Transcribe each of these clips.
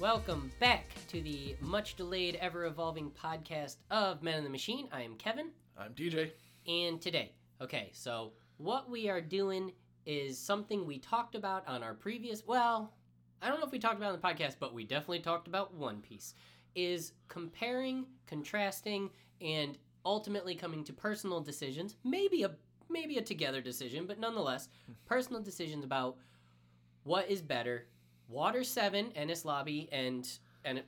Welcome back to the much-delayed, ever-evolving podcast of Men in the Machine. I am Kevin. I'm DJ. And today, so what we are doing is something we talked about on our previous, well, I don't know if we talked about on the podcast, but we definitely talked about One Piece, is comparing, contrasting, and ultimately coming to personal decisions, maybe a together decision, but nonetheless, personal decisions about what is better, Water 7, Enies Lobby, and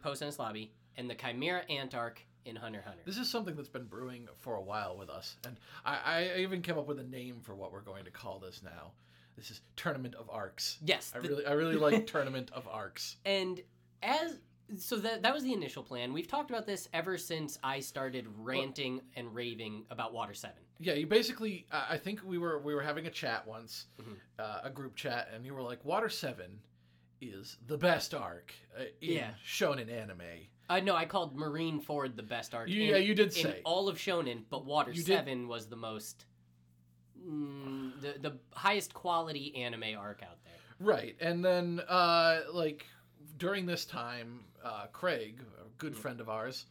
post-Enies Lobby, and the Chimera Ant arc in Hunter x Hunter. This is something that's been brewing for a while with us, and I even came up with a name for what we're going to call this now. This is Tournament of Arcs. Yes. I really like Tournament of Arcs. And that was the initial plan. We've talked about this ever since I started ranting and raving about Water 7. Yeah, you basically, I think we were having a chat once, a group chat, and you were like, Water 7 is the best arc in shonen anime. No, I called Marine Ford the best arc. You did say. In all of shonen, but Water 7 was the most, the highest quality anime arc out there. Right, and then, during this time, Craig, a good friend of ours,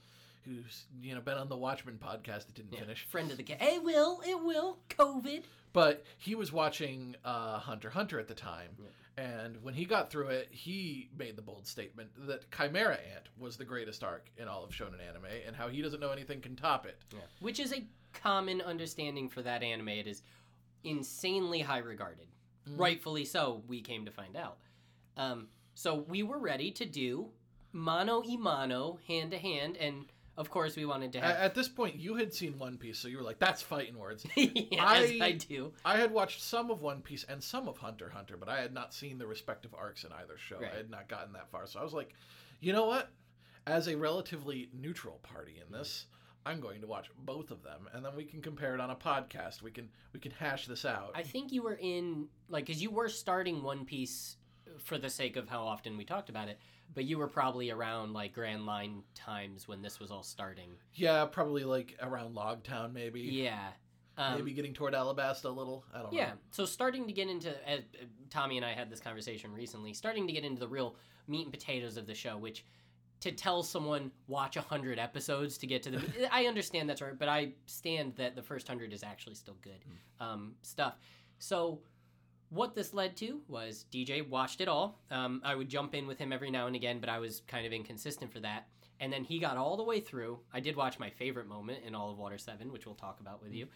who's, been on the Watchmen podcast that didn't finish. Friend of the game. It will. COVID. But he was watching Hunter x Hunter at the time, and when he got through it, he made the bold statement that Chimera Ant was the greatest arc in all of shonen anime, and how he doesn't know anything can top it. Yeah. Which is a common understanding for that anime. It is insanely high regarded. Mm. Rightfully so, we came to find out. So we were ready to do mano-a-mano, hand-to-hand, and of course, we wanted to have... At this point, you had seen One Piece, so you were like, that's fighting words. Yes, I do. I had watched some of One Piece and some of Hunter x Hunter, but I had not seen the respective arcs in either show. Right. I had not gotten that far. So I was like, you know what? As a relatively neutral party in this, I'm going to watch both of them, and then we can compare it on a podcast. We can hash this out. I think you were in... because you were starting One Piece for the sake of how often we talked about it, but you were probably around Grand Line times when this was all starting. Yeah, probably around Logtown maybe. Yeah. Maybe getting toward Alabasta a little. I don't know. Yeah, so starting to get into, as Tommy and I had this conversation recently, starting to get into the real meat and potatoes of the show, which to tell someone watch 100 episodes to get to the... I understand that's right, but I stand that the first 100 is actually still good stuff. So... what this led to was DJ watched it all. I would jump in with him every now and again, but I was kind of inconsistent for that. And then he got all the way through. I did watch my favorite moment in all of Water 7, which we'll talk about with you.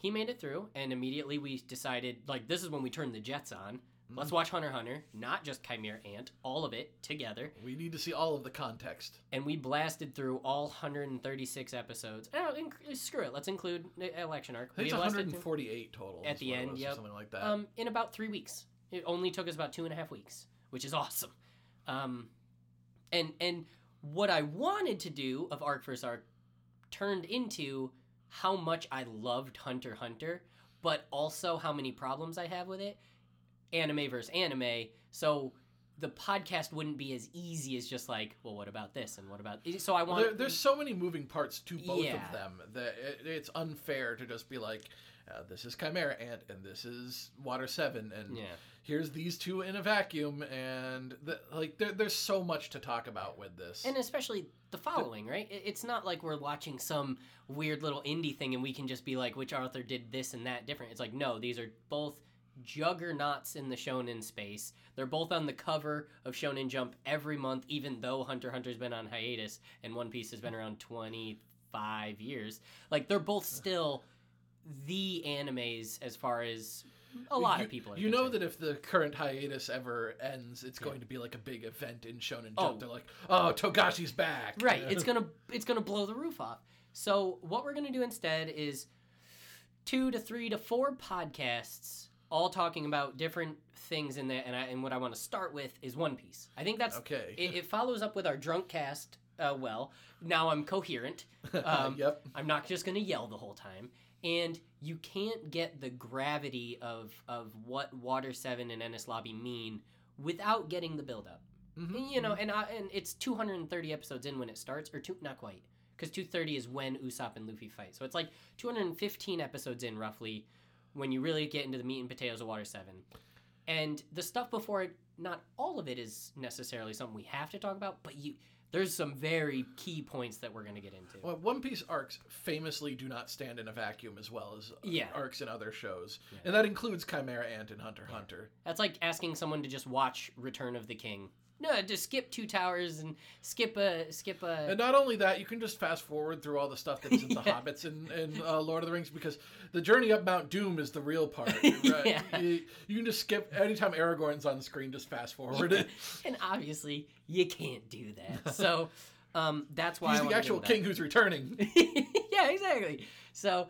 He made it through, and immediately we decided, this is when we turned the jets on. Mm-hmm. Let's watch Hunter x Hunter, not just Chimera Ant, all of it together. We need to see all of the context. And we blasted through all 136 episodes. Oh, screw it. Let's include Election Arc. I think it's 148 total. At the end, yeah. Something like that. In about 3 weeks. It only took us about 2.5 weeks, which is awesome. And what I wanted to do of arc versus arc turned into how much I loved Hunter x Hunter, but also how many problems I have with it. Anime versus anime, so the podcast wouldn't be as easy as just what about this and what about this? So I want... There's so many moving parts to both of them that it's unfair to just be this is Chimera Ant and this is Water 7 and here's these two in a vacuum and there's so much to talk about with this. And especially the following, right? It's not like we're watching some weird little indie thing and we can just be which author did this and that different. It's no, these are both... juggernauts in the shonen space. They're both on the cover of Shonen Jump every month, even though Hunter x Hunter's been on hiatus and One Piece has been around 25 years. They're both still the animes as far as a lot of people are concerned. You know that if the current hiatus ever ends, it's going to be a big event in Shonen Jump. Oh. They're Togashi's back. Right. It's gonna blow the roof off. So what we're gonna do instead is 2 to 3 to 4 podcasts all talking about different things in there, and what I want to start with is One Piece. I think that's... okay. It follows up with our drunk cast well. Now I'm coherent. Yep. I'm not just going to yell the whole time. And you can't get the gravity of what Water 7 and Enies Lobby mean without getting the build-up. Mm-hmm. And it's 230 episodes in when it starts, or not quite, because 230 is when Usopp and Luffy fight. So it's 215 episodes in, roughly, when you really get into the meat and potatoes of Water 7. And the stuff before it, not all of it is necessarily something we have to talk about, but there's some very key points that we're going to get into. Well, One Piece arcs famously do not stand in a vacuum as well as arcs in other shows. Yeah. And that includes Chimera Ant and Hunter x Hunter. That's like asking someone to just watch Return of the King. No, just skip Two Towers and skip a... And not only that, you can just fast forward through all the stuff that is in The Hobbits and Lord of the Rings, because the journey up Mount Doom is the real part. Right? You can just skip, anytime Aragorn's on the screen, just fast forward it. And obviously, you can't do that. So that's why he's the actual king who's returning. Yeah, exactly. So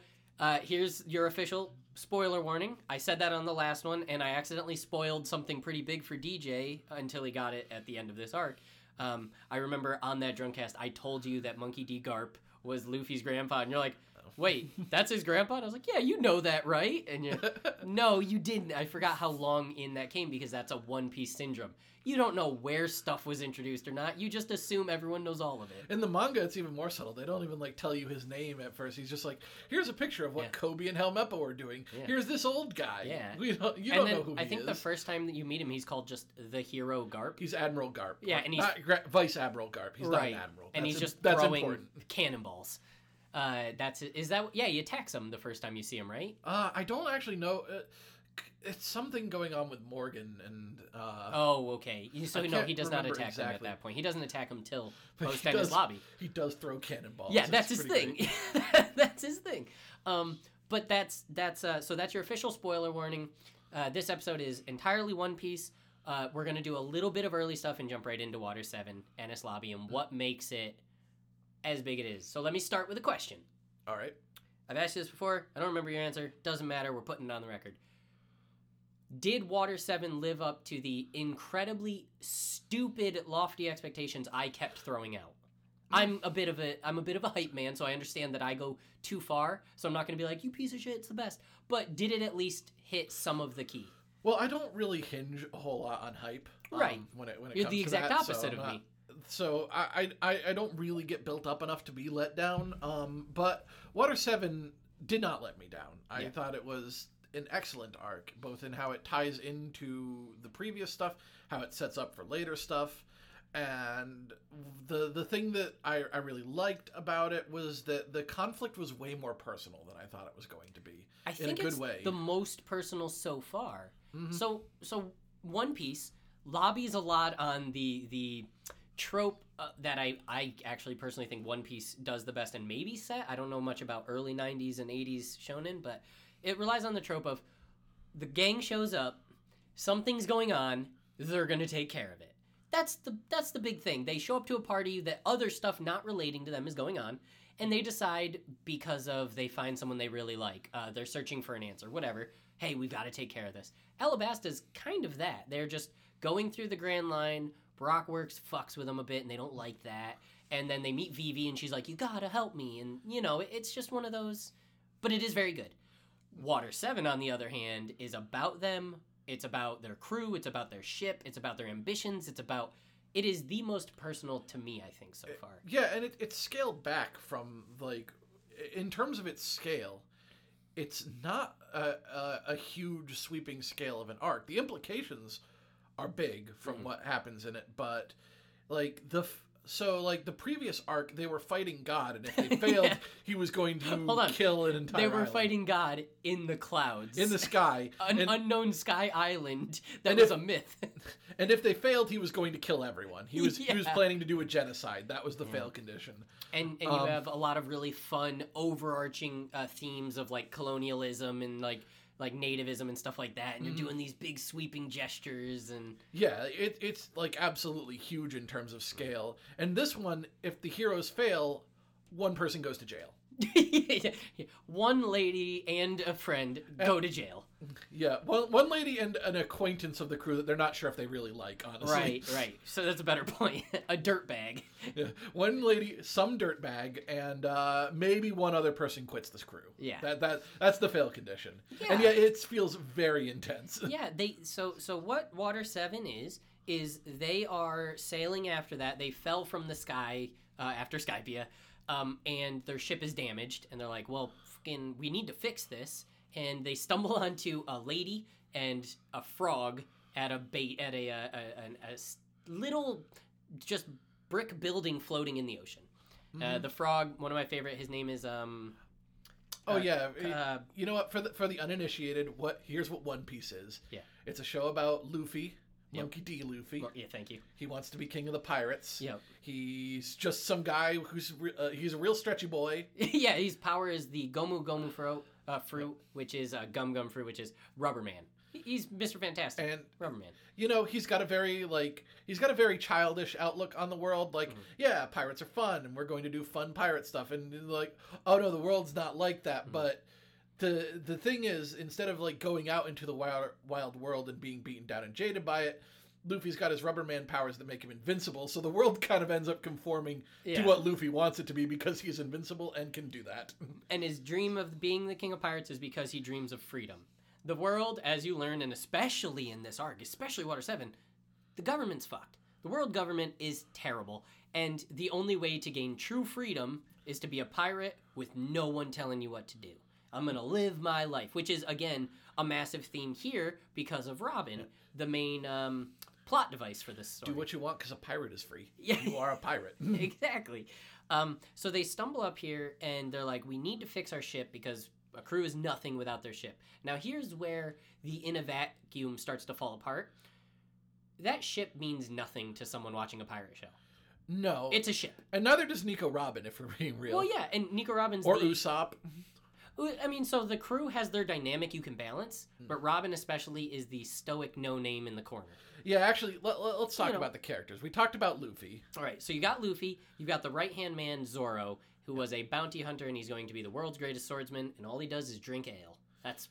here's your official spoiler warning. I said that on the last one, and I accidentally spoiled something pretty big for DJ until he got it at the end of this arc. I remember on that Drunkcast, I told you that Monkey D. Garp was Luffy's grandpa, and you're like, wait, that's his grandpa? And I was like, yeah, you know that, right? And you're no, you didn't. I forgot how long in that came, because that's a One Piece syndrome. You don't know where stuff was introduced or not. You just assume everyone knows all of it. In the manga, it's even more subtle. They don't even, tell you his name at first. He's just like, here's a picture of what Kobe and Helmeppo are doing. Yeah. Here's this old guy. Yeah. You don't know who he is. I think the first time that you meet him, he's called just the hero Garp. He's Admiral Garp. Yeah, and he's... Not Vice Admiral Garp. He's not an admiral. And he's just throwing cannonballs. You attack him the first time you see him, right? I don't actually know. It's something going on with Morgan and... So no, he does not attack him at that point. He doesn't attack him till post in his lobby. He does throw cannonballs. Yeah, that's his thing. That's his thing. But so that's your official spoiler warning. This episode is entirely One Piece. We're going to do a little bit of early stuff and jump right into Water 7, Enies Lobby, and what makes it as big it is. So let me start with a question. All right. I've asked you this before. I don't remember your answer. Doesn't matter. We're putting it on the record. Did Water 7 live up to the incredibly stupid, lofty expectations I kept throwing out? I'm a bit of a hype man, so I understand that I go too far. So I'm not going to be like, you piece of shit, it's the best. But did it at least hit some of the key? Well, I don't really hinge a whole lot on hype. Right. When it comes to that. You're the exact opposite of me. So I don't really get built up enough to be let down. But Water 7 did not let me down. I thought it was an excellent arc, both in how it ties into the previous stuff, how it sets up for later stuff. And the thing that I really liked about it was that the conflict was way more personal than I thought it was going to be. I think it's the most personal so far. Mm-hmm. So One Piece lobbies a lot on the trope that I actually personally think One Piece does the best and maybe set. I don't know much about early 90s and 80s shonen, but it relies on the trope of the gang shows up, something's going on, they're going to take care of it. That's the big thing. They show up to a party that other stuff not relating to them is going on, and they decide they find someone they really like. They're searching for an answer, whatever. Hey, we've got to take care of this. Alabasta's kind of that. They're just going through the Grand Line. Brock Works fucks with them a bit, and they don't like that. And then they meet Vivi, and she's like, you gotta help me. And, it's just one of those. But it is very good. Water 7, on the other hand, is about them. It's about their crew. It's about their ship. It's about their ambitions. It is the most personal to me, I think, so far. Yeah, and it's scaled back from, in terms of its scale, it's not a huge sweeping scale of an arc. The implications are big from what happens in it, but the previous arc, they were fighting God, and if they failed, he was going to kill an entire island. Fighting God in the clouds, in the sky, an unknown sky island that was a myth. And if they failed, he was going to kill everyone. He was planning to do a genocide. That was the fail condition. And you have a lot of really fun overarching themes of colonialism and nativism and stuff like that, and you're doing these big sweeping gestures and... Yeah, it's absolutely huge in terms of scale. And this one, if the heroes fail, one person goes to jail. One lady and a friend go to jail. Yeah, one lady and an acquaintance of the crew that they're not sure if they really like, honestly. Right. So that's a better point. A dirtbag. Yeah. One lady, some dirtbag, and maybe one other person quits this crew. Yeah. That's the fail condition. Yeah. And it feels very intense. Yeah, so what Water 7 is they are sailing after that. They fell from the sky after Skypiea. And their ship is damaged, and they're like, well, we need to fix this. And they stumble onto a lady and a frog at a bait at a little just brick building floating in the ocean. Mm-hmm. The frog, one of my favorite. His name is you know what? For the uninitiated, here's what One Piece is. Yeah, it's a show about Luffy. Yep. Monkey D. Luffy. Yeah, thank you. He wants to be king of the pirates. Yep. He's just some guy who's he's a real stretchy boy. Yeah, his power is the Gomu Gomu fruit, which is Gum Gum fruit, which is Rubber Man. He's Mr. Fantastic and Rubber Man. You know, he's got a very childish outlook on the world. Like, mm-hmm. yeah, pirates are fun, and we're going to do fun pirate stuff. And like, oh no, the world's not like that, mm-hmm. but. The thing is, instead of like going out into the wild world and being beaten down and jaded by it, Luffy's got his Rubber Man powers that make him invincible, so the world kind of ends up conforming to what Luffy wants it to be because he's invincible and can do that. And his dream of being the king of pirates is because he dreams of freedom. The world, as you learn, and especially in this arc, especially Water 7, the government's fucked. The world government is terrible, and the only way to gain true freedom is to be a pirate with no one telling you what to do. I'm going to live my life, which is, again, a massive theme here because of Robin, the main plot device for this story. Do what you want because a pirate is free. Yeah. You are a pirate. Exactly. So they stumble up here, and they're like, we need to fix our ship because a crew is nothing without their ship. Now, here's where the in a vacuum starts to fall apart. That ship means nothing to someone watching a pirate show. No. It's a ship. And neither does Nico Robin, if we're being real. Well, yeah, and Nico Robin's or Usopp. I mean, so the crew has their dynamic you can balance, but Robin especially is the stoic no-name in the corner. Yeah, actually, let's talk about the characters. We talked about Luffy. All right, so you got Luffy. You've got the right-hand man, Zoro, who was a bounty hunter, and he's going to be the world's greatest swordsman, and all he does is drink ale. That's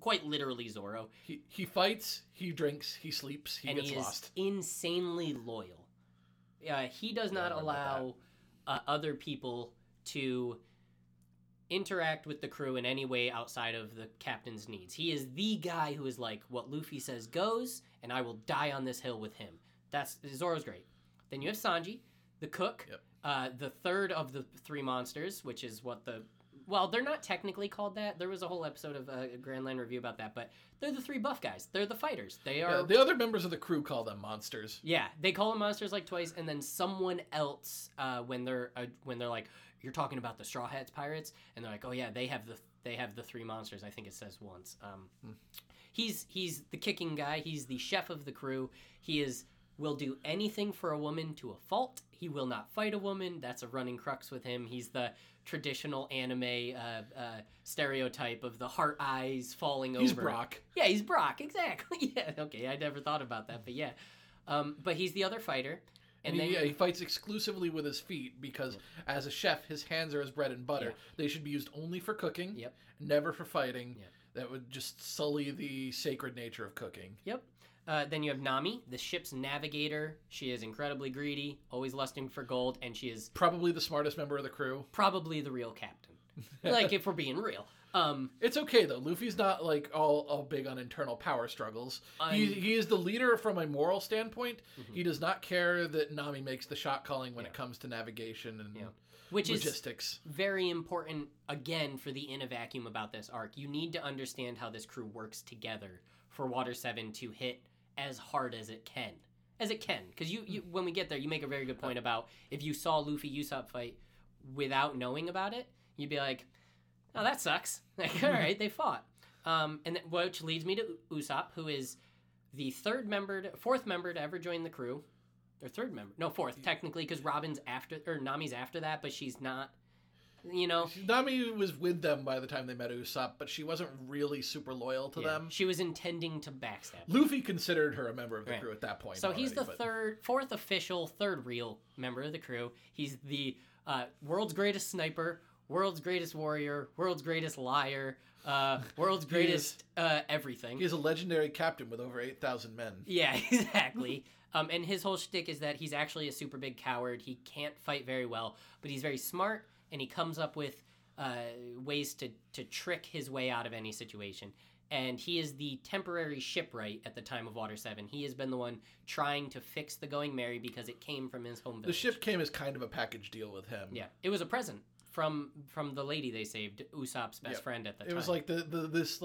quite literally Zoro. He fights, he drinks, he sleeps, he gets lost. And he is insanely loyal. He does not allow other people to interact with the crew in any way outside of the captain's needs. He is the guy who is like, what Luffy says goes, and I will die on this hill with him. That's Zoro's great. Then you have Sanji, the cook, the third of the three monsters, which is what they're not technically called that. There was a whole episode of a Grand Line Review about that, but they're the three buff guys. They're the fighters. They are the other members of the crew call them monsters. Yeah, they call them monsters like twice, and then someone else when they're like, you're talking about the Straw Hats pirates, and they're like, oh yeah, they have the three monsters. I think it says once. He's the kicking guy. He's the chef of the crew. He will do anything for a woman to a fault. He will not fight a woman. That's a running crux with him. He's the traditional anime stereotype of the heart eyes falling over. He's Brock. Yeah, he's Brock, exactly. Yeah, okay, I never thought about that, but yeah. But he's the other fighter. And he fights exclusively with his feet because as a chef, his hands are his bread and butter. Yeah. They should be used only for cooking, never for fighting. Yep. That would just sully the sacred nature of cooking. Yep. Then you have Nami, the ship's navigator. She is incredibly greedy, always lusting for gold, and she is probably the smartest member of the crew. Probably the real captain. Like, if we're being real. It's okay, though. Luffy's not, like, all big on internal power struggles. He is the leader from a moral standpoint. Mm-hmm. He does not care that Nami makes the shot calling when it comes to navigation and which logistics. Which is very important, again, for the in a vacuum about this arc. You need to understand how this crew works together for Water 7 to hit as hard as it can. Because you, when we get there, you make a very good point about if you saw Luffy Usopp fight without knowing about it, you'd be like, oh, that sucks. Like, all right, they fought. Which leads me to Usopp, who is the fourth member to ever join the crew. Or third member. No, fourth, technically, because Robin's after, or Nami's after that, but she's not, you know. Nami was with them by the time they met Usopp, but she wasn't really super loyal to them. She was intending to backstab them. Luffy considered her a member of the crew at that point. So he's fourth official, third real member of the crew. He's the world's greatest sniper, world's greatest warrior, world's greatest liar, world's greatest everything. He's a legendary captain with over 8,000 men. Yeah, exactly. And his whole shtick is that he's actually a super big coward. He can't fight very well, but he's very smart, and he comes up with ways to trick his way out of any situation. And he is the temporary shipwright at the time of Water 7. He has been the one trying to fix the Going Merry because it came from his home village. The ship came as kind of a package deal with him. Yeah, it was a present from the lady they saved, Usopp's best friend at the time. It was like this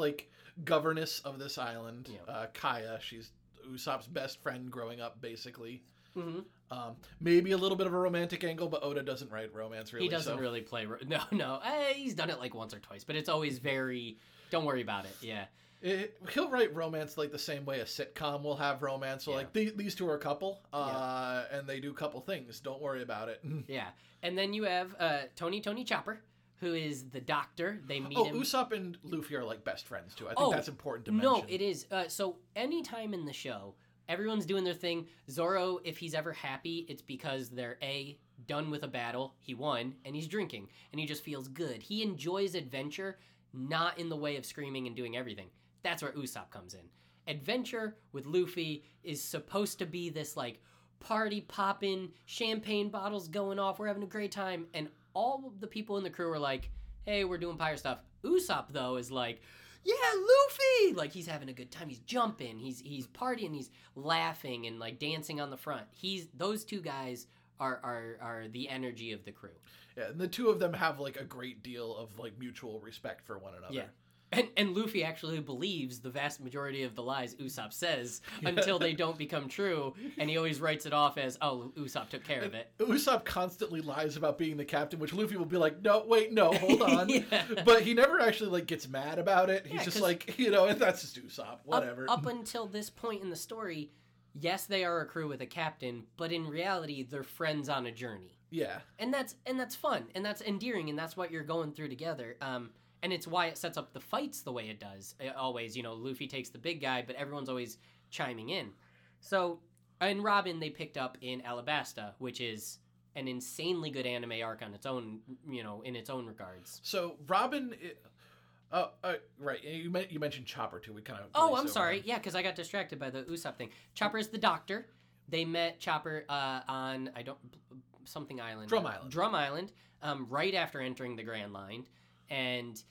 governess of this island, Kaya. She's Usopp's best friend growing up, basically. Mm-hmm. Maybe a little bit of a romantic angle, but Oda doesn't write romance really. He doesn't really play. No. He's done it like once or twice, but it's always very. Don't worry about it. Yeah. He'll write romance like the same way a sitcom will have romance. So like these two are a couple, and they do couple things. Don't worry about it. Yeah, and then you have Tony Chopper, who is the doctor. They meet. Oh, him. Usopp and Luffy are like best friends too. I think that's important to mention. No, it is. So anytime in the show, everyone's doing their thing. Zoro, if he's ever happy, it's because they're done with a battle, he won, and he's drinking, and he just feels good. He enjoys adventure, not in the way of screaming and doing everything. That's where Usopp comes in. Adventure with Luffy is supposed to be this like party popping, champagne bottles going off, we're having a great time, and all of the people in the crew are like, hey, we're doing pirate stuff. Usopp though is like, yeah, Luffy! Like he's having a good time. He's jumping, he's partying, he's laughing and like dancing on the front. Those two guys are the energy of the crew. Yeah, and the two of them have like a great deal of like mutual respect for one another. Yeah. And Luffy actually believes the vast majority of the lies Usopp says until they don't become true, and he always writes it off as, oh, Usopp took care of it. Usopp constantly lies about being the captain, which Luffy will be like, no, wait, no, hold on. But he never actually like gets mad about it. He's just like, that's just Usopp, whatever. Up until this point in the story, yes, they are a crew with a captain, but in reality, they're friends on a journey. Yeah. And that's fun, and that's endearing, and that's what you're going through together. And it's why it sets up the fights the way it does. It always, Luffy takes the big guy, but everyone's always chiming in. So, and Robin they picked up in Alabasta, which is an insanely good anime arc on its own, in its own regards. So, Robin... right. You mentioned Chopper, too. We kind of... I'm sorry. Yeah, because I got distracted by the Usopp thing. Chopper is the doctor. They met Chopper on... something island. Drum Island, right after entering the Grand Line. And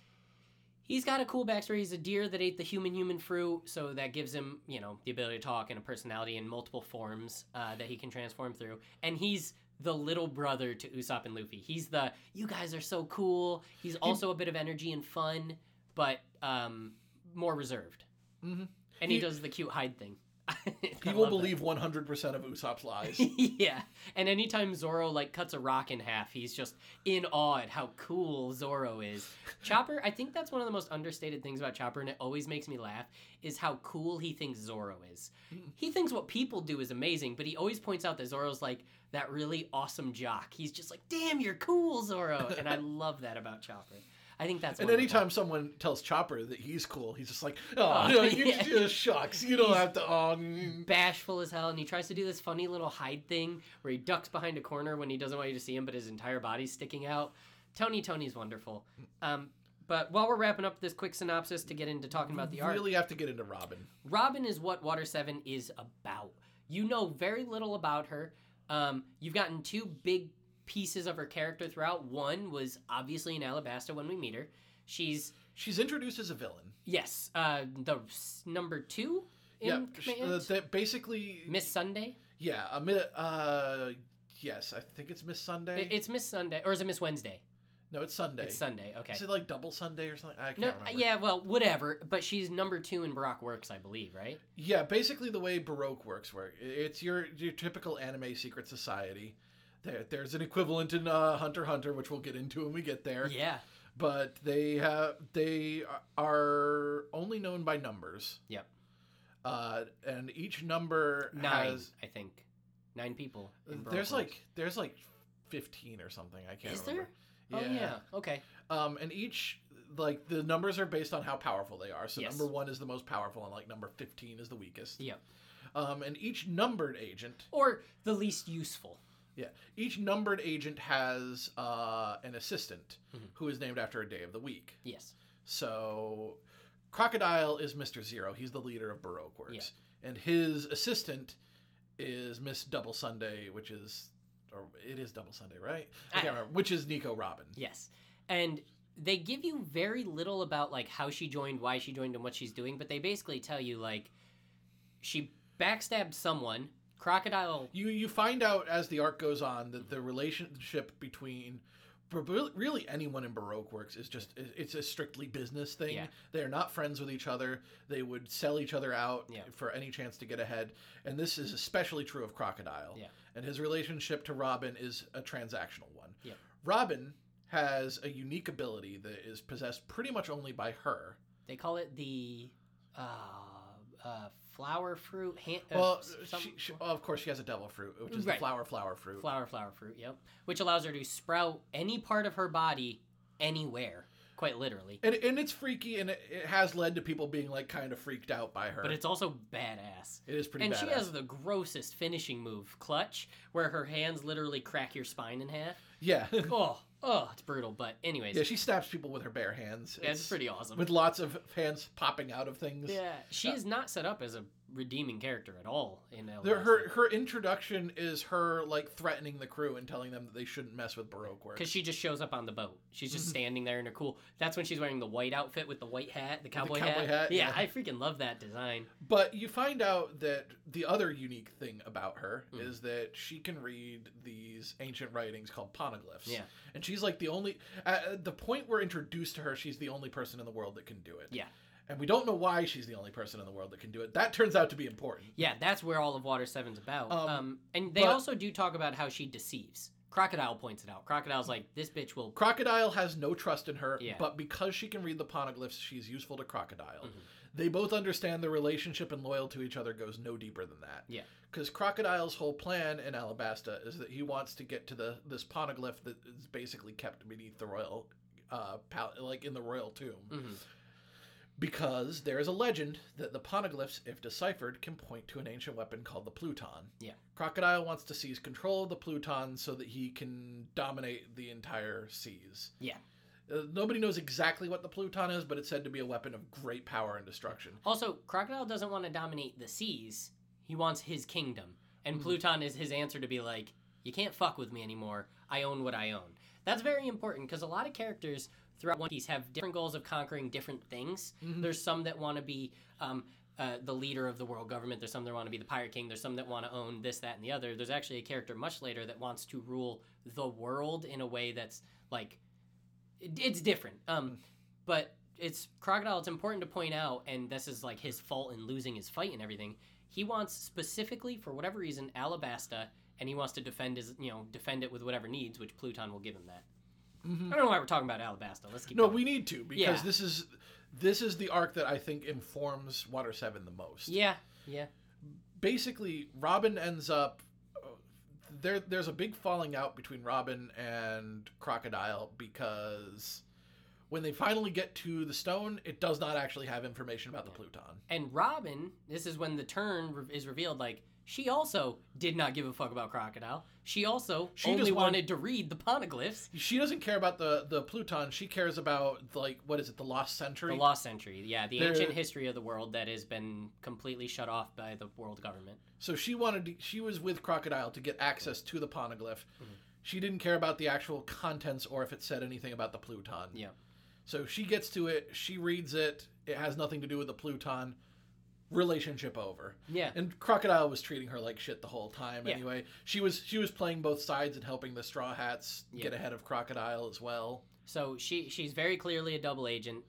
he's got a cool backstory. He's a deer that ate the human fruit, so that gives him, the ability to talk and a personality in multiple forms that he can transform through. And he's the little brother to Usopp and Luffy. He's the, you guys are so cool. He's also a bit of energy and fun, but more reserved. Mm-hmm. And he does the cute hide thing. He will believe 100% of Usopp's lies. Yeah. And anytime Zoro cuts a rock in half, he's just in awe at how cool Zoro is. Chopper, I think that's one of the most understated things about Chopper, and it always makes me laugh, is how cool he thinks Zoro is. He thinks what people do is amazing, but he always points out that Zoro's like that really awesome jock. He's just like, damn, you're cool, Zoro. And I love that about Chopper. I think that's. And anytime someone tells Chopper that he's cool, he's just like, "Oh, shucks, you don't have to." Bashful as hell, and he tries to do this funny little hide thing where he ducks behind a corner when he doesn't want you to see him, but his entire body's sticking out. Tony's wonderful. But while we're wrapping up this quick synopsis to get into talking about the arc, we really have to get into Robin. Robin is what Water 7 is about. You know very little about her. You've gotten two big pieces of her character throughout. One was obviously in Alabasta when we meet her. She's introduced as a villain. Yes. The number two in command? Basically... Miss Sunday? Yeah. Yes, I think it's Miss Sunday. It's Miss Sunday. Or is it Miss Wednesday? No, it's Sunday. It's Sunday, okay. Is it like Double Sunday or something? I can't remember. Yeah, well, whatever. But she's number two in Baroque Works, I believe, right? Yeah, basically the way Baroque Works work. It's your typical anime secret society. There's an equivalent in Hunter x Hunter, which we'll get into when we get there. Yeah. But they are only known by numbers. Yep. And each number has... I think. 9 people. There's 15 or something. I can't remember. Is there? Yeah. Oh, yeah. Okay. And each... the numbers are based on how powerful they are. So number 1 is the most powerful, and number 15 is the weakest. Yep. And each numbered agent... Or the least useful. Yeah, each numbered agent has an assistant who is named after a day of the week. Yes. So, Crocodile is Mr. Zero. He's the leader of Baroque Works. Yeah. And his assistant is Miss Double Sunday, it is Double Sunday, right? I can't remember. Which is Nico Robin. Yes. And they give you very little about, how she joined, why she joined, and what she's doing. But they basically tell you, she backstabbed someone... Crocodile. You find out as the arc goes on that the relationship between But really, anyone in Baroque works is just—it's a strictly business thing. Yeah. They are not friends with each other. They would sell each other out for any chance to get ahead. And this is especially true of Crocodile. Yeah. And his relationship to Robin is a transactional one. Yeah. Robin has a unique ability that is possessed pretty much only by her. They call it the flower fruit. Of course, she has a devil fruit, which is the flower fruit. Flower fruit. Yep. Which allows her to sprout any part of her body, anywhere, quite literally. And it's freaky, and it has led to people being like kind of freaked out by her. But it's also badass. It is pretty. And badass. She has the grossest finishing move, Clutch, where her hands literally crack your spine in half. Yeah. Oh, it's brutal, but anyways. Yeah, she stabs people with her bare hands. It's pretty awesome. With lots of hands popping out of things. Yeah, she is not set up as a redeeming character at all. Her introduction is her, like, threatening the crew and telling them that they shouldn't mess with Baroque work. Because she just shows up on the boat. She's just standing there in her cool... That's when she's wearing the white outfit with the white hat, the cowboy hat. Yeah, I freaking love that design. But you find out that the other unique thing about her is that she can read these ancient writings called poneglyphs. Yeah. And she's like the only... At the point we're introduced to her, she's the only person in the world that can do it. Yeah. And we don't know why she's the only person in the world that can do it. That turns out to be important. Yeah, that's where all of Water 7's about. And they also do talk about how she deceives. Crocodile points it out. Crocodile's like, this bitch will... Crocodile has no trust in her, but because she can read the poneglyphs, she's useful to Crocodile. Mm-hmm. They both understand their relationship and loyalty to each other goes no deeper than that. Yeah. Because Crocodile's whole plan in Alabasta is that he wants to get to this poneglyph that is basically kept beneath the royal... in the royal tomb. Mm-hmm. Because there is a legend that the poneglyphs, if deciphered, can point to an ancient weapon called the Pluton. Yeah. Crocodile wants to seize control of the Pluton so that he can dominate the entire seas. Yeah. Nobody knows exactly what the Pluton is, but it's said to be a weapon of great power and destruction. Also, Crocodile doesn't want to dominate the seas. He wants his kingdom. And Pluton is his answer to be like, you can't fuck with me anymore. I own what I own. That's very important because a lot of characters... throughout One Piece have different goals of conquering different things. Mm-hmm. There's some that want to be the leader of the world government. There's some that want to be the pirate king. There's some that want to own this, that, and the other. There's actually a character much later that wants to rule the world in a way that's, like, it's different. But it's Crocodile, it's important to point out, and this is, like, his fault in losing his fight and everything. He wants specifically, for whatever reason, Alabasta, and he wants to defend it with whatever needs, which Pluton will give him that. Mm-hmm. I don't know why we're talking about Alabasta. Let's keep going. No, we need to, because this is the arc that I think informs Water 7 the most. Yeah, yeah. Basically, Robin ends up... There's a big falling out between Robin and Crocodile, because when they finally get to the stone, it does not actually have information about the Pluton. And Robin, this is when the turn is revealed, like, she also did not give a fuck about Crocodile. She only wanted to read the poneglyphs. She doesn't care about the Pluton. She cares about, like, what is it, the Lost Century? The Lost Century, yeah. The ancient history of the world that has been completely shut off by the world government. So she was with Crocodile to get access to the poneglyph. Mm-hmm. She didn't care about the actual contents or if it said anything about the Pluton. Yeah. So she gets to it. She reads it. It has nothing to do with the Pluton. Relationship over. Yeah. And Crocodile was treating her like shit the whole time anyway. She was playing both sides and helping the Straw Hats get ahead of Crocodile as well. So she's very clearly a double agent.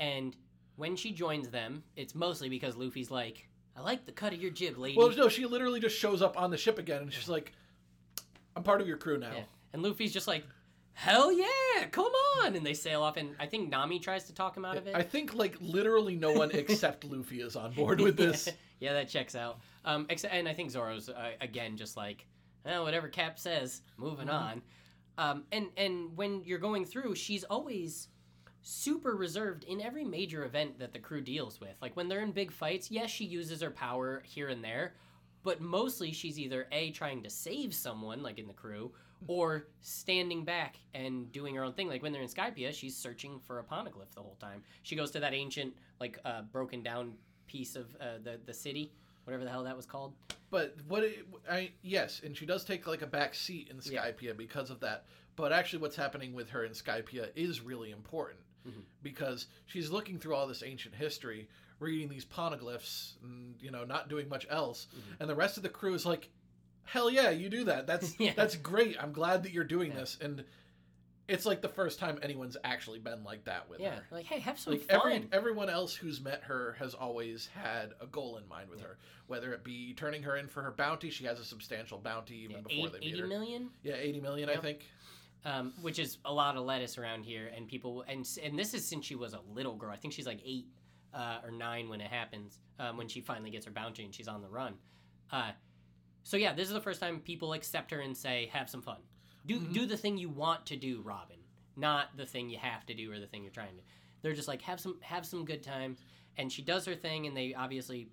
And when she joins them, it's mostly because Luffy's like, I like the cut of your jib, lady. Well, no, she literally just shows up on the ship again and she's like, I'm part of your crew now. Yeah. And Luffy's just like, hell yeah, come on! And they sail off, and I think Nami tries to talk him out of it. I think, like, literally no one except Luffy is on board with this. Yeah, that checks out. And I think Zoro's, again, just like, whatever Cap says, moving on. And when you're going through, she's always super reserved in every major event that the crew deals with. Like, when they're in big fights, yes, she uses her power here and there, but mostly she's either A, trying to save someone, like in the crew, or standing back and doing her own thing. Like when they're in Skypiea, she's searching for a poneglyph the whole time. She goes to that ancient, like, broken down piece of the city, whatever the hell that was called. But and she does take, like, a back seat in Skypiea because of that. But actually what's happening with her in Skypiea is really important. Mm-hmm. Because she's looking through all this ancient history, reading these poneglyphs, and, you know, not doing much else. Mm-hmm. And the rest of the crew is like, hell yeah, you do that. That's great. I'm glad that you're doing this. And It's like the first time anyone's actually been like that with her. Yeah, like, hey, have some fun. Everyone else who's met her has always had a goal in mind with her, whether it be turning her in for her bounty. She has a substantial bounty even before they meet her. 80 million? Yeah, 80 million, I think. Which is a lot of lettuce around here, and people, and this is since she was a little girl. I think she's like 8 or 9 when it happens, when she finally gets her bounty and she's on the run. So yeah, this is the first time people accept her and say, have some fun. Do the thing you want to do, Robin, not the thing you have to do or the thing you're trying to. They're just like, have some good times, and she does her thing, and they obviously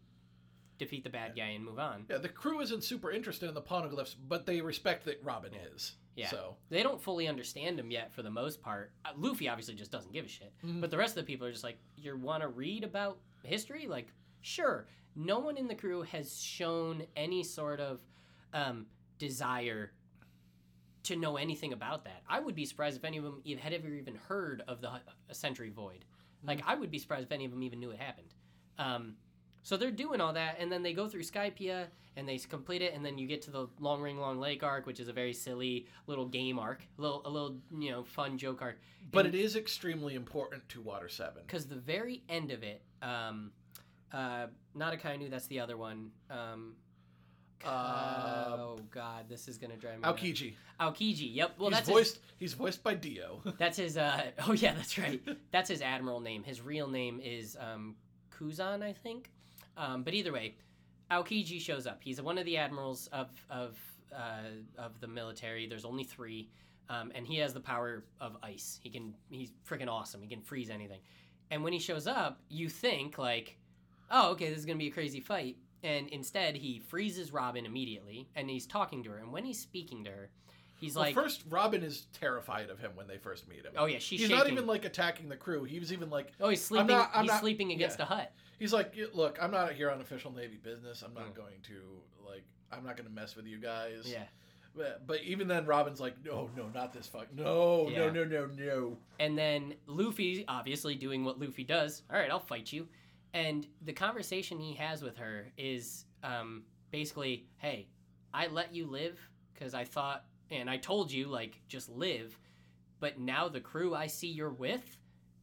defeat the bad guy and move on. Yeah, the crew isn't super interested in the Poneglyphs, but they respect that Robin is. Yeah, so they don't fully understand him yet for the most part. Luffy obviously just doesn't give a shit, but the rest of the people are just like, you want to read about history? Like, sure. No one in the crew has shown any sort of desire to know anything about that. I would be surprised if any of them had ever even heard of the Century Void. Like, I would be surprised if any of them even knew it happened. So they're doing all that, and then they go through Skypiea, and they complete it, and then you get to the Long Ring, Long Lake arc, which is a very silly little game arc, a little you know, fun joke arc. But it is extremely important to Water 7. Because the very end of it, not Akainu, that's the other one, oh God! This is gonna drive me. Aokiji. Aokiji. Yep. Well, he's voiced by Dio. That's his. Oh yeah, that's right. That's his admiral name. His real name is Kuzan, I think. But either way, Aokiji shows up. He's one of the admirals of the military. There's only 3, and he has the power of ice. He's freaking awesome. He can freeze anything. And when he shows up, you think like, oh, okay, this is gonna be a crazy fight. And instead, he freezes Robin immediately, and he's talking to her. And when he's speaking to her, he's like... First, Robin is terrified of him when they first meet him. Oh, yeah, she's shaking. He's not even, like, attacking the crew. He was even like... Oh, he's sleeping sleeping against a hut. He's like, look, I'm not here on official Navy business. I'm not going to, like... I'm not going to mess with you guys. Yeah. But even then, Robin's like, no, not this fuck. No. And then Luffy, obviously doing what Luffy does. All right, I'll fight you. And the conversation he has with her is basically, hey, I let you live because I thought, and I told you, like, just live. But now the crew I see you're with,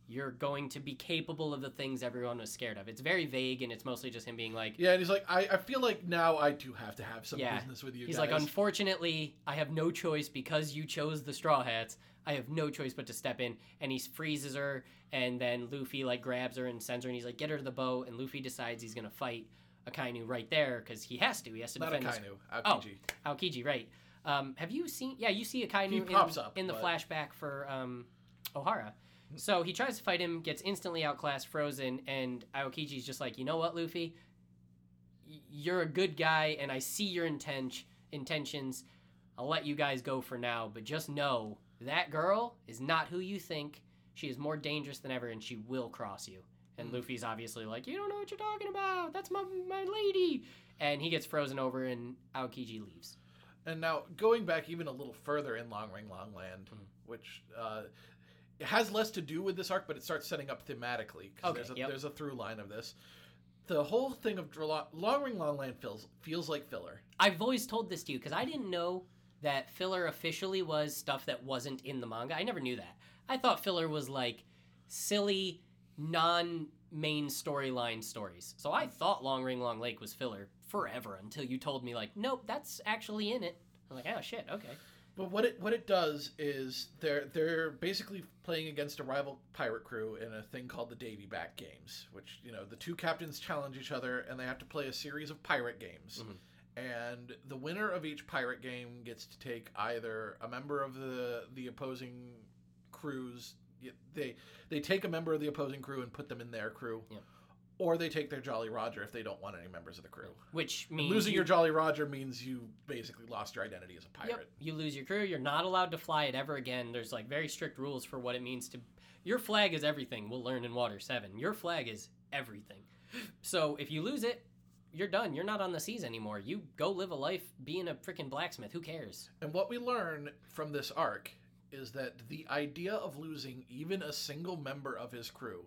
you're going to be capable of the things everyone was scared of. It's very vague, and it's mostly just him being like... Yeah, and he's like, I feel like now I do have to have some business with you guys. He's like, unfortunately, I have no choice because you chose the Straw Hats. I have no choice but to step in. And he freezes her, and then Luffy, like, grabs her and sends her, and he's like, get her to the boat, and Luffy decides he's going to fight Akainu right there, because he has to. He has to defend his... Not Akainu, Aokiji. Oh, Aokiji, right. Have you seen... Yeah, you see Akainu in the flashback for Ohara. So he tries to fight him, gets instantly outclassed, frozen, and Aokiji's just like, you know what, Luffy? You're a good guy, and I see your intentions. I'll let you guys go for now, but just know that girl is not who you think. She is more dangerous than ever, and she will cross you. And Luffy's obviously like, you don't know what you're talking about. That's my lady. And he gets frozen over, and Aokiji leaves. And now, going back even a little further in Long Ring Long Land, which... it has less to do with this arc, but it starts setting up thematically. Okay, there's a through line of this. The whole thing of Long Ring Long Land feels like filler. I've always told this to you, because I didn't know that filler officially was stuff that wasn't in the manga. I never knew that. I thought filler was like silly, non-main storyline stories. So I thought Long Ring Long Lake was filler forever until you told me, like, nope, that's actually in it. I'm like, oh, shit, okay. But what it does is they're basically playing against a rival pirate crew in a thing called the Davy Back Games, which, you know, the two captains challenge each other, and they have to play a series of pirate games. And the winner of each pirate game gets to take either a member of the opposing crews. They take a member of the opposing crew and put them in their crew. Yeah. Or they take their Jolly Roger if they don't want any members of the crew. Which means... Losing your Jolly Roger means you basically lost your identity as a pirate. Yep. You lose your crew. You're not allowed to fly it ever again. There's, like, very strict rules for what it means to... Your flag is everything. We'll learn in Water 7. Your flag is everything. So if you lose it, you're done. You're not on the seas anymore. You go live a life being a freaking blacksmith. Who cares? And what we learn from this arc is that the idea of losing even a single member of his crew...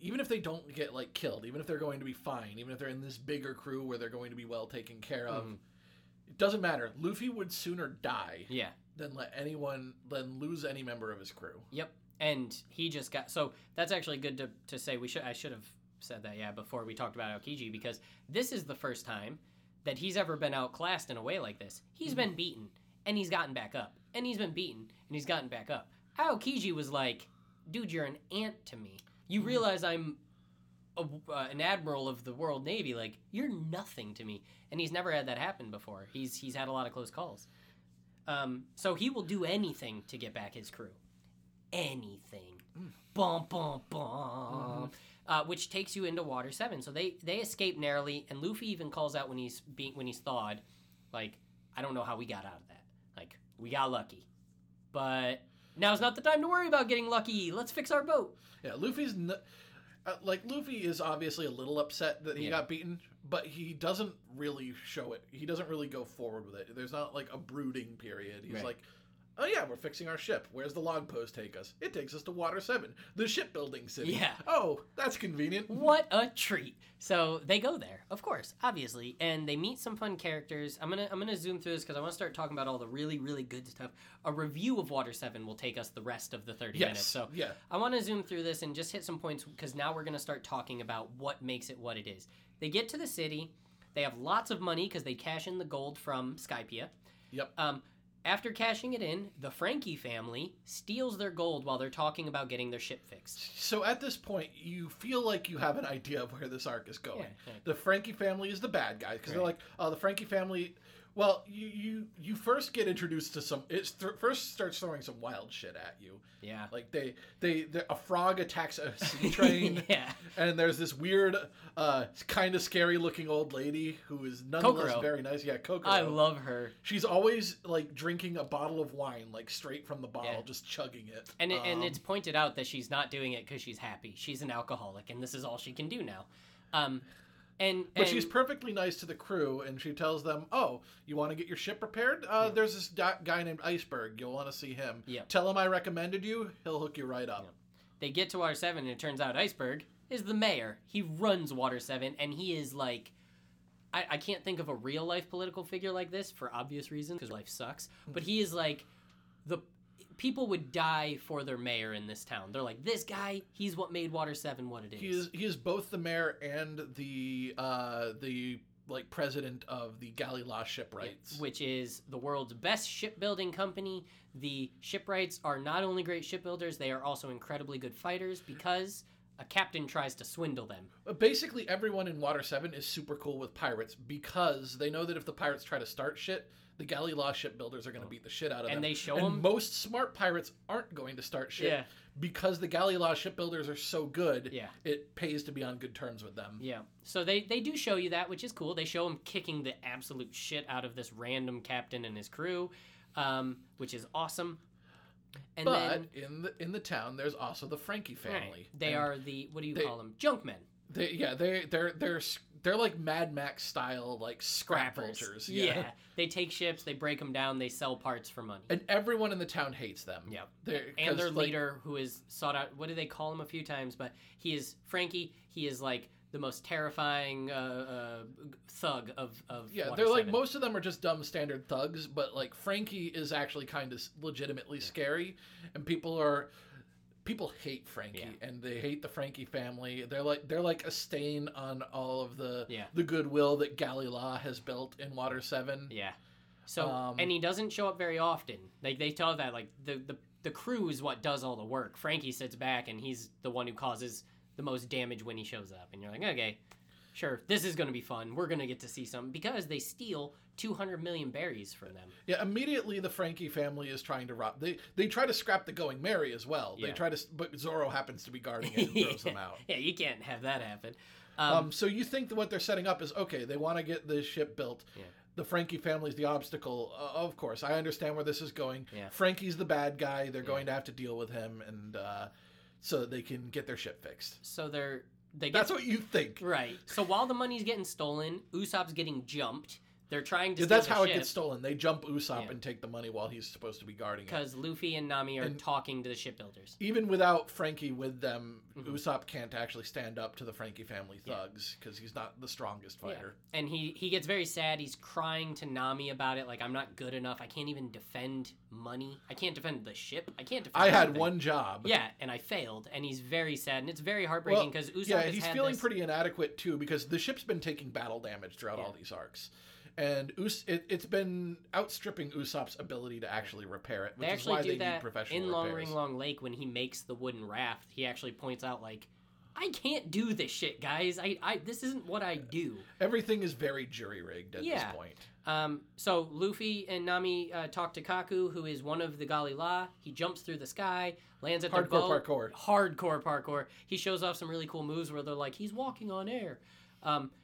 Even if they don't get, like, killed, even if they're going to be fine, even if they're in this bigger crew where they're going to be well taken care of, it doesn't matter. Luffy would sooner die than let anyone, than lose any member of his crew. Yep. And he just got, so that's actually good to say. I should have said that, yeah, before we talked about Aokiji, because this is the first time that he's ever been outclassed in a way like this. He's been beaten, and he's gotten back up, and he's been beaten, and he's gotten back up. Aokiji was like, dude, you're an ant to me. You realize I'm an admiral of the World Navy. Like, you're nothing to me. And he's never had that happen before. He's had a lot of close calls. So he will do anything to get back his crew. Anything. Bum, bum, bum. Which takes you into Water 7. So they escape narrowly, and Luffy even calls out when he's thawed, like, I don't know how we got out of that. Like, we got lucky. But now's not the time to worry about getting lucky. Let's fix our boat. Yeah, Luffy is obviously a little upset that he got beaten, but he doesn't really show it. He doesn't really go forward with it. There's not, like, a brooding period. He's like, oh, yeah, we're fixing our ship. Where's the log post take us? It takes us to Water 7, the shipbuilding city. Yeah. Oh, that's convenient. What a treat. So they go there, of course, obviously, and they meet some fun characters. I'm gonna zoom through this because I want to start talking about all the really, really good stuff. A review of Water 7 will take us the rest of the 30 minutes. So yeah. I want to zoom through this and just hit some points because now we're going to start talking about what makes it what it is. They get to the city. They have lots of money because they cash in the gold from Skypiea. Yep. After cashing it in, the Frankie family steals their gold while they're talking about getting their ship fixed. So at this point, you feel like you have an idea of where this arc is going. Yeah, yeah. The Frankie family is the bad guy, because they're like, oh, the Frankie family... Well, you first get introduced to some... It first starts throwing some wild shit at you. Yeah. Like, a frog attacks a sea train. Yeah. And there's this weird, kind of scary-looking old lady who is nonetheless very nice. Yeah, Kokoro. I love her. She's always, like, drinking a bottle of wine, like, straight from the bottle, just chugging it. And it's pointed out that she's not doing it because she's happy. She's an alcoholic, and this is all she can do now. But she's perfectly nice to the crew, and she tells them, oh, you want to get your ship repaired? There's this guy named Iceberg. You'll want to see him. Yeah. Tell him I recommended you. He'll hook you right up. Yeah. They get to Water 7, and it turns out Iceberg is the mayor. He runs Water 7, and he is like... I can't think of a real-life political figure like this, for obvious reasons, because life sucks. But he is like... People would die for their mayor in this town. They're like, this guy, he's what made Water 7 what it is. He is both the mayor and the president of the Galila Shipwrights. Which is the world's best shipbuilding company. The Shipwrights are not only great shipbuilders, they are also incredibly good fighters because... a captain tries to swindle them. Basically, everyone in Water 7 is super cool with pirates because they know that if the pirates try to start shit, the Galila shipbuilders are going to beat the shit out of them. And they show them... most smart pirates aren't going to start shit because the Galila shipbuilders are so good, it pays to be on good terms with them. Yeah. So they do show you that, which is cool. They show them kicking the absolute shit out of this random captain and his crew, which is awesome. And but then, in the town, there's also the Frankie family. Right. They are the call them? Junkmen. They're like Mad Max style, like scrap vultures. Yeah, they take ships, they break them down, they sell parts for money. And everyone in the town hates them. Yeah, and their leader, who is sought out. What do they call him a few times? But he is Frankie. He is like the most terrifying thug of Water 7. Like, most of them are just dumb standard thugs, but like Frankie is actually kind of legitimately scary, and people hate Frankie and they hate the Frankie family. They're like a stain on all of the goodwill that Galila has built in Water 7. Yeah. So and he doesn't show up very often. Like they tell that like the crew is what does all the work. Frankie sits back and he's the one who causes the most damage when he shows up. And you're like, okay, sure, this is going to be fun. We're going to get to see some, because they steal 200 million berries from them. Yeah, immediately the Frankie family is trying to rob. They try to scrap the Going Merry as well. Yeah. They try to, but Zoro happens to be guarding it and throws them out. Yeah, you can't have that happen. So you think that what they're setting up is, okay, they want to get this ship built. Yeah. The Frankie family's the obstacle. Of course, I understand where this is going. Yeah. Frankie's the bad guy. They're going to have to deal with him, and... so that they can get their ship fixed. So that's what you think. Right. So while the money's getting stolen, Usopp's getting jumped. They're trying to steal that's the how ship. It gets stolen. They jump Usopp and take the money while he's supposed to be guarding it. Because Luffy and Nami are talking to the shipbuilders. Even without Frankie with them, Usopp can't actually stand up to the Frankie family thugs because he's not the strongest fighter. Yeah. And he gets very sad. He's crying to Nami about it, like, I'm not good enough. I can't even defend money. I can't defend the ship. I can't defend anything. I had one job. Yeah, and I failed. And he's very sad. And it's very heartbreaking because Usopp has he's feeling pretty inadequate, too, because the ship's been taking battle damage throughout all these arcs. And it's been outstripping Usopp's ability to actually repair it, which is why they need professional repairs. In Long Ring Long Lake, when he makes the wooden raft, he actually points out, like, I can't do this shit, guys. I this isn't what I do. Everything is very jury-rigged at this point. So Luffy and Nami talk to Kaku, who is one of the Gali La. He jumps through the sky, lands at the boat. Hardcore parkour. Hardcore parkour. He shows off some really cool moves where they're like, he's walking on air.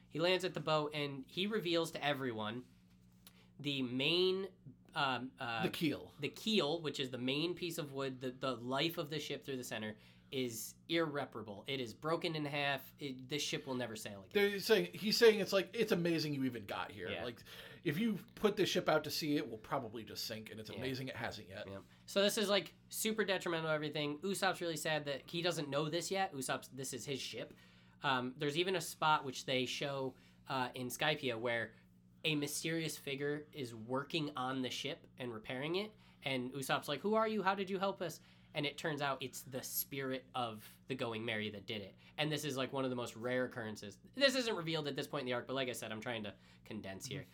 He lands at the boat, and he reveals to everyone the main... the keel. The keel, which is the main piece of wood, the life of the ship through the center, is irreparable. It is broken in half. This ship will never sail again. He's saying it's like, it's amazing you even got here. Yeah. Like, if you put this ship out to sea, it will probably just sink, and it's amazing it hasn't yet. Yeah. So this is, like, super detrimental to everything. Usopp's really sad that he doesn't know this yet. This is his ship. There's even a spot which they show in Skypiea where a mysterious figure is working on the ship and repairing it. And Usopp's like, who are you? How did you help us? And it turns out it's the spirit of the Going Merry that did it. And this is like one of the most rare occurrences. This isn't revealed at this point in the arc, but like I said, I'm trying to condense here.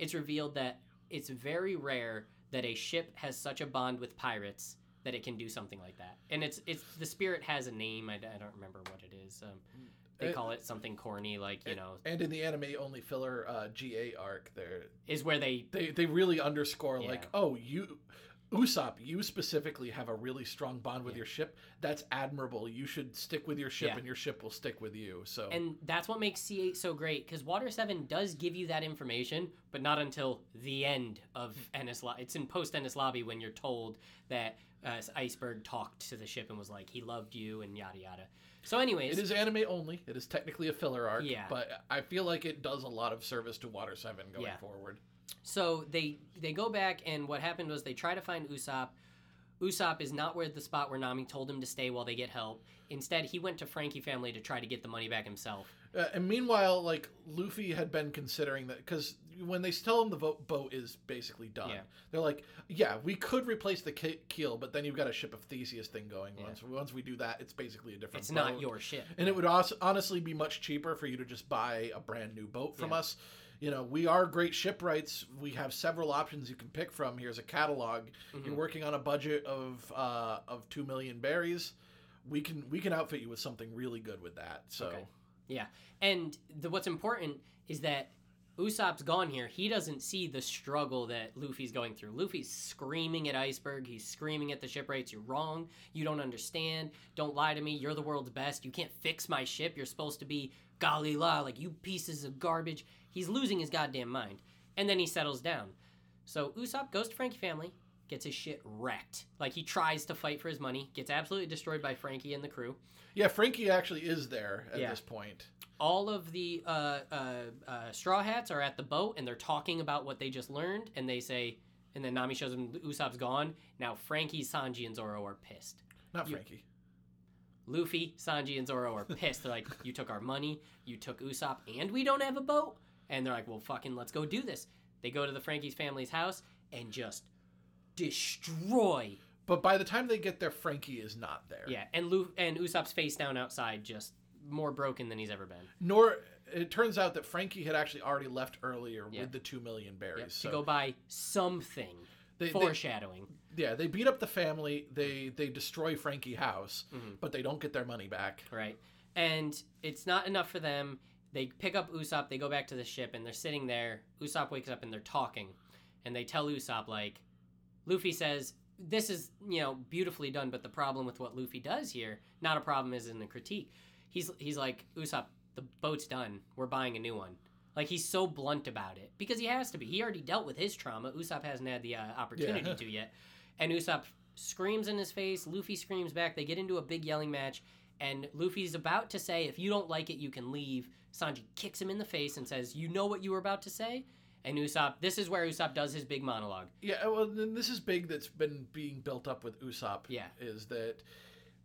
It's revealed that it's very rare that a ship has such a bond with pirates that it can do something like that. And it's the spirit has a name. I don't remember what it is. They call it something corny, like, you know. And in the anime-only filler GA arc, there is where They really underscore, like, oh, Usopp, you specifically have a really strong bond with your ship. That's admirable. You should stick with your ship, and your ship will stick with you. So, and that's what makes C8 so great, because Water 7 does give you that information, but not until the end of Enies Lobby. It's in post-Enies Lobby when you're told that Iceberg talked to the ship and was like, he loved you and yada yada. So anyways... It is anime only. It is technically a filler arc, but I feel like it does a lot of service to Water 7 going forward. So they go back, and what happened was they try to find Usopp. Usopp is not where the spot where Nami told him to stay while they get help. Instead, he went to Frankie family to try to get the money back himself. And meanwhile, like, Luffy had been considering that, because when they tell him the boat is basically done, they're like, we could replace the keel, but then you've got a Ship of Theseus thing going on. So once we do that, it's basically a different boat. It's not your ship. And it would also, honestly, be much cheaper for you to just buy a brand new boat from us. You know, we are great shipwrights. We have several options you can pick from. Here's a catalog. You're working on a budget of 2 million berries. We can outfit you with something really good with that. So, and what's important is that Usopp's gone here. He doesn't see the struggle that Luffy's going through. Luffy's screaming at Iceberg. He's screaming at the shipwrights. You're wrong. You don't understand. Don't lie to me. You're the world's best. You can't fix my ship. You're supposed to be Gali La, like, you pieces of garbage. He's losing his goddamn mind. And then he settles down. So Usopp goes to Frankie family, gets his shit wrecked. Like, he tries to fight for his money, gets absolutely destroyed by Frankie and the crew. Yeah, Frankie actually is there at this point. All of the Straw Hats are at the boat, and they're talking about what they just learned, and they say, and then Nami shows them Usopp's gone. Now Frankie, Sanji, and Zoro are pissed. Not Frankie. Luffy, Sanji, and Zoro are pissed. They're like, you took our money, you took Usopp, and we don't have a boat? And they're like, well, fucking, let's go do this. They go to the Frankie's family's house and just destroy. But by the time they get there, Frankie is not there. Yeah, and Usopp's face down outside, just more broken than he's ever been. Nor, it turns out that Frankie had actually already left earlier with the 2 million berries. Yep, so. To go buy something. Foreshadowing. They beat up the family. They destroy Frankie's house, but they don't get their money back. Right. And it's not enough for them. They pick up Usopp, they go back to the ship, and they're sitting there. Usopp wakes up, and they're talking. And they tell Usopp, like, Luffy says, this is, you know, beautifully done, but the problem with what Luffy does here, not a problem, is in the critique. He's like, Usopp, the boat's done. We're buying a new one. Like, he's so blunt about it. Because he has to be. He already dealt with his trauma. Usopp hasn't had the opportunity to yet. And Usopp screams in his face. Luffy screams back. They get into a big yelling match. And Luffy's about to say, if you don't like it, you can leave. Sanji kicks him in the face and says, you know what you were about to say? And Usopp, this is where Usopp does his big monologue. Yeah, well, this is big that's been being built up with Usopp. Yeah. Is that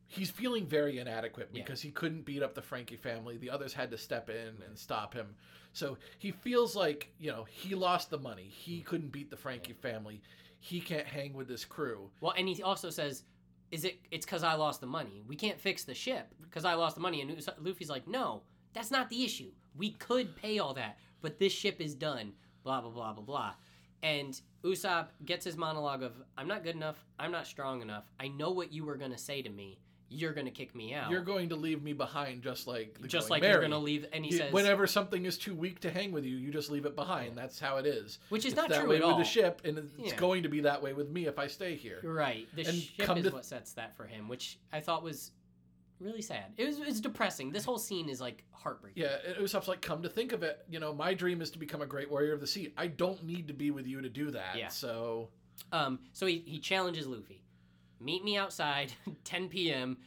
he's feeling very inadequate because he couldn't beat up the Frankie family. The others had to step in and stop him. So he feels like, you know, he lost the money. He couldn't beat the Frankie family. He can't hang with this crew. Well, and he also says, it's because I lost the money. We can't fix the ship because I lost the money. And Luffy's like, no, that's not the issue. We could pay all that, but this ship is done. Blah, blah, blah, blah, blah. And Usopp gets his monologue of, I'm not good enough. I'm not strong enough. I know what you were going to say to me. You're going to kick me out. You're going to leave me behind just like you're going to leave. And he says, whenever something is too weak to hang with you, you just leave it behind. Yeah. That's how it is. Which is not true at all. With the ship, and it's going to be that way with me if I stay here. Right. The ship is what sets that for him, which I thought was really sad. It's depressing. This whole scene is like heartbreaking. Yeah, and Usopp's like, come to think of it, you know, my dream is to become a great warrior of the sea. I don't need to be with you to do that. Yeah. So he challenges Luffy. Meet me outside, 10 p.m.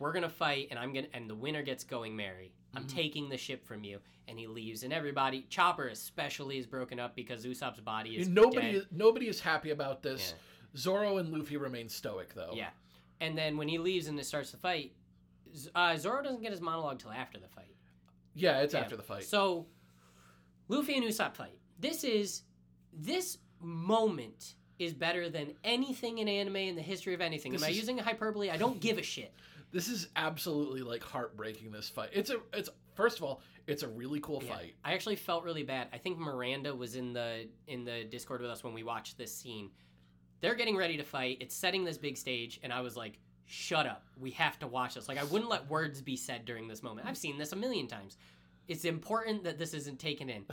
We're gonna fight, and and the winner gets going merry. I'm taking the ship from you, and he leaves. And everybody, Chopper especially, is broken up because Usopp's body is dead. Nobody is happy about this. Yeah. Zoro and Luffy remain stoic, though. Yeah, and then when he leaves and it starts the fight, Zoro doesn't get his monologue till after the fight. Yeah, it's after the fight. So Luffy and Usopp fight. This moment is better than anything in anime in the history of anything. Am I using hyperbole? I don't give a shit. This is absolutely like heartbreaking, this fight. It's first of all, it's a really cool fight. I actually felt really bad. I think Miranda was in the Discord with us when we watched this scene. They're getting ready to fight. It's setting this big stage, and I was like, shut up. We have to watch this. Like, I wouldn't let words be said during this moment. I've seen this a million times. It's important that this isn't taken in.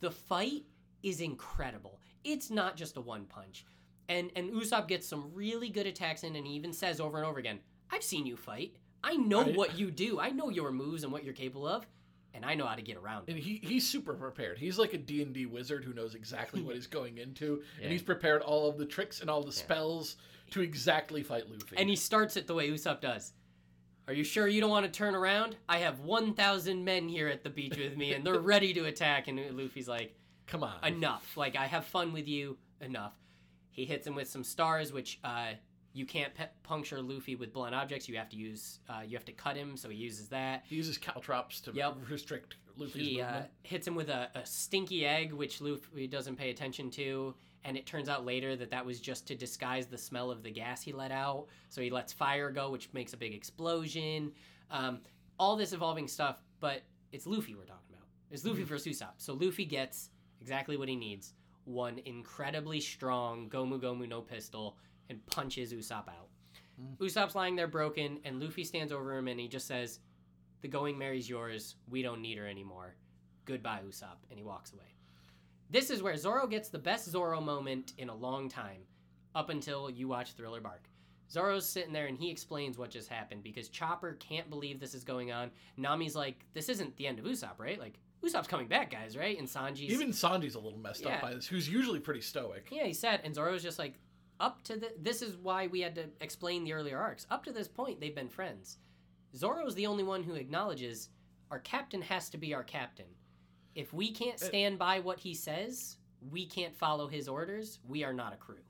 The fight is incredible. It's not just a one punch. And Usopp gets some really good attacks in, and he even says over and over again, I've seen you fight. I know what you do. I know your moves and what you're capable of, and I know how to get around it. And he's super prepared. He's like a D&D wizard who knows exactly what he's going into, and he's prepared all of the tricks and all the spells to exactly fight Luffy. And he starts it the way Usopp does. Are you sure you don't want to turn around? I have 1,000 men here at the beach with me, and they're ready to attack. And Luffy's like, come on. Enough. Like, I have fun with you. Enough. He hits him with some stars, which you can't puncture Luffy with blunt objects. You have to use, cut him, so he uses that. He uses caltrops to restrict Luffy's movement. He hits him with a stinky egg, which Luffy doesn't pay attention to, and it turns out later that was just to disguise the smell of the gas he let out. So he lets fire go, which makes a big explosion. All this evolving stuff, but it's Luffy we're talking about. It's Luffy versus Usopp. So Luffy gets exactly what he needs. One incredibly strong Gomu Gomu no pistol, and punches Usopp out. Usopp's lying there broken, and Luffy stands over him, and he just says, the going merry's yours. We don't need her anymore. Goodbye, Usopp. And he walks away. This is where Zoro gets the best Zoro moment in a long time, up until you watch Thriller Bark. Zoro's sitting there, and he explains what just happened, because Chopper can't believe this is going on. Nami's like, this isn't the end of Usopp, right? Like, Usopp's coming back, guys, right? And Sanji's a little messed up by this, who's usually pretty stoic. Yeah, he's sad. And Zoro's just like, this is why we had to explain the earlier arcs. Up to this point, they've been friends. Zoro's the only one who acknowledges our captain has to be our captain. If we can't stand by what he says, we can't follow his orders, we are not a crew.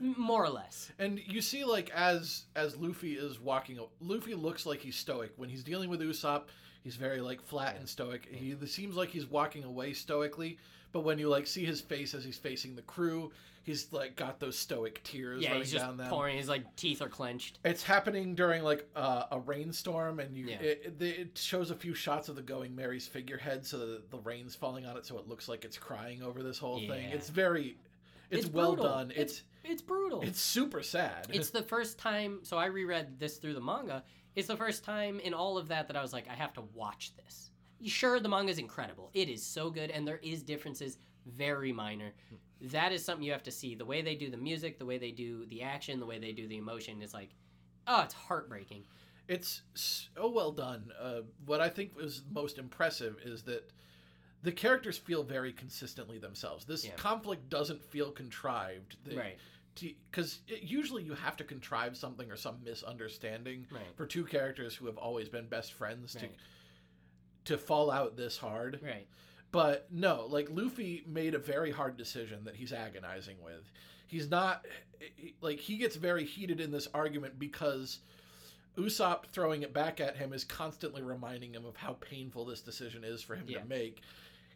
More or less. And you see, like, as Luffy is walking, Luffy looks like he's stoic. When he's dealing with Usopp, he's very, like, flat and stoic. He seems like he's walking away stoically, but when you, like, see his face as he's facing the crew, he's, like, got those stoic tears running down them. Yeah, he's just pouring. His, like, teeth are clenched. It's happening during, like, a rainstorm, and it shows a few shots of the Going Merry's figurehead, so that the rain's falling on it, so it looks like it's crying over this whole thing. It's very... It's well brutal. Done. It's brutal. It's super sad. It's the first time, so I reread this through the manga, it's the first time in all of that I was like, I have to watch this. Sure, the manga's incredible. It is so good, and there is differences, very minor. That is something you have to see. The way they do the music, the way they do the action, the way they do the emotion, it's like, oh, it's heartbreaking. It's so well done. What I think was most impressive is that the characters feel very consistently themselves. This conflict doesn't feel contrived. Because usually you have to contrive something or some misunderstanding for two characters who have always been best friends to fall out this hard. Right. But no, like, Luffy made a very hard decision that he's agonizing with. He's not, like, he gets very heated in this argument because Usopp throwing it back at him is constantly reminding him of how painful this decision is for him to make.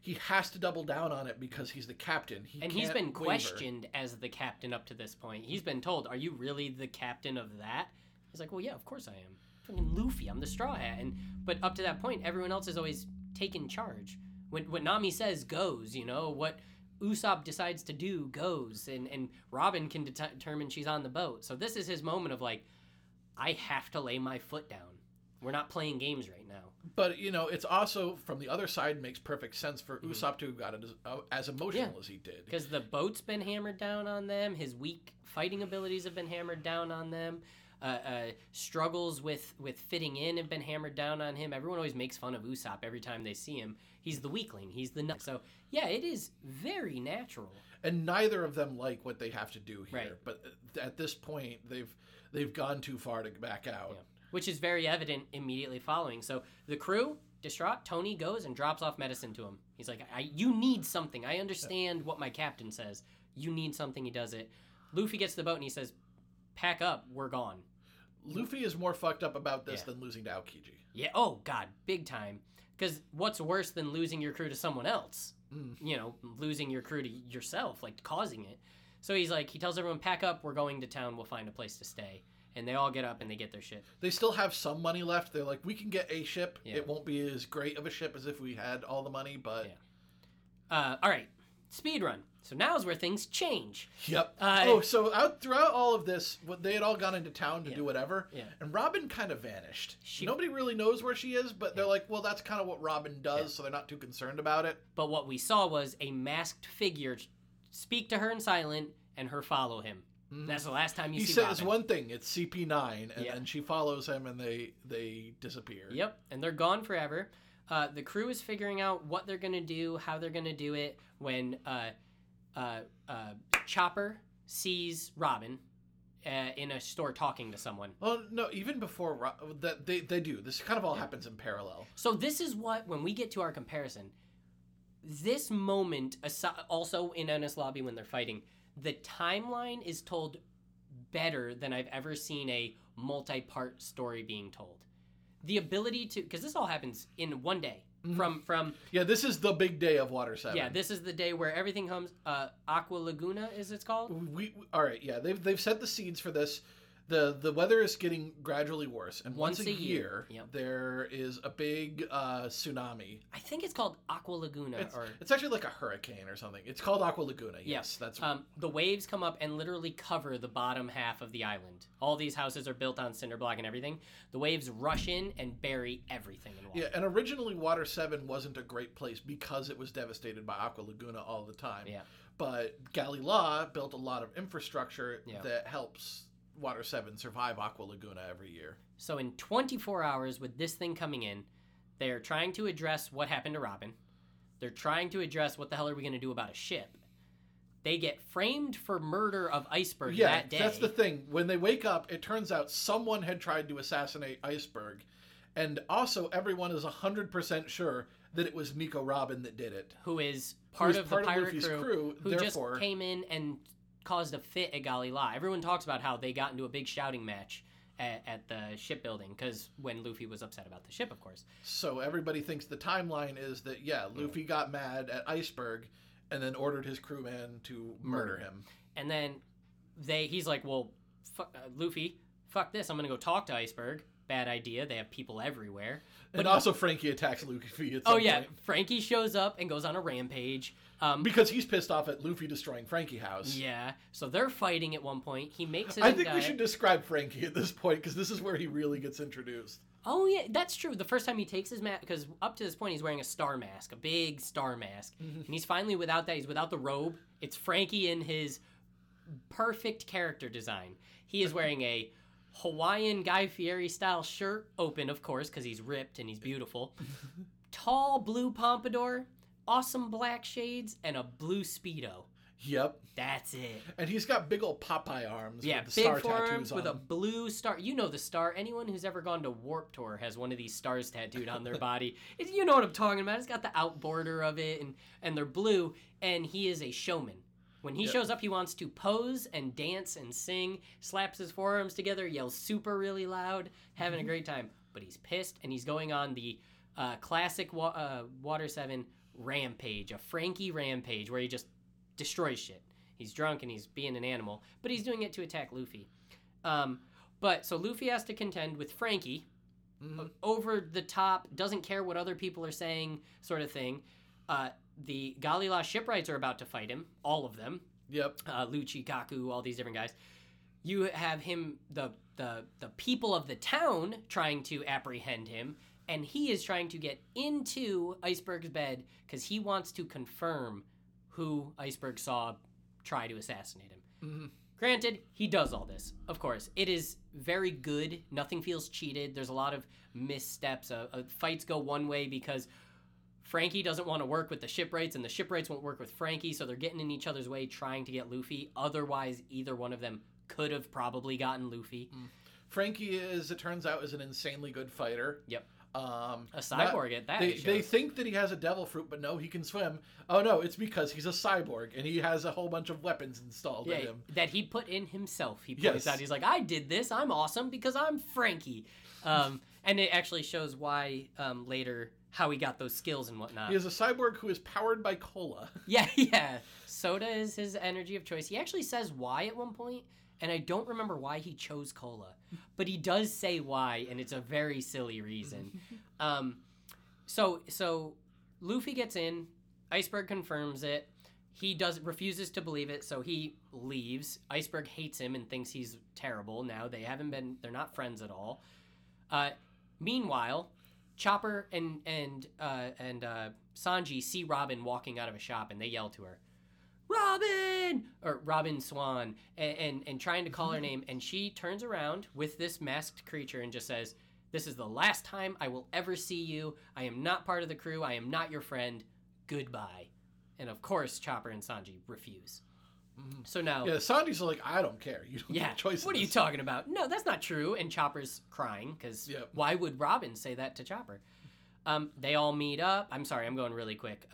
He has to double down on it because he's the captain. He can't waver. He's been questioned as the captain up to this point. He's been told, "Are you really the captain of that?" He's like, "Well, yeah, of course I am. Fucking Luffy, I'm the Straw Hat." But up to that point, everyone else has always taken charge. What Nami says goes, you know, what Usopp decides to do goes, and Robin can determine she's on the boat. So this is his moment of, like, I have to lay my foot down. We're not playing games right now. But, you know, it's also, from the other side, makes perfect sense for Usopp to have got it as emotional as he did. Because the boat's been hammered down on them. His weak fighting abilities have been hammered down on them. Struggles with fitting in have been hammered down on him. Everyone always makes fun of Usopp every time they see him. He's the weakling. He's the nut. So, yeah, it is very natural. And neither of them like what they have to do here. Right. But at this point, they've gone too far to back out. Yeah. Which is very evident immediately following. So the crew, distraught, Tony goes and drops off medicine to him. He's like, you need something. I understand what my captain says. You need something. He does it. Luffy gets to the boat and he says, pack up. We're gone. Luffy is more fucked up about this than losing to Aokiji. Yeah, oh, God, big time. Because what's worse than losing your crew to someone else? You know, losing your crew to yourself, like, causing it. So he's like, he tells everyone, pack up, we're going to town, we'll find a place to stay. And they all get up and they get their shit. They still have some money left. They're like, we can get a ship. Yeah. It won't be as great of a ship as if we had all the money, but... Yeah. All right, speed run. So now is where things change. Yep. Throughout all of this, they had all gone into town to do whatever, and Robin kind of vanished. Nobody really knows where she is, but they're like, well, that's kind of what Robin does, so they're not too concerned about it. But what we saw was a masked figure speak to her in silent and her follow him. Mm-hmm. That's the last time he see Robin. He says one thing, it's CP9, and then she follows him and they disappear. Yep, and they're gone forever. The crew is figuring out what they're going to do, how they're going to do it, when... Chopper sees Robin in a store talking to someone. Well, no, even before they do. This kind of all happens in parallel. So this is what, when we get to our comparison, this moment, also in Enies Lobby when they're fighting, the timeline is told better than I've ever seen a multi-part story being told. The ability to, because this all happens in one day. This is the big day of Water 7. Yeah, this is the day where everything comes. Aqua Laguna is it's called. They've set the seeds for this. The weather is getting gradually worse, and once a year there is a big tsunami. I think it's called Aqua Laguna. It's actually like a hurricane or something. It's called Aqua Laguna. Yes, that's the waves come up and literally cover the bottom half of the island. All these houses are built on cinder block and everything. The waves rush in and bury everything in water. Yeah, and originally Water 7 wasn't a great place because it was devastated by Aqua Laguna all the time. Yeah, but Galilea built a lot of infrastructure that helps Water 7 survive Aqua Laguna every year. So in 24 hours, with this thing coming in, they're trying to address what happened to Robin. They're trying to address what the hell are we going to do about a ship. They get framed for murder of Iceberg that day. Yeah, that's the thing. When they wake up, it turns out someone had tried to assassinate Iceberg. And also, everyone is 100% sure that it was Nico Robin that did it. Who is part of the pirate crew who just came in and... caused a fit at Galilea. Everyone talks about how they got into a big shouting match at the shipbuilding, because when Luffy was upset about the ship, of course. So everybody thinks the timeline is that, Luffy got mad at Iceberg and then ordered his crewman to murder him. And then he's like, well, Luffy, fuck this, I'm going to go talk to Iceberg. Bad idea, they have people everywhere. But and also Frankie attacks Luffy at some point. Frankie shows up and goes on a rampage. Because he's pissed off at Luffy destroying Frankie House. Yeah, so they're fighting at one point. He makes it I think we should describe Frankie at this point, because this is where he really gets introduced. Oh, yeah, that's true. The first time he takes his mask, because up to this point he's wearing a star mask, a big star mask. Mm-hmm. And he's finally without that. He's without the robe. It's Frankie in his perfect character design. He is wearing a Hawaiian Guy Fieri style shirt, open, of course, because he's ripped and he's beautiful. Tall blue pompadour, awesome black shades, and a blue Speedo. Yep. That's it. And he's got big old Popeye arms with the star tattoos on. Yeah, big with a blue star. You know the star. Anyone who's ever gone to Warped Tour has one of these stars tattooed on their body. You know what I'm talking about. It's got the out border of it, and they're blue, and he is a showman. When he shows up, he wants to pose and dance and sing, slaps his forearms together, yells super really loud, having a great time. But he's pissed, and he's going on the classic Water 7 rampage, a Frankie rampage, where he just destroys shit. He's drunk, and he's being an animal, but he's doing it to attack Luffy. So Luffy has to contend with Frankie, over the top, doesn't care what other people are saying sort of thing. The Galila shipwrights are about to fight him, all of them. Yep. Lucci, Kaku, all these different guys. You have him, the people of the town trying to apprehend him, and he is trying to get into Iceberg's bed because he wants to confirm who Iceberg saw try to assassinate him. Mm-hmm. Granted, he does all this, of course. It is very good. Nothing feels cheated. There's a lot of missteps. Fights go one way because Frankie doesn't want to work with the shipwrights, and the shipwrights won't work with Frankie, so they're getting in each other's way trying to get Luffy. Otherwise, either one of them could have probably gotten Luffy. Mm. Frankie, as it turns out, is an insanely good fighter. Yep. A cyborg at that. They think that he has a devil fruit, but no, he can swim. Oh, no, it's because he's a cyborg, and he has a whole bunch of weapons installed in him. That he put in himself. He points out, he's like, I did this, I'm awesome, because I'm Frankie. And it actually shows why later how he got those skills and whatnot. He is a cyborg who is powered by cola. Yeah. Soda is his energy of choice. He actually says why at one point, and I don't remember why he chose cola, but he does say why, and it's a very silly reason. So Luffy gets in. Iceberg confirms it. He refuses to believe it, so he leaves. Iceberg hates him and thinks he's terrible. Now they're not friends at all. Meanwhile, Chopper and Sanji see Robin walking out of a shop, and they yell to her, Robin! Or Robin Swan, and trying to call her name, and she turns around with this masked creature and just says, this is the last time I will ever see you. I am not part of the crew. I am not your friend. Goodbye. And of course, Chopper and Sanji refuse. So now... yeah, Sanji's like, I don't care. You don't have a choice. What are you talking about? No, that's not true. And Chopper's crying, because why would Robin say that to Chopper? They all meet up. I'm sorry, I'm going really quick.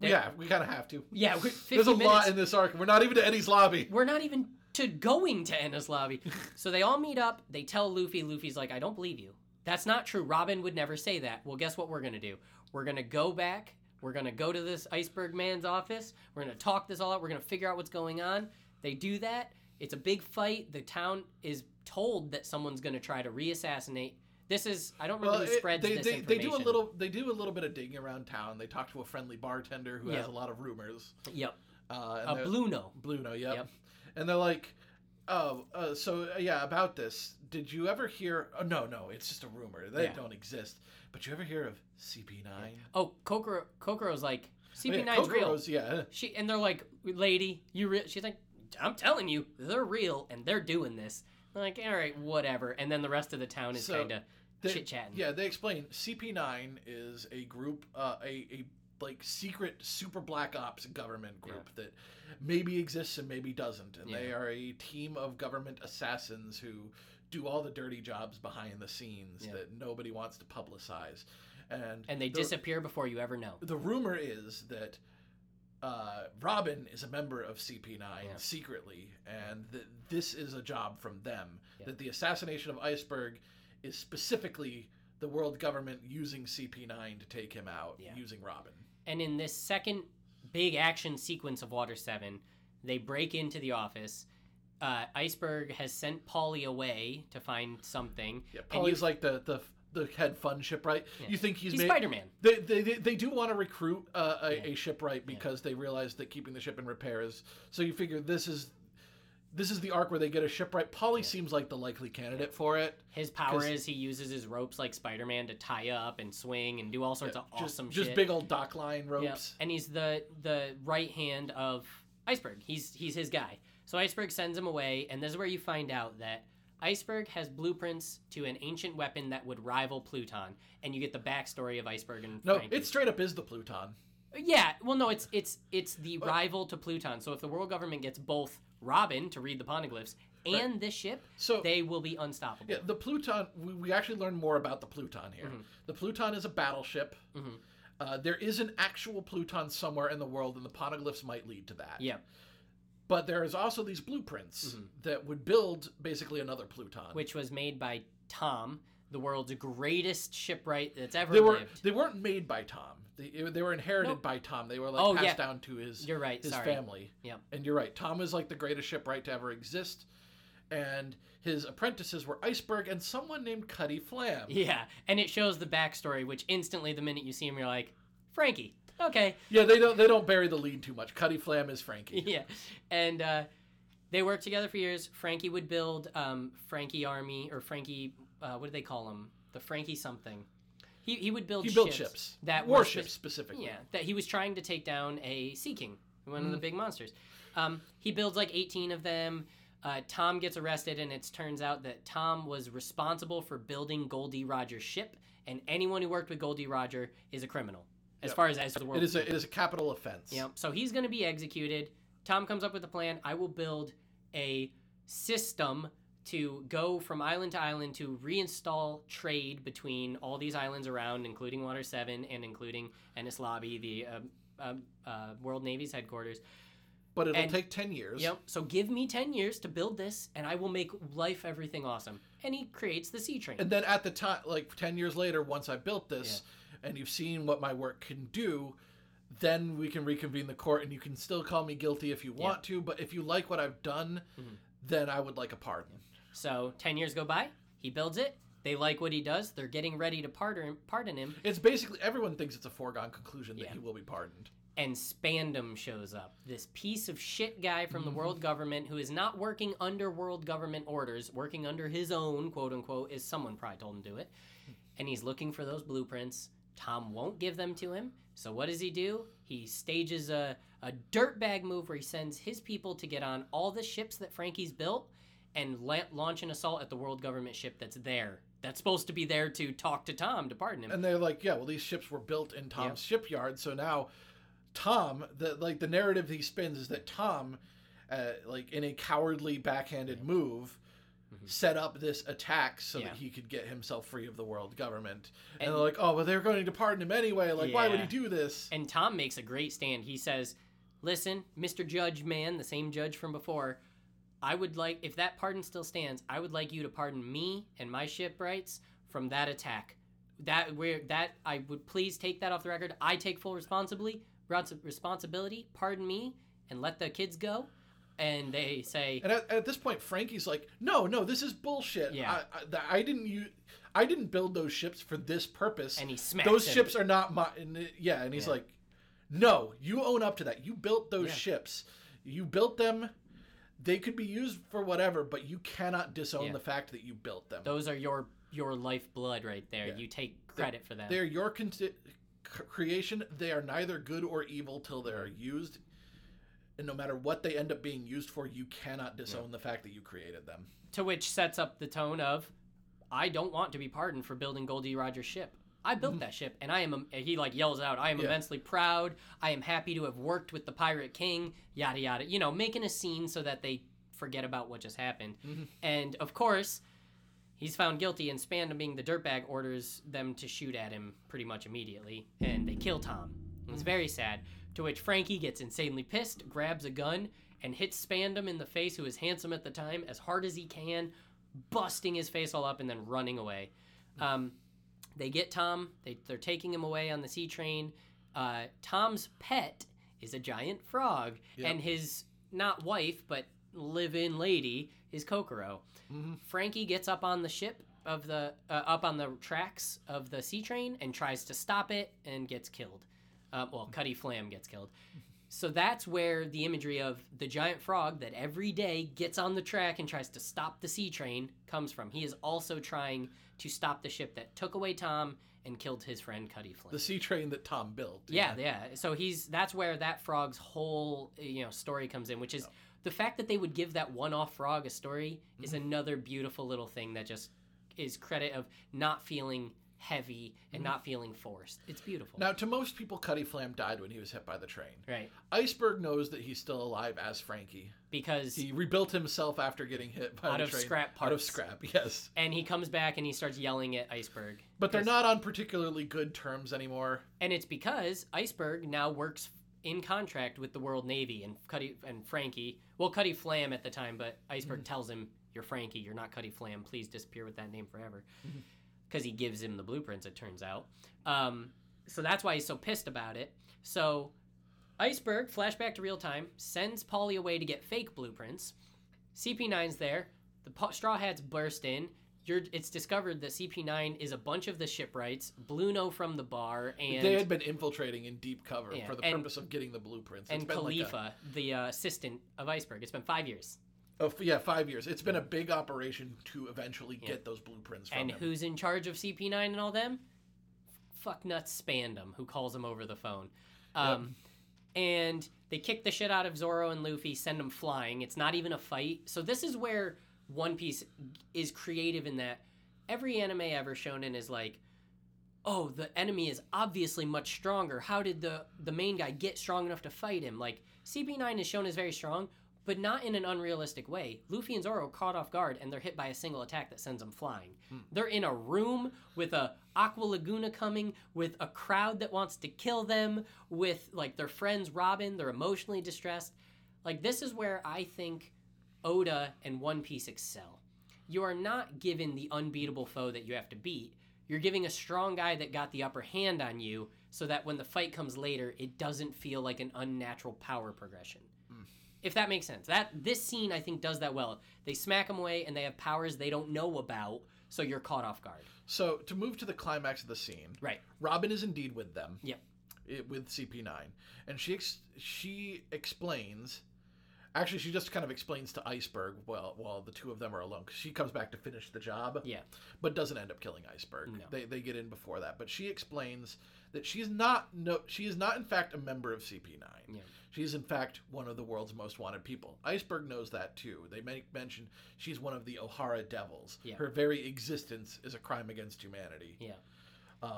We kind of have to. Yeah, there's a lot in this arc. We're not even to Eni's lobby. We're not even going to Eni's lobby. So they all meet up. They tell Luffy. Luffy's like, I don't believe you. That's not true. Robin would never say that. Well, guess what we're going to do? We're going to go back... we're going to go to this Iceberg man's office. We're going to talk this all out. We're going to figure out what's going on. They do that. It's a big fight. The town is told that someone's going to try to re-assassinate. This is, I don't remember who spreads this information. They do a little bit of digging around town. They talk to a friendly bartender who has a lot of rumors. Yep. Bluno, yep. And they're like, about this, did you ever hear... oh, no, it's just a rumor. They don't exist. But you ever hear of CP9? Yeah. Oh, Kokoro's like, CP9's Kokoro's real. Yeah. And they're like, lady, you real? She's like, I'm telling you, they're real, and they're doing this. They're like, all right, whatever. And then the rest of the town is kind of chit-chatting. Yeah, they explain CP9 is a group, like secret super black ops government group that maybe exists and maybe doesn't, and they are a team of government assassins who do all the dirty jobs behind the scenes that nobody wants to publicize, and they disappear before you ever know. The rumor is that Robin is a member of CP9 secretly, and that this is a job from them, that the assassination of Iceberg is specifically the world government using CP9 to take him out, using Robin. And in this second big action sequence of Water 7, they break into the office. Iceberg has sent Polly away to find something. Yeah, Polly's like the head fun shipwright. Yeah. You think he's Spider-Man. They do want to recruit a shipwright because they realize that keeping the ship in repair is... so you figure this is the arc where they get a shipwright. Polly seems like the likely candidate for it. His power is he uses his ropes like Spider-Man to tie up and swing and do all sorts of awesome shit. Just big old dock line ropes. And he's the right hand of Iceberg. He's his guy. So Iceberg sends him away, and this is where you find out that Iceberg has blueprints to an ancient weapon that would rival Pluton, and you get the backstory of Iceberg and Frankie. No, it straight up is the Pluton. Yeah, well, no, it's the rival to Pluton. So if the world government gets both Robin to read the Poneglyphs and this ship, they will be unstoppable. Yeah, the Pluton. We actually learn more about the Pluton here. Mm-hmm. The Pluton is a battleship. Mm-hmm. There is an actual Pluton somewhere in the world, and the Poneglyphs might lead to that. Yeah. But there is also these blueprints that would build basically another Pluton, which was made by Tom, the world's greatest shipwright that's ever lived. They weren't made by Tom. They were inherited by Tom. They were passed down to his family. Yeah. And you're right. Tom is like the greatest shipwright to ever exist. And his apprentices were Iceberg and someone named Cutty Flam. Yeah. And it shows the backstory, which instantly the minute you see him, you're like, Frankie. Okay. Yeah, they don't bury the lead too much. Cutty Flam is Frankie. Yeah. And they worked together for years. Frankie would build Frankie Army or Frankie... what do they call him? The Frankie something. He built ships. That warships specifically. Yeah, that he was trying to take down a Sea King, one of the big monsters. He builds like 18 of them. Tom gets arrested, and it turns out that Tom was responsible for building Goldie Roger's ship, and anyone who worked with Goldie Roger is a criminal, as far as the world. It is a capital offense. Yep. So he's going to be executed. Tom comes up with a plan. I will build a system to go from island to island to reinstall trade between all these islands around, including Water 7 and including Ennis Lobby, the World Navy's headquarters. But it'll take 10 years. Yep. So give me 10 years to build this, and I will make life everything awesome. And he creates the sea train. And then at the time, like 10 years later, once I built this, and you've seen what my work can do, then we can reconvene the court, and you can still call me guilty if you want to, but if you like what I've done, then I would like a pardon. So 10 years go by, he builds it, they like what he does, they're getting ready to pardon him. It's basically, everyone thinks it's a foregone conclusion that he will be pardoned. And Spandam shows up, this piece of shit guy from the world government who is not working under world government orders, working under his own, quote-unquote, is someone probably told him to do it. And he's looking for those blueprints. Tom won't give them to him, so what does he do? He stages a dirtbag move where he sends his people to get on all the ships that Frankie's built and launch an assault at the world government ship that's there. That's supposed to be there to talk to Tom, to pardon him. And they're like, yeah, well, these ships were built in Tom's shipyard, so now Tom, the narrative he spins is that Tom, in a cowardly backhanded move, set up this attack so that he could get himself free of the world government. And they're like, oh, well, they're going to pardon him anyway. Like, why would he do this? And Tom makes a great stand. He says, listen, Mr. Judge Man, the same judge from before, I would like, if that pardon still stands, I would like you to pardon me and my shipwrights from that attack. I would please take that off the record. I take full responsibility, pardon me, and let the kids go. And they say... And at this point, Frankie's like, no, this is bullshit. Yeah. I didn't build those ships for this purpose. And he smacks those him. Ships are not my... And he's like, no, you own up to that. You built those ships. You built them. They could be used for whatever, but you cannot disown the fact that you built them. Those are your lifeblood right there. Yeah. You take credit for them. They're your creation. They are neither good or evil till they are used. And no matter what they end up being used for, you cannot disown the fact that you created them. To which sets up the tone of, I don't want to be pardoned for building Goldie Roger's ship. I built that ship, and he yells out, I am immensely proud. I am happy to have worked with the Pirate King, yada, yada. You know, making a scene so that they forget about what just happened. Mm-hmm. And, of course, he's found guilty, and Spandam, being the dirtbag, orders them to shoot at him pretty much immediately. And they kill Tom. It's very sad. To which Frankie gets insanely pissed, grabs a gun, and hits Spandam in the face, who is handsome at the time, as hard as he can, busting his face all up and then running away. They get Tom. They're taking him away on the sea train. Tom's pet is a giant frog, and his, not wife, but live-in lady is Kokoro. Mm-hmm. Frankie gets up on the ship, up on the tracks of the sea train, and tries to stop it and gets killed. Cutty Flam gets killed. So that's where the imagery of the giant frog that every day gets on the track and tries to stop the sea train comes from. He is also trying to stop the ship that took away Tom and killed his friend Cutty Flam. The sea train that Tom built. Yeah. So that's where that frog's whole story comes in, which is the fact that they would give that one-off frog a story is another beautiful little thing that just is credit of not feeling... heavy and not feeling forced. It's beautiful. Now, to most people, Cutty Flamm died when he was hit by the train. Right. Iceberg knows that he's still alive as Frankie. Because he rebuilt himself after getting hit by the train. Out of scrap parts. Out of scrap, yes. And he comes back and he starts yelling at Iceberg. But they're not on particularly good terms anymore. And it's because Iceberg now works in contract with the World Navy, and Cutty and Frankie, well, Cutty Flamm at the time, but Iceberg tells him, "You're Frankie, you're not Cutty Flamm. Please disappear with that name forever." Because he gives him the blueprints, it turns out. So that's why he's so pissed about it. So Iceberg, flashback to real time, sends Polly away to get fake blueprints. CP9's there. The Straw Hats burst in. It's discovered that CP9 is a bunch of the shipwrights, Bluno from the bar, and... They had been infiltrating in deep cover for the purpose of getting the blueprints. It's and been Khalifa, like the assistant of Iceberg. It's been 5 years. Oh, yeah, 5 years. It's been a big operation to eventually get those blueprints from him. And who's in charge of CP9 and all them? Fucknuts Spandam, who calls him over the phone. And they kick the shit out of Zoro and Luffy, send them flying. It's not even a fight. So this is where... One Piece is creative in that every anime ever shonen is like, oh, the enemy is obviously much stronger. How did the main guy get strong enough to fight him? Like, CP9 is shown as very strong, but not in an unrealistic way. Luffy and Zoro are caught off guard, and they're hit by a single attack that sends them flying. They're in a room with a Aqua Laguna coming, with a crowd that wants to kill them, with, like, their friends Robin. They're emotionally distressed. Like, this is where I think... Oda and One Piece excel. You are not given the unbeatable foe that you have to beat. You're giving a strong guy that got the upper hand on you so that when the fight comes later, it doesn't feel like an unnatural power progression. If that makes sense. This scene, I think, does that well. They smack him away and they have powers they don't know about, so you're caught off guard. So, to move to the climax of the scene, right? Robin is indeed with them. Yep. With CP9. And she explains... Actually, she just kind of explains to Iceberg while the two of them are alone, because she comes back to finish the job, but doesn't end up killing Iceberg. No. They get in before that, but she explains that she is not in fact a member of CP9. Yeah. She is in fact one of the world's most wanted people. Iceberg knows that too. They make mention she's one of the O'Hara Devils. Yeah. Her very existence is a crime against humanity. Yeah.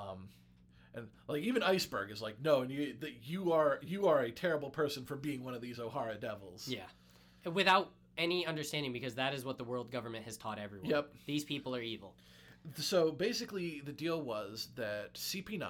And like even Iceberg is like, no, and you are a terrible person for being one of these O'Hara Devils. Yeah, without any understanding, because that is what the world government has taught everyone. Yep, these people are evil. So basically, the deal was that CP9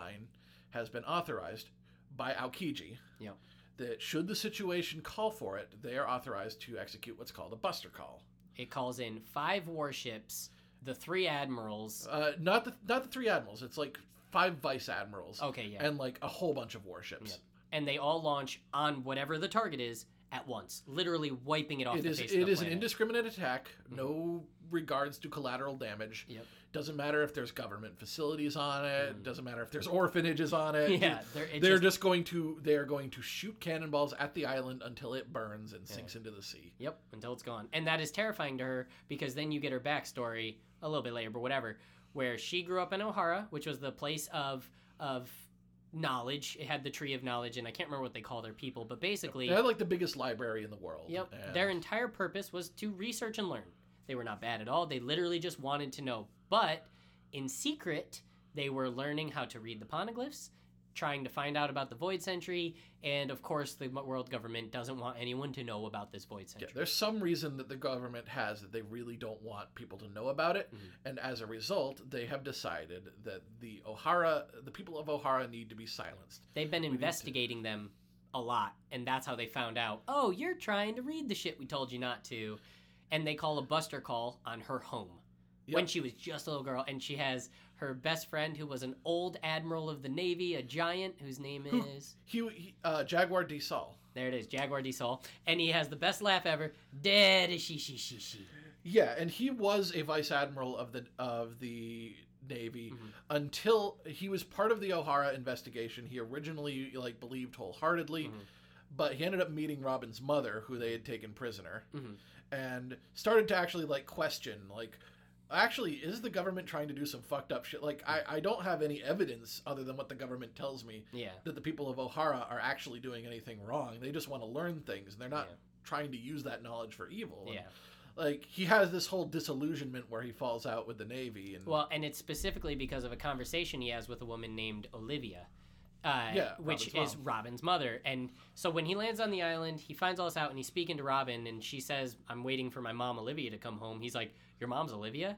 has been authorized by Aokiji. Yep. That should the situation call for it, they are authorized to execute what's called a buster call. It calls in 5 warships, the 3 admirals. Not the 3 admirals. It's like 5 vice admirals. Okay, yeah. And like a whole bunch of warships. Yep. And they all launch on whatever the target is at once, literally wiping it off the face of the planet. It is an indiscriminate attack, no regards to collateral damage. Yep. Doesn't matter if there's government facilities on it, doesn't matter if there's orphanages on it. Yeah, they're going to shoot cannonballs at the island until it burns and sinks into the sea. Yep, until it's gone. And that is terrifying to her, because then you get her backstory a little bit later, but whatever. Where she grew up in O'Hara, which was the place of knowledge. It had the Tree of Knowledge, and I can't remember what they call their people, but basically... They had, like, the biggest library in the world. Yep. And... Their entire purpose was to research and learn. They were not bad at all. They literally just wanted to know. But, in secret, they were learning how to read the poneglyphs, trying to find out about the Void Sentry, and, of course, the world government doesn't want anyone to know about this Void Sentry. Yeah, there's some reason that the government has that they really don't want people to know about it, and as a result, they have decided that the people of O'Hara need to be silenced. They've been investigating them a lot, and that's how they found out, oh, you're trying to read the shit we told you not to, and they call a buster call on her home. Yep. When she was just a little girl, and she has her best friend who was an old admiral of the Navy, a giant whose name is... Jaguar de Sol. There it is, Jaguar de Sol. And he has the best laugh ever. Dead is she. Yeah, and he was a vice admiral of the Navy until he was part of the O'Hara investigation. He originally believed wholeheartedly. But he ended up meeting Robin's mother, who they had taken prisoner, and started to actually question actually, is the government trying to do some fucked up shit? I don't have any evidence other than what the government tells me that the people of O'Hara are actually doing anything wrong. They just want to learn things, and they're not trying to use that knowledge for evil. Yeah. like, he has this whole disillusionment where he falls out with the Navy. And well, and it's specifically because of a conversation he has with a woman named Olivia, which is Robin's mother. And so when he lands on the island, he finds all this out, and he's speaking to Robin, and she says, I'm waiting for my mom, Olivia, to come home. He's like, your mom's Olivia?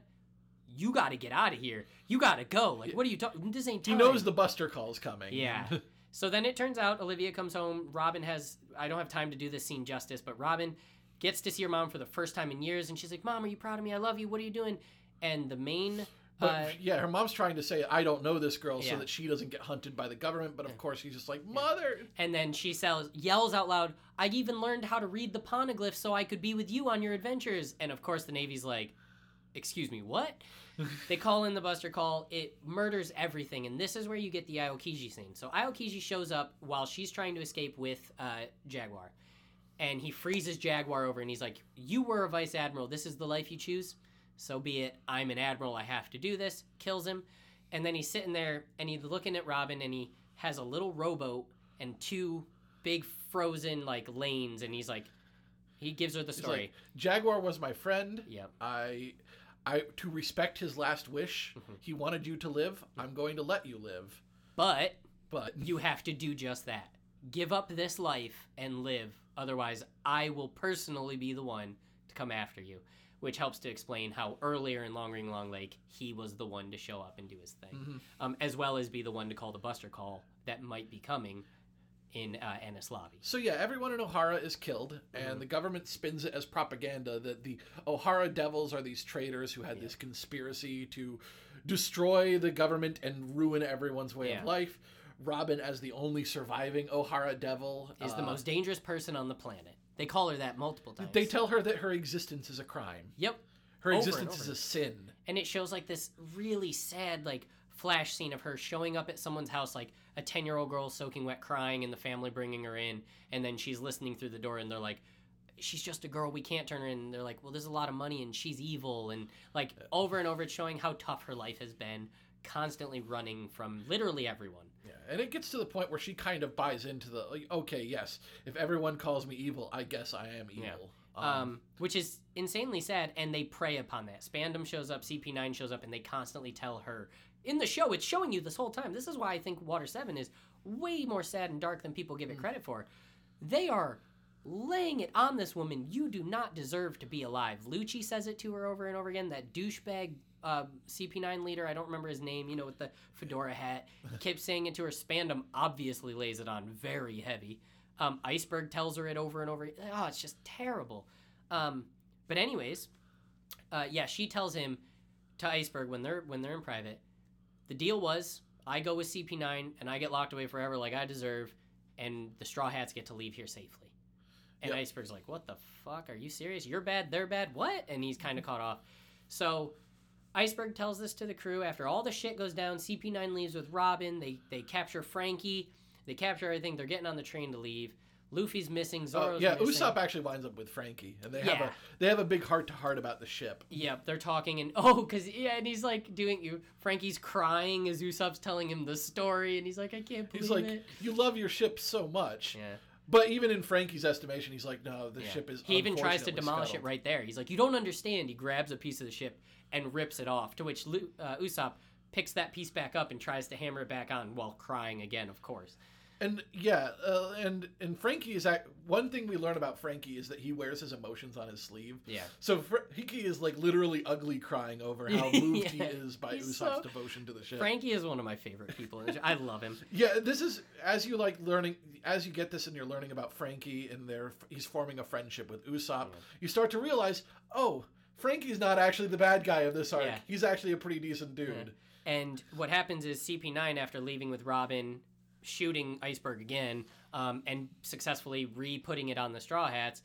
You got to get out of here. You got to go. Like, what are you talking? This ain't time. He knows the buster call's coming. Yeah. So then it turns out Olivia comes home. Robin has, I don't have time to do this scene justice, but Robin gets to see her mom for the first time in years. And she's like, Mom, are you proud of me? I love you. What are you doing? And the main... yeah, her mom's trying to say, I don't know this girl, so that she doesn't get hunted by the government. But, of course, she's just like, Mother! And then she yells out loud, I even learned how to read the poneglyph so I could be with you on your adventures. And, of course, the Navy's like... Excuse me, what? They call in the buster call. It murders everything, and this is where you get the Aokiji scene. So Aokiji shows up while she's trying to escape with Jaguar, and he freezes Jaguar over, and he's like, you were a vice admiral. This is the life you choose? So be it. I'm an admiral. I have to do this. Kills him, and then he's sitting there, and he's looking at Robin, and he has a little rowboat and two big frozen, like, lanes, and he's like, he gives her the story. Like, Jaguar was my friend. Yep. I to respect his last wish, he wanted you to live. I'm going to let you live. But you have to do just that. Give up this life and live. Otherwise, I will personally be the one to come after you, which helps to explain how earlier in Long Ring Long Lake, he was the one to show up and do his thing, as well as be the one to call the buster call that might be coming in Ennis Lobby. So yeah, everyone in O'Hara is killed, and the government spins it as propaganda that the O'Hara devils are these traitors who had this conspiracy to destroy the government and ruin everyone's way of life. Robin, as the only surviving O'Hara devil, is the most dangerous person on the planet. They call her that multiple times. They tell her that her existence is a crime. Yep. Her existence is a sin. And it shows like this really sad, like, flash scene of her showing up at someone's house, like a 10-year-old girl soaking wet crying, and the family bringing her in, and then she's listening through the door, and they're like, she's just a girl, we can't turn her in. And they're like, well, there's a lot of money and she's evil, and like over and over it's showing how tough her life has been, constantly running from literally everyone. Yeah, and it gets to the point where she kind of buys into the, like, okay, yes, if everyone calls me evil, I guess I am evil. Which is insanely sad, and they prey upon that. Spandam shows up, CP9 shows up, and they constantly tell her, in the show, it's showing you this whole time. This is why I think Water 7 is way more sad and dark than people give it credit for. They are laying it on this woman. You do not deserve to be alive. Lucci says it to her over and over again, that douchebag CP9 leader, I don't remember his name, you know, with the fedora hat. He kept saying it to her. Spandam obviously lays it on very heavy. Iceberg tells her it over and over. Oh, it's just terrible. But anyways, she tells him, to Iceberg, when they're in private, the deal was, I go with CP9 and I get locked away forever like I deserve, and the Straw Hats get to leave here safely. And Iceberg's like, what the fuck? Are you serious? You're bad, they're bad, what? And he's kind of caught off. So Iceberg tells this to the crew. After all the shit goes down, CP9 leaves with Robin. They capture Frankie. They capture everything. They're getting on the train to leave. Luffy's missing. Zoro's missing. Usopp actually winds up with Frankie, and they have a big heart-to-heart about the ship. Yep, they're talking, and and he's like Frankie's crying as Usopp's telling him the story, and he's like, I can't believe it. He's like, you love your ship so much. Yeah. But even in Frankie's estimation, he's like, no, the ship is. He even tries to demolish it right there. He's like, you don't understand. He grabs a piece of the ship and rips it off. To which Usopp picks that piece back up and tries to hammer it back on while crying again, of course. And and Frankie is one thing we learn about Frankie is that he wears his emotions on his sleeve. Yeah. So Frankie is like literally ugly crying over how moved he is by Usopp's devotion to the ship. Frankie is one of my favorite people. I love him. Yeah, this is as you get this and you're learning about Frankie and he's forming a friendship with Usopp. Yeah. You start to realize, oh, Frankie's not actually the bad guy of this arc. Yeah. He's actually a pretty decent dude. Yeah. And what happens is CP9, after leaving with Robin, shooting Iceberg again, and successfully re-putting it on the Straw Hats,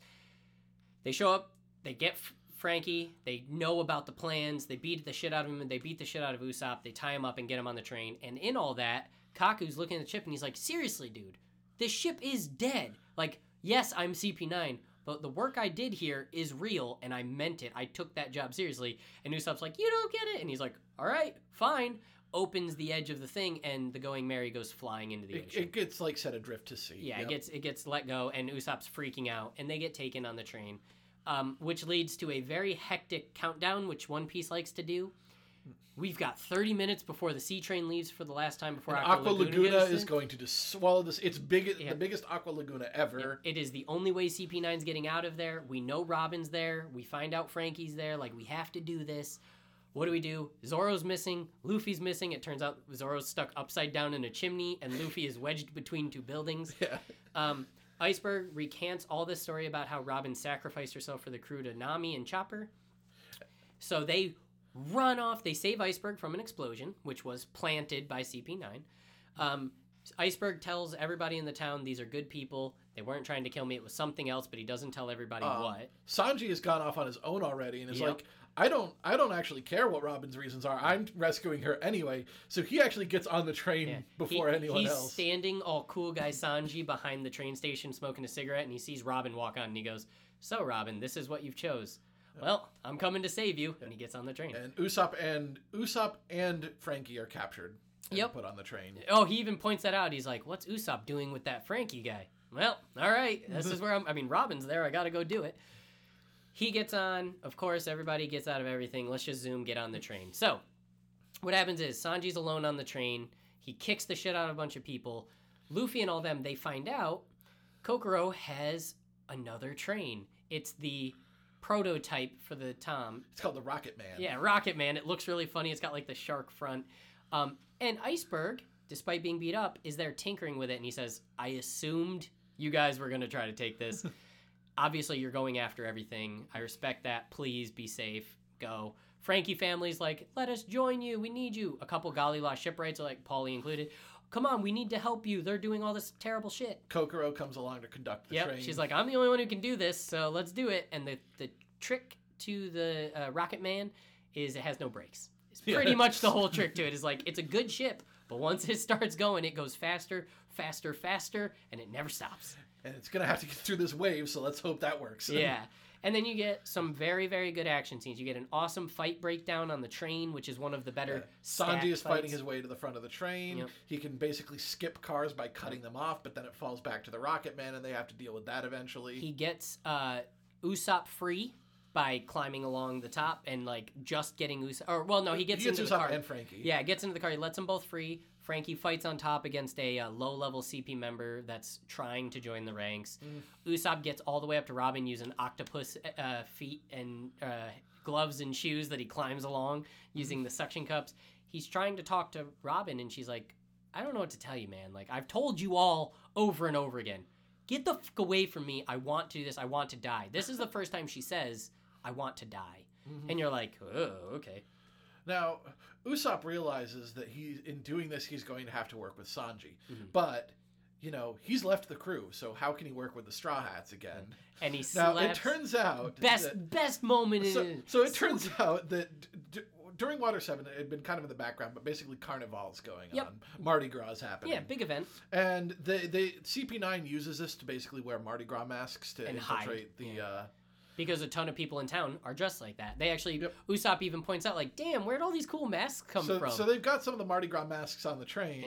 they show up, they get Frankie, they know about the plans, they beat the shit out of him, and they beat the shit out of Usopp, they tie him up and get him on the train, and in all that, Kaku's looking at the ship, and he's like, seriously, dude, this ship is dead. Like, yes, I'm CP9, but the work I did here is real, and I meant it. I took that job seriously. And Usopp's like, you don't get it. And he's like, all right, fine. Opens the edge of the thing, and the Going Merry goes flying into the ocean. It gets, like, set adrift to sea. Yeah, It gets let go, and Usopp's freaking out, and they get taken on the train. which leads to a very hectic countdown, which One Piece likes to do. We've got 30 minutes before the sea train leaves for the last time before Aqua Laguna is going to just swallow this. It's the biggest Aqua Laguna ever. It is the only way CP9's getting out of there. We know Robin's there. We find out Frankie's there. Like, we have to do this. What do we do? Zoro's missing. Luffy's missing. It turns out Zoro's stuck upside down in a chimney, and Luffy is wedged between two buildings. Yeah. Iceberg recants all this story about how Robin sacrificed herself for the crew to Nami and Chopper. So they run off. They save Iceberg from an explosion, which was planted by CP9. Iceberg tells everybody in the town these are good people. They weren't trying to kill me. It was something else, but he doesn't tell everybody what. Sanji has gone off on his own already and is like, I don't actually care what Robin's reasons are. I'm rescuing her anyway. So he actually gets on the train before anyone else. He's standing all cool guy Sanji behind the train station smoking a cigarette, and he sees Robin walk on, and he goes, "So, Robin, this is what you've chose. Well, I'm coming to save you," and he gets on the train. And Usopp and Frankie are captured and put on the train. Oh, he even points that out. He's like, "What's Usopp doing with that Frankie guy?" Well, all right, this is where Robin's there. I got to go do it. He gets on. Of course, everybody gets out of everything. Let's just get on the train. So what happens is Sanji's alone on the train. He kicks the shit out of a bunch of people. Luffy and all them, they find out Kokoro has another train. It's the prototype for the Tom. It's called the Rocket Man. Yeah, Rocket Man. It looks really funny. It's got like the shark front. And Iceberg, despite being beat up, is there tinkering with it. And he says, "I assumed you guys were going to try to take this. Obviously, you're going after everything. I respect that. Please be safe. Go." Frankie family's like, "Let us join you. We need you." A couple Galila shipwrights are like, Paulie included, "Come on, we need to help you. They're doing all this terrible shit." Kokoro comes along to conduct the train. She's like, "I'm the only one who can do this, so let's do it." And the trick to the Rocket Man is it has no brakes. It's pretty much the whole trick to it. Is like, it's a good ship, but once it starts going, it goes faster, faster, faster, and it never stops. And it's going to have to get through this wave, so let's hope that works. Yeah. And then you get some very, very good action scenes. You get an awesome fight breakdown on the train, which is one of the better Sanji is fighting his way to the front of the train. Yep. He can basically skip cars by cutting them off, but then it falls back to the Rocket Man, and they have to deal with that eventually. He gets Usopp free by climbing along the top and, like, just getting Usopp. Or, well, no, he gets into Usopp the car. And Frankie. Yeah, gets into the car. He lets them both free. Frankie fights on top against a low-level CP member that's trying to join the ranks. Usopp gets all the way up to Robin using octopus feet and gloves and shoes that he climbs along using the suction cups. He's trying to talk to Robin, and she's like, "I don't know what to tell you, man. Like, I've told you all over and over again. Get the fuck away from me. I want to do this. I want to die." This is the first time she says, "I want to die." Mm-hmm. And you're like, "Oh, okay." Now, Usopp realizes that he's going to have to work with Sanji. Mm-hmm. But, you know, he's left the crew, so how can he work with the Straw Hats again? And he slaps... Now, it turns out... Best moment in... So it turns out that during Water 7, it had been kind of in the background, but basically Carnival's going on. Mardi Gras is happening. Yeah, big event. And CP9 uses this to basically wear Mardi Gras masks to infiltrate hide. Because a ton of people in town are dressed like that. They actually, Usopp even points out, like, "Damn, where'd all these cool masks come from?" So they've got some of the Mardi Gras masks on the train,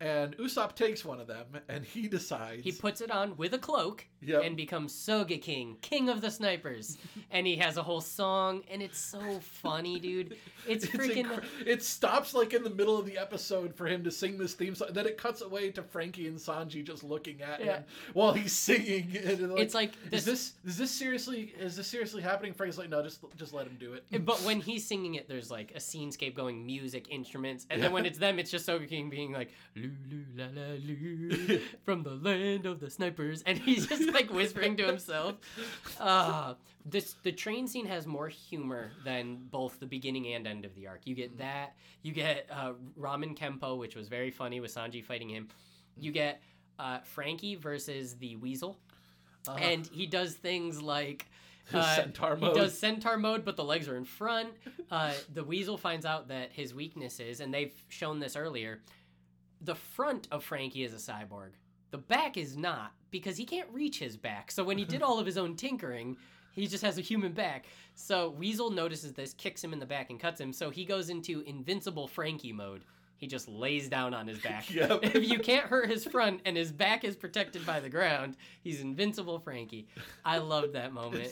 and Usopp takes one of them, and he decides... He puts it on with a cloak and becomes Soga King of the Snipers. And he has a whole song, and it's so funny, dude. It's freaking... It stops, like, in the middle of the episode for him to sing this theme song. Then it cuts away to Frankie and Sanji just looking at him while he's singing. And like, it's like... Is this seriously happening? Frankie's like, "No, just let him do it." But when he's singing it, there's, like, a scenescape going, music, instruments. And then when it's them, it's just Soga King being like... "La, la, loo, from the land of the snipers," and he's just like whispering to himself. The train scene has more humor than both the beginning and end of the arc. You get that. You get Ramen Kenpo, which was very funny with Sanji fighting him. You get Frankie versus the Weasel, and he does things like... He does centaur mode, but the legs are in front. The Weasel finds out that his weaknesses, and they've shown this earlier... The front of Frankie is a cyborg. The back is not, because he can't reach his back. So when he did all of his own tinkering, he just has a human back. So Weasel notices this, kicks him in the back, and cuts him. So he goes into invincible Frankie mode. he just lays down on his back. Yep. If you can't hurt his front and his back is protected by the ground, he's invincible Frankie. I loved that moment.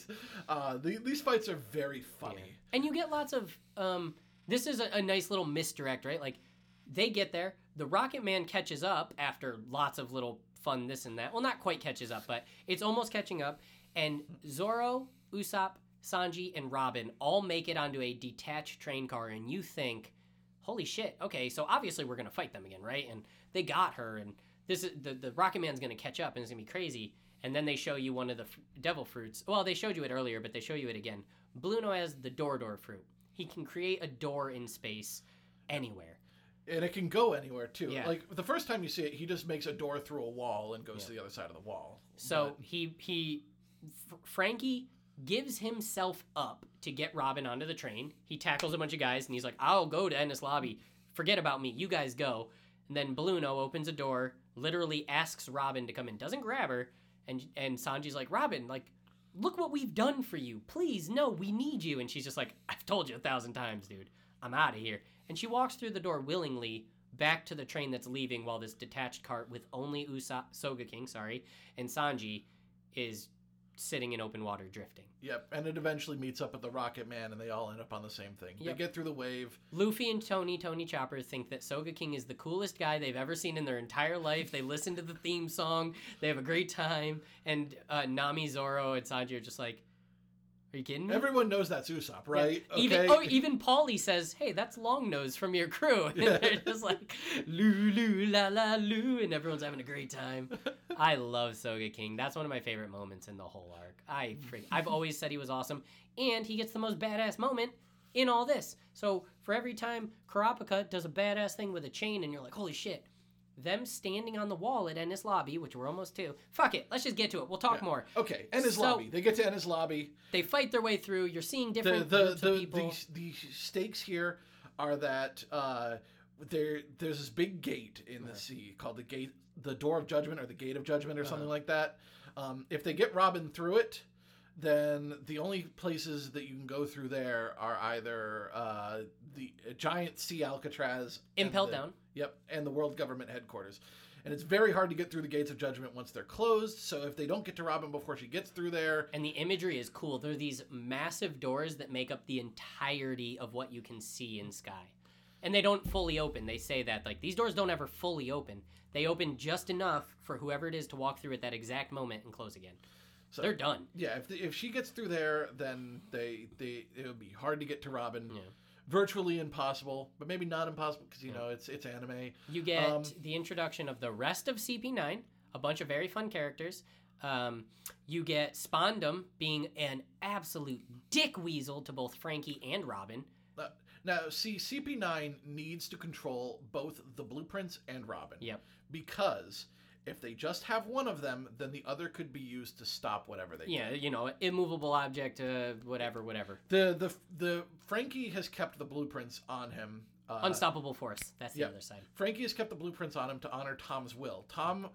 These fights are very funny. Yeah. And you get lots of... this is a nice little misdirect, right? Like, they get there. The Rocket Man catches up after lots of little fun this and that. Well, not quite catches up, but it's almost catching up. And Zoro, Usopp, Sanji, and Robin all make it onto a detached train car. And you think, holy shit, okay, so obviously we're going to fight them again, right? And they got her. And this is the Rocket Man's going to catch up, and it's going to be crazy. And then they show you one of the devil fruits. Well, they showed you it earlier, but they show you it again. Bluno has the Door fruit. He can create a door in space anywhere. And it can go anywhere, too. Yeah. Like, the first time you see it, he just makes a door through a wall and goes to the other side of the wall. So but... Frankie gives himself up to get Robin onto the train. He tackles a bunch of guys, and he's like, I'll go to Ennis Lobby. Forget about me. You guys go. And then Bluno opens a door, literally asks Robin to come in. Doesn't grab her. And Sanji's like, Robin, like... look what we've done for you. Please, no, we need you. And she's just like, I've told you 1,000 times, dude. I'm out of here. And she walks through the door willingly back to the train that's leaving while this detached cart with only Usopp, Sogeking, and Sanji is sitting in open water drifting. Yep, and it eventually meets up with the Rocket Man, and they all end up on the same thing. Yep. They get through the wave. Luffy and Tony Chopper think that Sogeking is the coolest guy they've ever seen in their entire life. They listen to the theme song. They have a great time. And Nami, Zoro, and Sanji are just like, are you kidding me? Everyone knows that's Usopp, right? Yeah. Okay. Even Paulie says, hey, that's Longnose from your crew. And they're just like, loo, la, la, loo. And everyone's having a great time. I love Sogeking. That's one of my favorite moments in the whole arc. I've always said he was awesome. And he gets the most badass moment in all this. So for every time Kurapika does a badass thing with a chain and you're like, holy shit. Them standing on the wall at Ennis Lobby, which we're almost to. Fuck it. Let's just get to it. We'll talk more. Okay. Ennis Lobby. They get to Ennis Lobby. They fight their way through. You're seeing different groups of people. The stakes here are that there's this big gate in the sea called the Door of Judgment or the Gate of Judgment or something like that. If they get Robin through it, then the only places that you can go through there are either the giant sea Alcatraz. Impelled down. Yep, and the World Government Headquarters. And it's very hard to get through the Gates of Judgment once they're closed, so if they don't get to Robin before she gets through there... And the imagery is cool. There are these massive doors that make up the entirety of what you can see in Sky. And they don't fully open. They say that, like, these doors don't ever fully open. They open just enough for whoever it is to walk through at that exact moment and close again. So they're done. Yeah, if she gets through there, then it'll be hard to get to Robin. Yeah. Virtually impossible, but maybe not impossible because, you know, it's anime. You get the introduction of the rest of CP9, a bunch of very fun characters. You get Spondum being an absolute dick weasel to both Frankie and Robin. Now, see, CP9 needs to control both the blueprints and Robin. Yep. Because... if they just have one of them, then the other could be used to stop whatever they do. Yeah, you know, immovable object, whatever. The Frankie has kept the blueprints on him. Unstoppable force. That's the other side. Frankie has kept the blueprints on him to honor Tom's will. Tom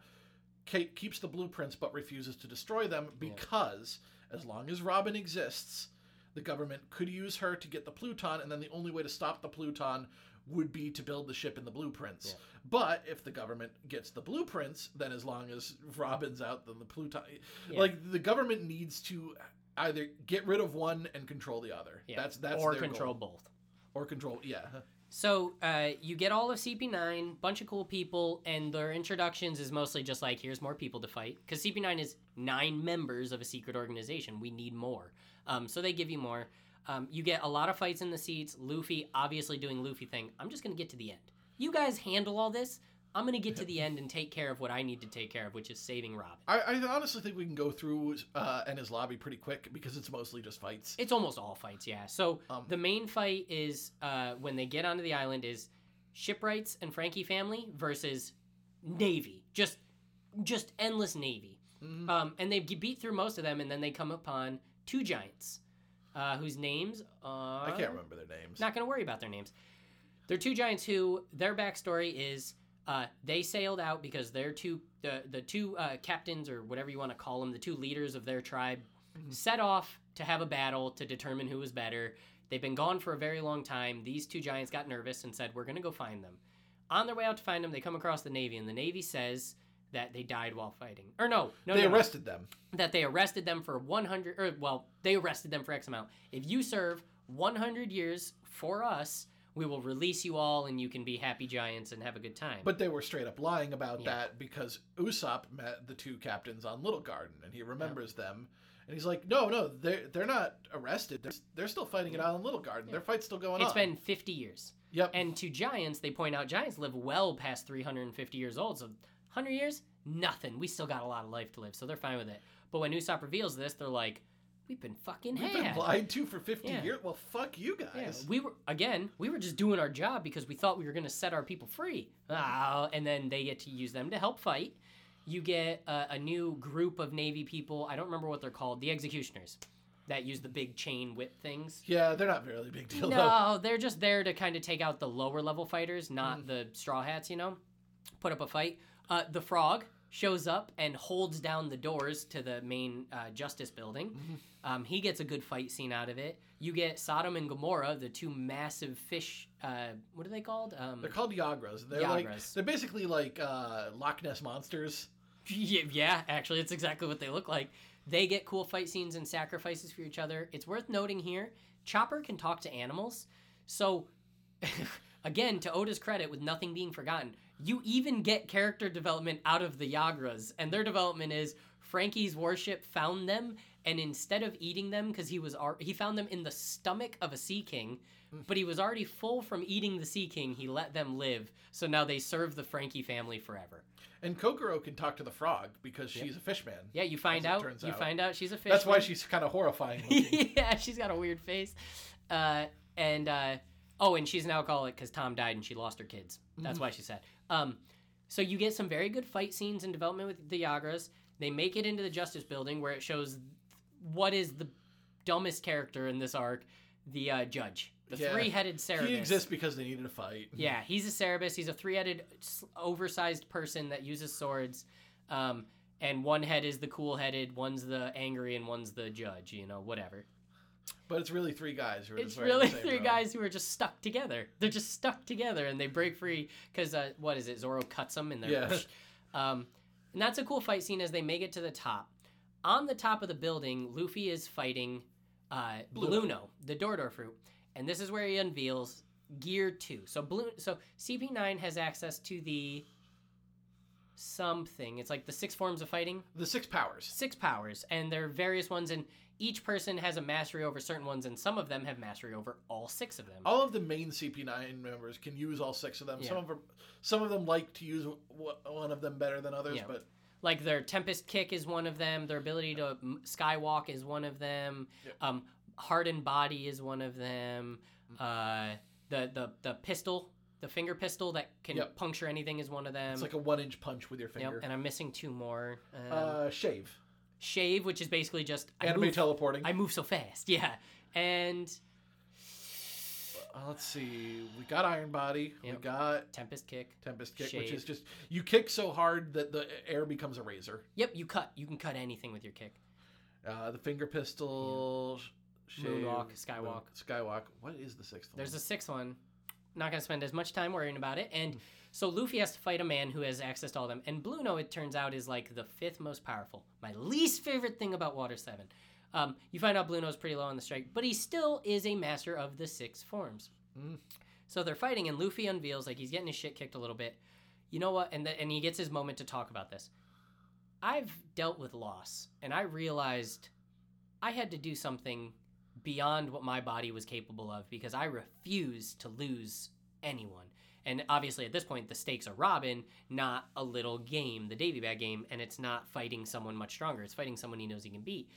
keeps the blueprints but refuses to destroy them because as long as Robin exists, the government could use her to get the Pluton, and then the only way to stop the Pluton would be to build the ship in the blueprints. Yeah. But if the government gets the blueprints, then as long as Robin's out, then the Pluton... Yeah. Like, the government needs to either get rid of one and control the other. Yeah. That's or control goal. Both. Or control, yeah. So, you get all of CP9, bunch of cool people, and their introductions is mostly just like, here's more people to fight. Because CP9 is 9 members of a secret organization. We need more. So they give you more... you get a lot of fights in the seats. Luffy obviously doing Luffy thing. I'm just going to get to the end. You guys handle all this. I'm going to get to the end and take care of what I need to take care of, which is saving Robin. I honestly think we can go through Ennis Lobby pretty quick because it's mostly just fights. It's almost all fights, yeah. So the main fight is when they get onto the island is Shipwrights and Frankie family versus Navy. Just endless Navy. Mm-hmm. And they beat through most of them, and then they come upon 2 giants. Whose names are... I can't remember their names. Not going to worry about their names. They're 2 giants who, their backstory is they sailed out because they're the two captains or whatever you want to call them, the 2 leaders of their tribe, set off to have a battle to determine who was better. They've been gone for a very long time. These 2 giants got nervous and said, we're going to go find them. On their way out to find them, they come across the Navy, and the Navy says that they died while fighting. Or no, they arrested them. That they arrested them for 100, or well, they arrested them for X amount. If you serve 100 years for us, we will release you all and you can be happy giants and have a good time. But they were straight up lying about that because Usopp met the two captains on Little Garden and he remembers them. And he's like, no, they're not arrested. They're still fighting it out in Little Garden. Their fight's still going on. It's been 50 years. Yep. And to giants, they point out giants live well past 350 years old. So 100 years, nothing. We still got a lot of life to live. So they're fine with it. But when Usopp reveals this, they're like, we've been fucking had. We've been lied to for 50 years? Well, fuck you guys. Yeah. We were just doing our job because we thought we were going to set our people free. And then they get to use them to help fight. You get a new group of Navy people. I don't remember what they're called. The Executioners that use the big chain whip things. Yeah, they're not really a big deal, though. No, they're just there to kind of take out the lower level fighters, not the straw hats, you know, put up a fight. The Frog shows up and holds down the doors to the main justice building. Mm-hmm. He gets a good fight scene out of it. You get Sodom and Gomorrah, the two massive fish. What are they called? They're called Yagras. They're basically like Loch Ness monsters. Yeah, actually, it's exactly what they look like. They get cool fight scenes and sacrifices for each other. It's worth noting here, Chopper can talk to animals. So, again, to Oda's credit, with nothing being forgotten, you even get character development out of the Yagras, and their development is Frankie's warship found them, and instead of eating them, because he found them in the stomach of a sea king, but he was already full from eating the sea king, he let them live, so now they serve the Frankie family forever. And Kokoro can talk to the Frog, because she's a fishman. Yeah, you find out she's a fishman. That's why she's kind of horrifying looking. Yeah, she's got a weird face. And she's an alcoholic because Tom died and she lost her kids. That's why she's sad. So you get some very good fight scenes and development with the Yagras. They make it into the Justice Building where it shows what is the dumbest character in this arc, the Judge. The three-headed Cerberus. He exists because they needed a fight. Yeah, he's a Cerberus. He's a three-headed, oversized person that uses swords. And one head is the cool-headed, one's the angry, and one's the Judge, you know, whatever. But it's really three guys who are guys who are just stuck together. They're just stuck together, and they break free because, Zoro cuts them in their rush. And that's a cool fight scene as they make it to the top. On the top of the building, Luffy is fighting Bluno, the Dorador fruit. And this is where he unveils Gear 2. So CP9 has access to the something. It's like the six forms of fighting. The six powers. And there are various ones, and each person has a mastery over certain ones, and some of them have mastery over all six of them. All of the main CP9 members can use all six of them. Yeah. Some of them like to use one of them better than others, but like their Tempest Kick is one of them. Their ability to skywalk is one of them. Yeah. Hardened Body is one of them. The pistol. The finger pistol that can puncture anything is one of them. It's like a one-inch punch with your finger. Yep, and I'm missing two more. Shave. Shave, which is basically just... teleporting. I move so fast, yeah. And... let's see. We got Iron Body. Yep. We got... Tempest Kick, Shave. Which is just... You kick so hard that the air becomes a razor. Yep, you cut. You can cut anything with your kick. The finger pistol... Yeah. Shave. Moonwalk. Skywalk. What is the sixth one? There's a sixth one. Not going to spend as much time worrying about it. And so Luffy has to fight a man who has access to all of them. And Bluno, it turns out, is like the fifth most powerful. My least favorite thing about Water 7. You find out Bluno's pretty low on the strike, but he still is a master of the six forms. So they're fighting, and Luffy unveils, like, he's getting his shit kicked a little bit. You know what? And he gets his moment to talk about this. I've dealt with loss, and I realized I had to do something beyond what my body was capable of because I refuse to lose anyone. And obviously at this point the stakes are Robin, not a little game, the Davy Bag game, and it's not fighting someone much stronger. It's fighting someone he knows he can beat.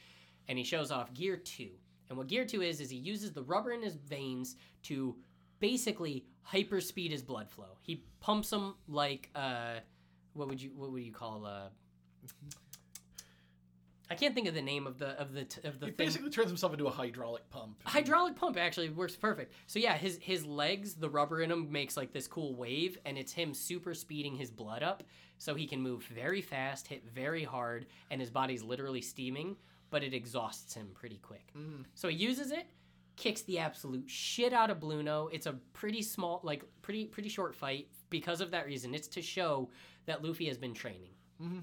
And he shows off Gear 2. And what Gear 2 is he uses the rubber in his veins to basically hyperspeed his blood flow. He pumps them like I can't think of the name of the thing. He basically turns himself into a hydraulic pump. Hydraulic pump actually works perfect. So yeah, his legs, the rubber in them makes like this cool wave, and it's him super speeding his blood up, so he can move very fast, hit very hard, and his body's literally steaming, but it exhausts him pretty quick. So he uses it, kicks the absolute shit out of Bluno. It's a pretty short fight, because of that reason. It's to show that Luffy has been training. Mm-hmm.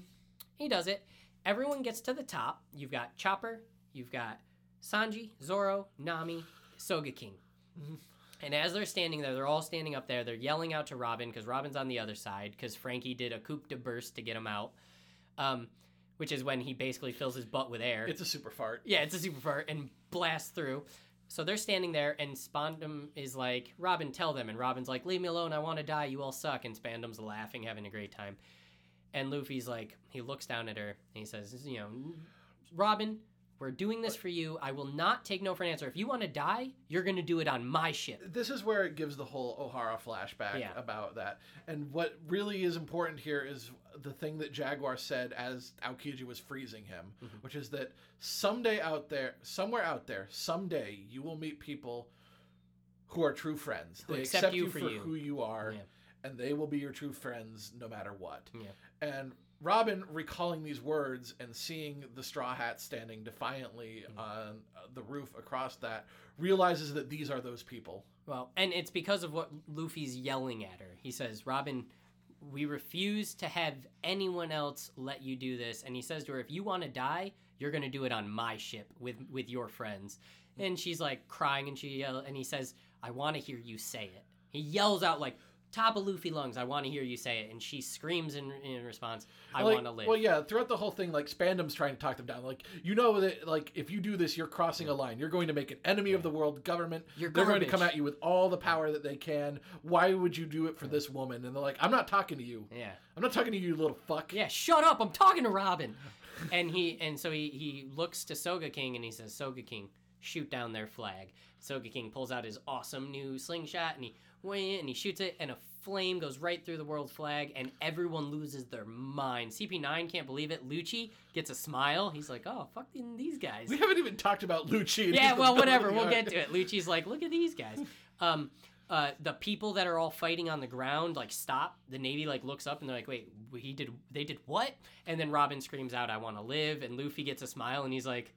He does it. Everyone gets to the top. You've got Chopper. You've got Sanji, Zoro, Nami, Sogeking. Mm-hmm. And as they're standing there, they're all standing up there. They're yelling out to Robin because Robin's on the other side because Frankie did a coup de burst to get him out, which is when he basically fills his butt with air. It's a super fart. Yeah, it's a super fart and blasts through. So they're standing there, and Spandam is like, Robin, tell them. And Robin's like, leave me alone. I want to die. You all suck. And Spandam's laughing, having a great time. And Luffy's like, he looks down at her, and he says, you know, Robin, we're doing this for you. I will not take no for an answer. If you want to die, you're going to do it on my ship. This is where it gives the whole O'Hara flashback about that. And what really is important here is the thing that Jaguar said as Aokiji was freezing him, mm-hmm. which is that someday you will meet people who are true friends. They accept you for who you are, and they will be your true friends no matter what. Yeah. And Robin recalling these words and seeing the Straw Hat standing defiantly on the roof across that realizes that these are those people. Well, and it's because of what Luffy's yelling at her. He says, Robin, we refuse to have anyone else let you do this. And he says to her, if you want to die, you're going to do it on my ship with your friends. And she's like crying and she yells, and he says, I want to hear you say it. He yells out like, top of Luffy lungs, I want to hear you say it. And she screams in response, I want to live. Well, yeah, throughout the whole thing, like, Spandam's trying to talk them down. Like, you know that, like, if you do this, you're crossing a line. You're going to make an enemy of the world government. They're going to come at you with all the power that they can. Why would you do it for this woman? And they're like, I'm not talking to you. Yeah. I'm not talking to you, you little fuck. Yeah, shut up. I'm talking to Robin. And so he looks to Sogeking and he says, Sogeking, shoot down their flag. Sogeking pulls out his awesome new slingshot and he shoots it, and a flame goes right through the world flag, and everyone loses their mind. CP9 can't believe it. Lucci gets a smile. He's like, oh, fucking these guys. We haven't even talked about Lucci. Yeah, well, whatever. We'll get to it. Lucci's like, look at these guys. The people that are all fighting on the ground, like, stop. The Navy, like, looks up, and they're like, wait, they did what? And then Robin screams out, I want to live, and Luffy gets a smile, and he's like,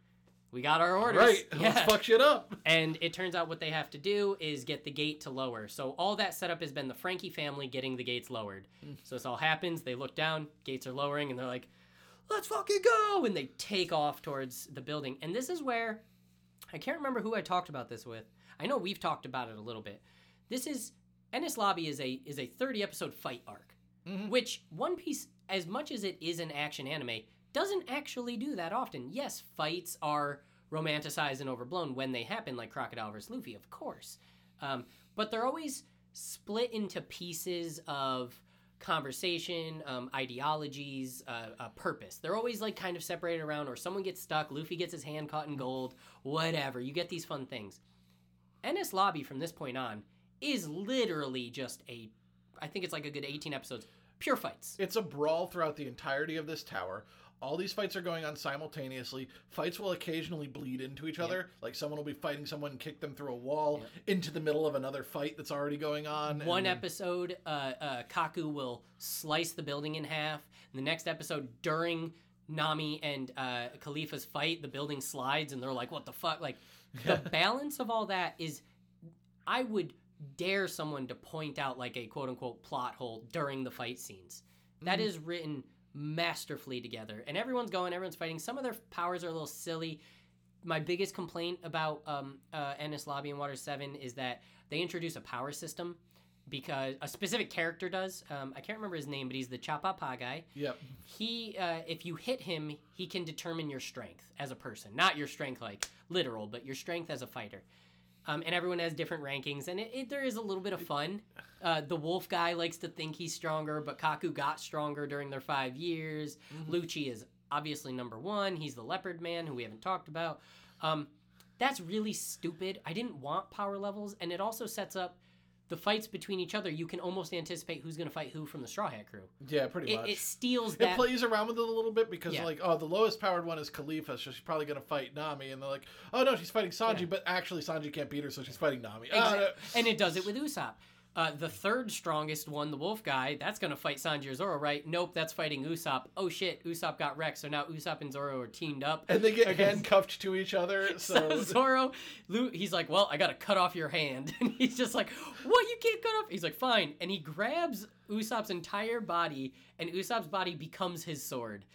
we got our orders. Right. Yeah. Let's fuck shit up. And it turns out what they have to do is get the gate to lower. So all that setup has been the Frankie family getting the gates lowered. So this all happens. They look down. Gates are lowering. And they're like, let's fucking go. And they take off towards the building. And this is where, I can't remember who I talked about this with. I know we've talked about it a little bit. This is, Enies Lobby is a 30-episode fight arc. Mm-hmm. Which One Piece, as much as it is an action anime, doesn't actually do that often. Yes, fights are romanticized and overblown when they happen, like Crocodile vs. Luffy, of course. But they're always split into pieces of conversation, ideologies, a purpose. They're always like kind of separated around, or someone gets stuck, Luffy gets his hand caught in gold, whatever. You get these fun things. Enies Lobby from this point on is literally just I think it's like a good 18 episodes, pure fights. It's a brawl throughout the entirety of this tower. All these fights are going on simultaneously. Fights will occasionally bleed into each other. Like someone will be fighting someone, kick them through a wall into the middle of another fight that's already going on. One episode, Kaku will slice the building in half. In the next episode, during Nami and Khalifa's fight, the building slides and they're like, what the fuck? Like the balance of all that is, I would dare someone to point out like a quote unquote plot hole during the fight scenes. That is written masterfully together, and everyone's fighting. Some of their powers are a little silly. My biggest complaint about Enies Lobby and Water 7 is that they introduce a power system because a specific character does. I can't remember his name, but he's the Chapapa guy. Yep. He, if you hit him, he can determine your strength as a person, not your strength like literal, but your strength as a fighter. And everyone has different rankings, and there is a little bit of fun. The wolf guy likes to think he's stronger, but Kaku got stronger during their 5 years. Mm-hmm. Lucci is obviously number one. He's the leopard man, who we haven't talked about. That's really stupid. I didn't want power levels, and it also sets up the fights between each other. You can almost anticipate who's going to fight who from the Straw Hat crew. Yeah, pretty much. It steals that. It plays around with it a little bit because, like, oh, the lowest powered one is Khalifa, so she's probably going to fight Nami. And they're like, oh, no, she's fighting Sanji, but actually Sanji can't beat her, so she's fighting Nami. Exactly. And it does it with Usopp. The third strongest one, the wolf guy, that's going to fight Sanji or Zoro, right? Nope, that's fighting Usopp. Oh, shit, Usopp got wrecked, so now Usopp and Zoro are teamed up. And they get handcuffed to each other. So Zoro, he's like, well, I got to cut off your hand. And he's just like, what? You can't cut off? He's like, fine. And he grabs Usopp's entire body, and Usopp's body becomes his sword.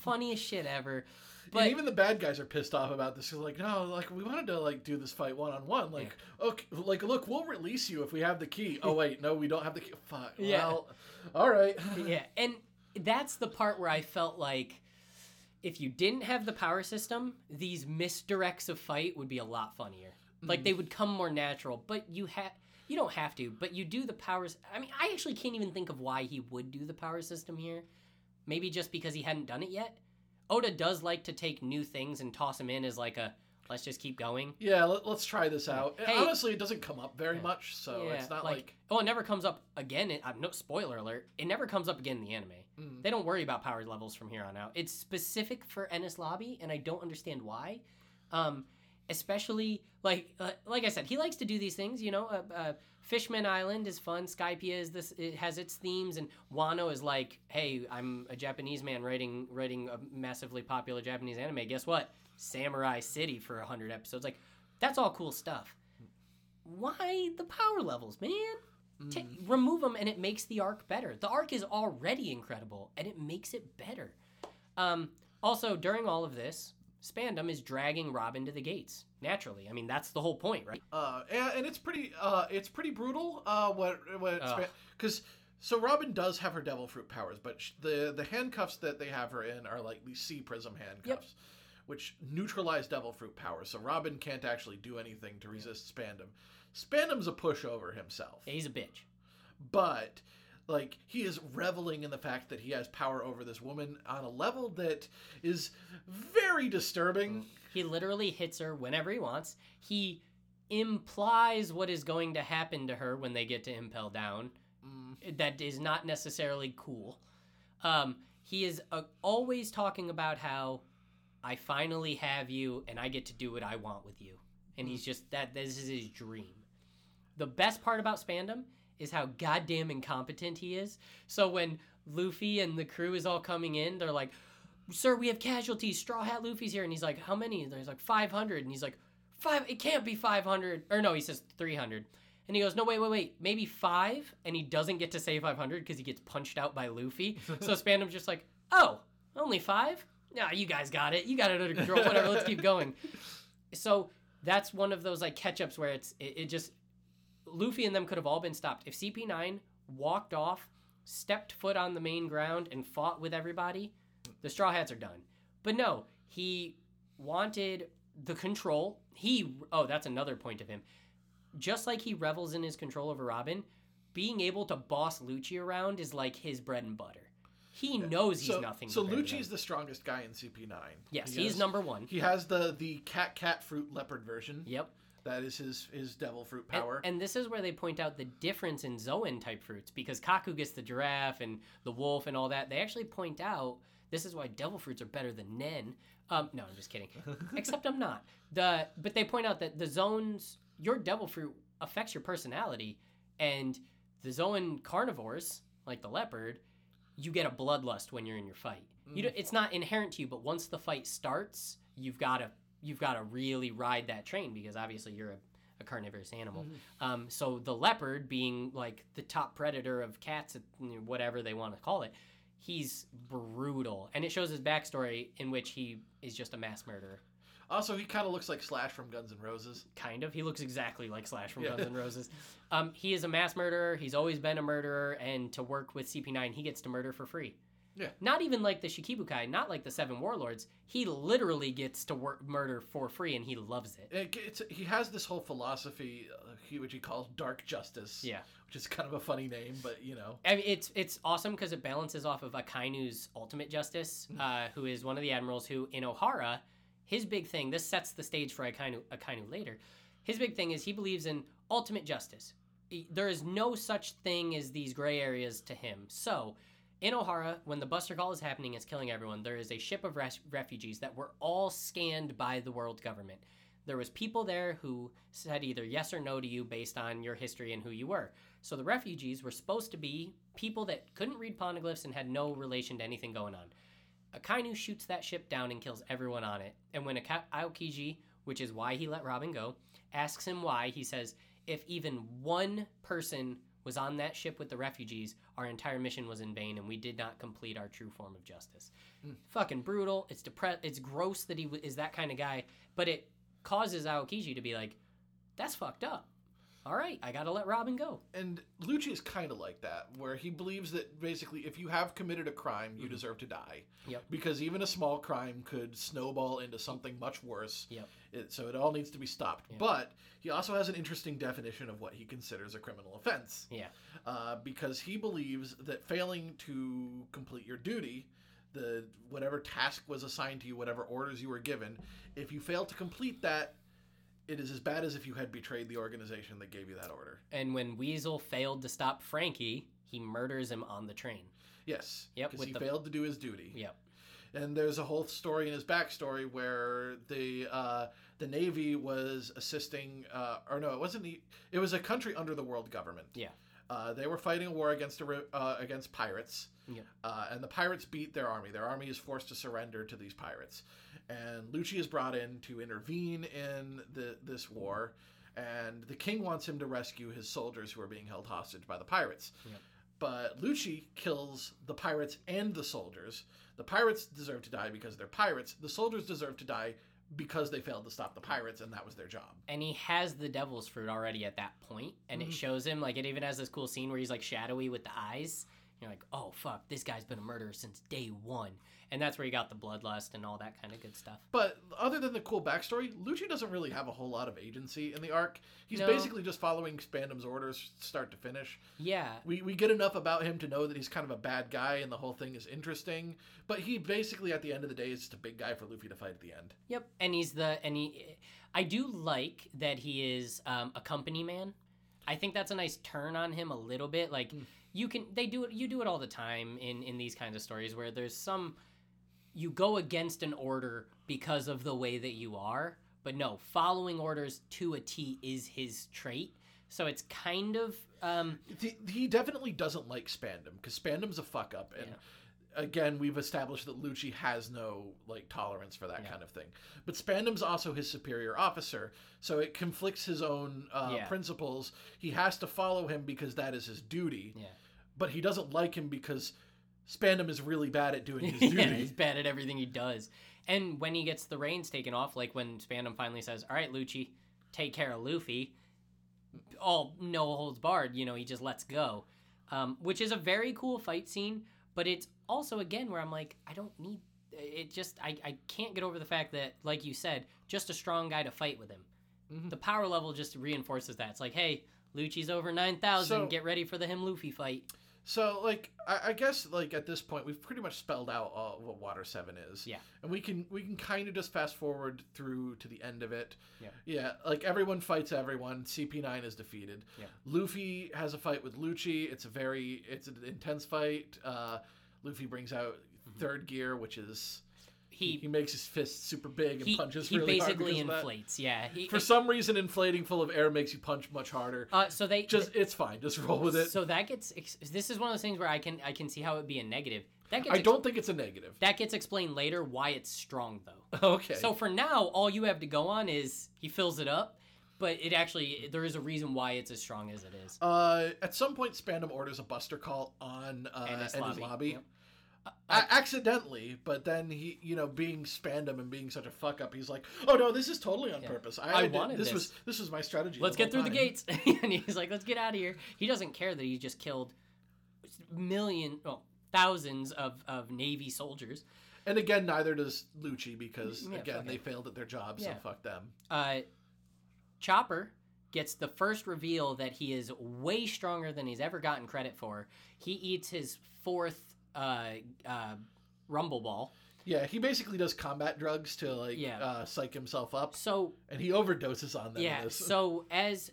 Funniest shit ever. But and even the bad guys are pissed off about this. Cause like, no, like we wanted to like do this fight one-on-one. Like, yeah. Okay, like look, we'll release you if we have the key. Oh wait, no, we don't have the key. Fuck. Yeah. Well, all right. Yeah. And that's the part where I felt like if you didn't have the power system, these misdirects of fight would be a lot funnier. Like they would come more natural, but you don't have to, but you do the powers. I mean, I actually can't even think of why he would do the power system here. Maybe just because he hadn't done it yet. Oda does like to take new things and toss them in as like a, let's just keep going. Yeah, let's try this out. Hey, honestly, it doesn't come up very much, so it's not like... Oh, it never comes up again. No, spoiler alert. It never comes up again in the anime. They don't worry about power levels from here on out. It's specific for Enies Lobby, and I don't understand why. Especially, like I said, he likes to do these things, you know. Fishman Island is fun. Skypiea is this. It has its themes, and Wano is like, hey, I'm a Japanese man writing a massively popular Japanese anime. Guess what? Samurai City for 100 episodes. Like, that's all cool stuff. Why the power levels, man? Remove them, and it makes the arc better. The arc is already incredible, and it makes it better. Also, during all of this, Spandam is dragging Robin to the gates. Naturally, I mean that's the whole point, right? And it's pretty brutal. So Robin does have her devil fruit powers, but the handcuffs that they have her in are like these sea prism handcuffs, which neutralize devil fruit powers. So Robin can't actually do anything to resist Spandam. Spandam's a pushover himself. Yeah, he's a bitch, but like he is reveling in the fact that he has power over this woman on a level that is very disturbing. He literally hits her whenever he wants. He implies what is going to happen to her when they get to Impel Down. That is not necessarily cool. He is always talking about how I finally have you and I get to do what I want with you. And he's just that this is his dream. The best part about Spandam is how goddamn incompetent he is. So when Luffy and the crew is all coming in, they're like, sir, we have casualties. Straw Hat Luffy's here. And he's like, how many? And he's like, 500. And he's like, it can't be 500. Or no, he says 300. And he goes, no, wait. Maybe 5? And he doesn't get to say 500 because he gets punched out by Luffy. So Spandam's just like, oh, only 5? Nah, you guys got it. You got it under control. Whatever, let's keep going. So that's one of those like catch-ups where it just... Luffy and them could have all been stopped. If CP9 walked off, stepped foot on the main ground, and fought with everybody, the Straw Hats are done. But no, he wanted the control. That's another point of him. Just like he revels in his control over Robin, being able to boss Lucci around is like his bread and butter. He knows he's nothing. So Lucci's the strongest guy in CP9. Yes, he's number one. He has the cat fruit leopard version. Yep. That is his devil fruit power. And this is where they point out the difference in Zoan type fruits, because Kaku gets the giraffe and the wolf and all that. They actually point out this is why devil fruits are better than Nen. No, I'm just kidding. Except I'm not. But they point out that the zones, your devil fruit affects your personality, and the Zoan carnivores, like the leopard, you get a bloodlust when you're in your fight. It's not inherent to you, but once the fight starts, you've got to really ride that train because obviously you're a carnivorous animal. So the leopard being like the top predator of cats, whatever they want to call it, he's brutal. And it shows his backstory in which he is just a mass murderer. Also, he kind of looks like Slash from Guns N' Roses. Kind of. He looks exactly like Slash from Guns N' Roses. He is a mass murderer. He's always been a murderer. And to work with CP9, he gets to murder for free. Yeah. Not even like the Shikibukai, not like the Seven Warlords. He literally gets to murder for free, and he loves it. He has this whole philosophy, which he calls Dark Justice. Yeah, which is kind of a funny name, but you know. I mean, it's awesome because it balances off of Akainu's Ultimate Justice, who is one of the admirals who, in Ohara, his big thing. This sets the stage for Akainu later. His big thing is he believes in ultimate justice. There is no such thing as these gray areas to him. So. In Ohara, when the Buster Call is happening, it's killing everyone. There is a ship of refugees that were all scanned by the world government. There was people there who said either yes or no to you based on your history and who you were. So the refugees were supposed to be people that couldn't read poneglyphs and had no relation to anything going on. Akainu shoots that ship down and kills everyone on it. And when Aokiji, which is why he let Robin go, asks him why, he says, if even one person was on that ship with the refugees, our entire mission was in vain, and we did not complete our true form of justice. Fucking brutal. It's it's gross that he is that kind of guy, but it causes Aokiji to be like, that's fucked up. All right, I gotta let Robin go. And Lucci is kind of like that, where he believes that basically if you have committed a crime, you deserve to die. Yep. Because even a small crime could snowball into something much worse. Yep. So it all needs to be stopped. Yep. But he also has an interesting definition of what he considers a criminal offense. Yeah. Because he believes that failing to complete your duty, the whatever task was assigned to you, whatever orders you were given, if you fail to complete that, it is as bad as if you had betrayed the organization that gave you that order. And when Weasel failed to stop Frankie, he murders him on the train. Yes. Yep. Because he failed to do his duty. Yep. And there's a whole story in his backstory where the Navy was assisting, it was a country under the world government. Yeah. They were fighting a war against pirates. Yeah. And the pirates beat their army. Their army is forced to surrender to these pirates. And Lucci is brought in to intervene in this war. And the king wants him to rescue his soldiers who are being held hostage by the pirates. Yeah. But Lucci kills the pirates and the soldiers. The pirates deserve to die because they're pirates. The soldiers deserve to die because they failed to stop the pirates, and that was their job. And he has the devil's fruit already at that point, and it shows him, like, it even has this cool scene where he's, like, shadowy with the eyes. You're like, oh, fuck, this guy's been a murderer since day one. And that's where you got the bloodlust and all that kind of good stuff. But other than the cool backstory, Lucci doesn't really have a whole lot of agency in the arc. He's basically just following Spandam's orders start to finish. Yeah. We get enough about him to know that he's kind of a bad guy and the whole thing is interesting. But he basically, at the end of the day, is just a big guy for Luffy to fight at the end. Yep. And I do like that he is a company man. I think that's a nice turn on him a little bit. Like, you do it all the time in these kinds of stories where there's you go against an order because of the way that you are, but no, following orders to a T is his trait. So it's kind of, he definitely doesn't like Spandam because Spandam's a fuck up. And again, we've established that Lucci has no, like, tolerance for that kind of thing. But Spandam's also his superior officer, so it conflicts his own principles. He has to follow him because that is his duty. Yeah. But he doesn't like him because Spandam is really bad at doing his duty. Yeah, he's bad at everything he does. And when he gets the reins taken off, like when Spandam finally says, all right, Lucci, take care of Luffy, all no holds barred, he just lets go. Which is a very cool fight scene, but it's also, again, where I'm like, I don't need it. Just I can't get over the fact that, like you said, just a strong guy to fight with him. Mm-hmm. The power level just reinforces that. It's like, hey, Lucci's over 9,000. So, get ready for the him Luffy fight. So, like, I guess, like, at this point, we've pretty much spelled out what Water 7 is. Yeah. And we can kind of just fast forward through to the end of it. Yeah. Yeah, like, everyone fights everyone. CP9 is defeated. Yeah. Luffy has a fight with Lucci. It's an intense fight. Luffy brings out third gear, which is... He makes his fists super big and punches really hard. He basically inflates, yeah. For some reason, inflating full of air makes you punch much harder. So they just it's fine. Just roll with it. So that gets... This is one of those things where I can see how it would be a negative. I don't think it's a negative. That gets explained later why it's strong, though. Okay. So for now, all you have to go on is he fills it up, but it actually... There is a reason why it's as strong as it is. At some point, Spandam orders a buster call on Ennis Lobby. Yep. Accidentally, but then he, being Spandam and being such a fuck up, he's like, "Oh no, this is totally on purpose. I wanted this. This was my strategy. Let's get through the gates." And he's like, "Let's get out of here." He doesn't care that he just killed thousands of Navy soldiers. And again, neither does Lucci because they failed at their job, so fuck them. Chopper gets the first reveal that he is way stronger than he's ever gotten credit for. He eats his fourth Rumble Ball. Yeah, he basically does combat drugs to psych himself up. So, and he overdoses on them. Yeah. So as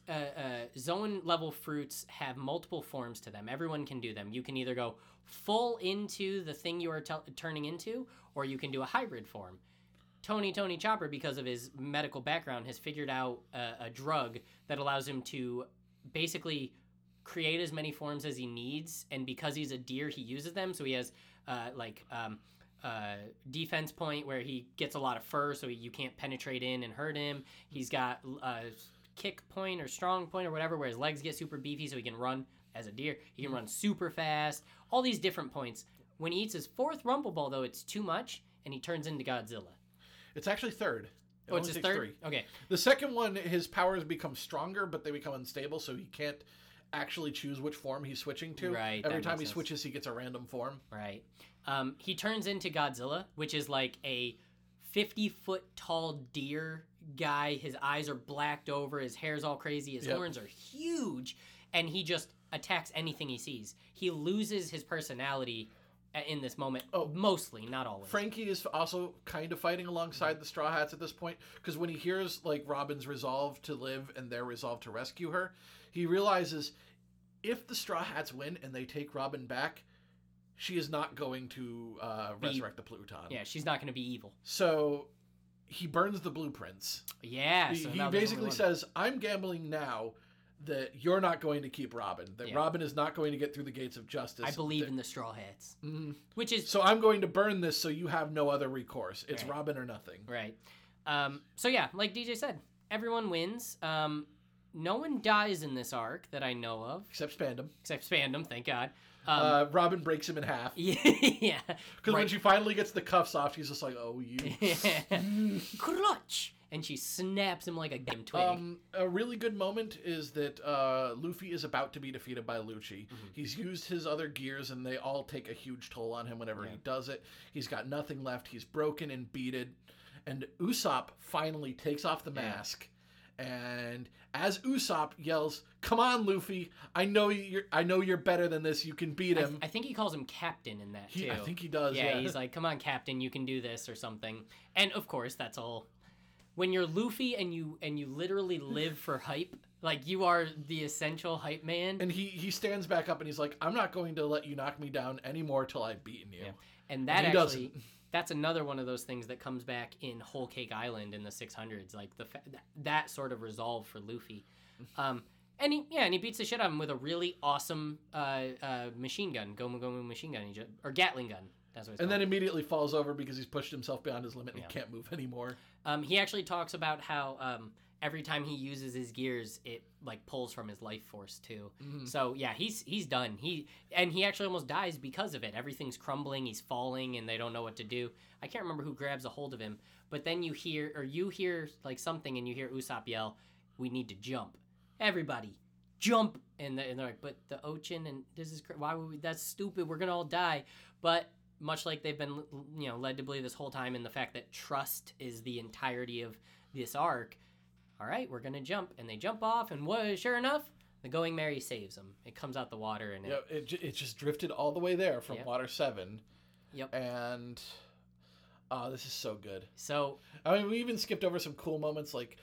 Zoan level fruits have multiple forms to them, everyone can do them. You can either go full into the thing you are turning into, or you can do a hybrid form. Tony Chopper, because of his medical background, has figured out a drug that allows him to basically create as many forms as he needs, and because he's a deer, he uses them. So he has defense point where he gets a lot of fur, so you can't penetrate in and hurt him. He's got kick point or strong point or whatever, where his legs get super beefy, so he can run as a deer. He can run super fast, all these different points. When he eats his fourth Rumble Ball, though, it's too much, and he turns into Godzilla. It's actually third. It only takes three. Okay. The second one, his powers become stronger, but they become unstable, so he can't actually choose which form he's switching to. Right. Every time he switches, he gets a random form. Right. He turns into Godzilla, which is like a 50-foot-tall deer guy. His eyes are blacked over. His hair's all crazy. His horns are huge. And he just attacks anything he sees. He loses his personality in this moment. Mostly, not always. Frankie is also kind of fighting alongside the Straw Hats at this point, because when he hears like Robin's resolve to live and their resolve to rescue her, he realizes if the Straw Hats win and they take Robin back, she is not going to resurrect the Pluton. Yeah, she's not going to be evil. So he burns the blueprints. Yeah. He basically says, I'm gambling now that you're not going to keep Robin. That Robin is not going to get through the gates of justice. I believe in the Straw Hats. Mm-hmm. Which is... So I'm going to burn this so you have no other recourse. It's Robin or nothing. Right. So yeah, like DJ said, everyone wins. No one dies in this arc that I know of. Except Spandam. Thank God. Robin breaks him in half. Yeah. Because when she finally gets the cuffs off, she's just like, oh, you. Crutch! And she snaps him like a damn twig. A really good moment is that Luffy is about to be defeated by Lucci. Mm-hmm. He's used his other gears, and they all take a huge toll on him whenever he does it. He's got nothing left. He's broken and beaten. And Usopp finally takes off the mask. And as Usopp yells, "Come on, Luffy! I know you're better than this. You can beat him." I think he calls him Captain in that too. I think he does. Yeah, he's like, "Come on, Captain! You can do this," or something. And of course, that's all. When you're Luffy and you literally live for hype, like you are the essential hype man. And he stands back up and he's like, "I'm not going to let you knock me down anymore till I've beaten you." Yeah. And that doesn't. That's another one of those things that comes back in Whole Cake Island in the 600s, like that sort of resolve for Luffy. And he beats the shit out of him with a really awesome machine gun, Gomu Gomu machine gun, or Gatling gun. That's what it's called. Then immediately falls over because he's pushed himself beyond his limit and he can't move anymore. He actually talks about how every time he uses his gears, it like pulls from his life force too. Mm-hmm. So yeah, he's done. He actually almost dies because of it. Everything's crumbling. He's falling, and they don't know what to do. I can't remember who grabs a hold of him, but then you hear like something, and you hear Usopp yell, "We need to jump, everybody, jump!" And they're like, "But the Ocean and this is why would we? That's stupid. We're gonna all die." But much like they've been led to believe this whole time, and the fact that trust is the entirety of this arc. All right, we're going to jump. And they jump off, and sure enough, the Going Merry saves them. It comes out the water. And it just drifted all the way there from Water 7. Yep. And, this is so good. So, I mean, we even skipped over some cool moments like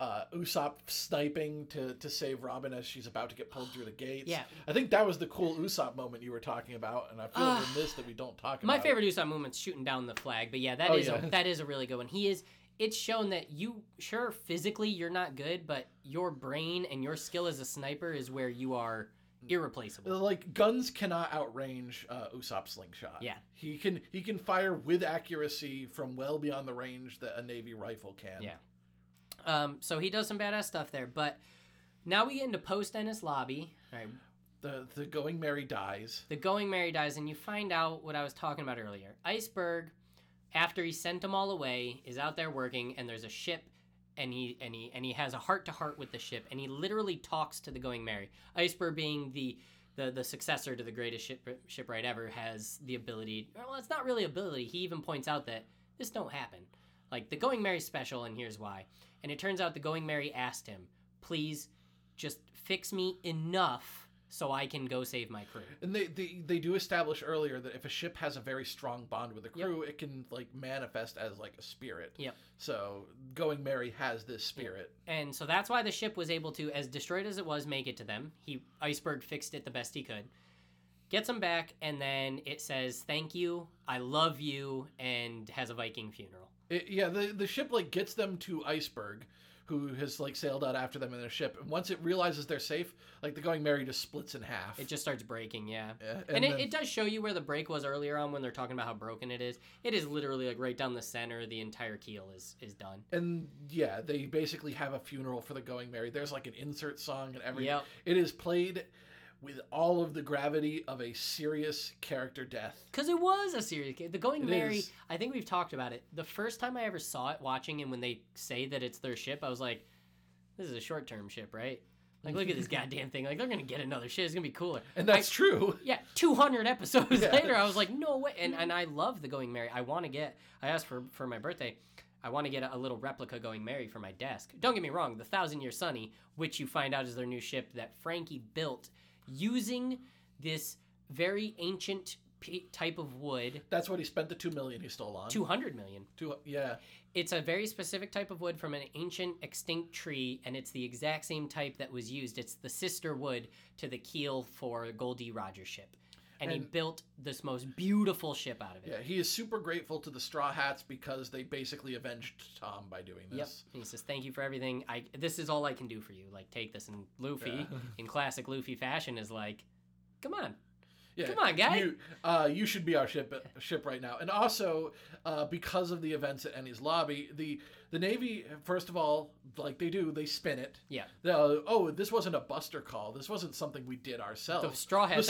Usopp sniping to save Robin as she's about to get pulled through the gates. Yeah. I think that was the cool Usopp moment you were talking about, and I feel remiss that we don't talk about it. My favorite Usopp moment's shooting down the flag, but yeah, that is a really good one. He is... It's shown that physically you're not good, but your brain and your skill as a sniper is where you are irreplaceable. Like, guns cannot outrange Usopp's slingshot. Yeah. He can fire with accuracy from well beyond the range that a Navy rifle can. Yeah. So he does some badass stuff there, but now we get into post-Ennis Lobby. All right. The Going Merry dies. The Going Merry dies, and you find out what I was talking about earlier. Iceberg... After he sent them all away, is out there working, and there's a ship, and he has a heart-to-heart with the ship, and he literally talks to the Going Merry. Iceberg, being the successor to the greatest shipwright ever, has the ability... Well, it's not really ability. He even points out that this don't happen. Like, the Going Merry's special, and here's why. And it turns out the Going Merry asked him, please, just fix me enough... so I can go save my crew. And they do establish earlier that if a ship has a very strong bond with a crew, it can like manifest as like a spirit. Yep. So Going Merry has this spirit. Yep. And so that's why the ship was able to, as destroyed as it was, make it to them. Iceberg fixed it the best he could. Gets them back, and then it says, thank you, I love you, and has a Viking funeral. The ship like gets them to Iceberg, who has, like, sailed out after them in their ship. And once it realizes they're safe, like, the Going Merry just splits in half. It just starts breaking, yeah. And it does show you where the break was earlier on when they're talking about how broken it is. It is literally, like, right down the center. The entire keel is done. And, yeah, they basically have a funeral for the Going Merry. There's, like, an insert song and everything. Yep. It is played... with all of the gravity of a serious character death. Because it was a serious... The Going Merry, I think we've talked about it. The first time I ever saw it watching, and when they say that it's their ship, I was like, this is a short-term ship, right? Like, look at this goddamn thing. Like, they're going to get another ship. It's going to be cooler. And that's true. Yeah, 200 episodes later, I was like, no way. And I love The Going Merry. I want to get... I asked for my birthday... I want to get a little replica Going Merry for my desk. Don't get me wrong, the 1,000-Year Sunny, which you find out is their new ship that Frankie built using this very ancient type of wood. That's what he spent the $2 million he stole on. $200 million. Yeah. It's a very specific type of wood from an ancient extinct tree, and it's the exact same type that was used. It's the sister wood to the keel for Goldie Rogers' ship. And he built this most beautiful ship out of it. Yeah, he is super grateful to the Straw Hats because they basically avenged Tom by doing this. Yep. He says, thank you for everything. This is all I can do for you. Like, take this. And Luffy, in classic Luffy fashion, is like, come on. Yeah, come on, guy. You should be our ship right now. And also, because of the events at Enies Lobby, the Navy, first of all, like they do, they spin it. Yeah. This wasn't a buster call. This wasn't something we did ourselves. The Straw Hats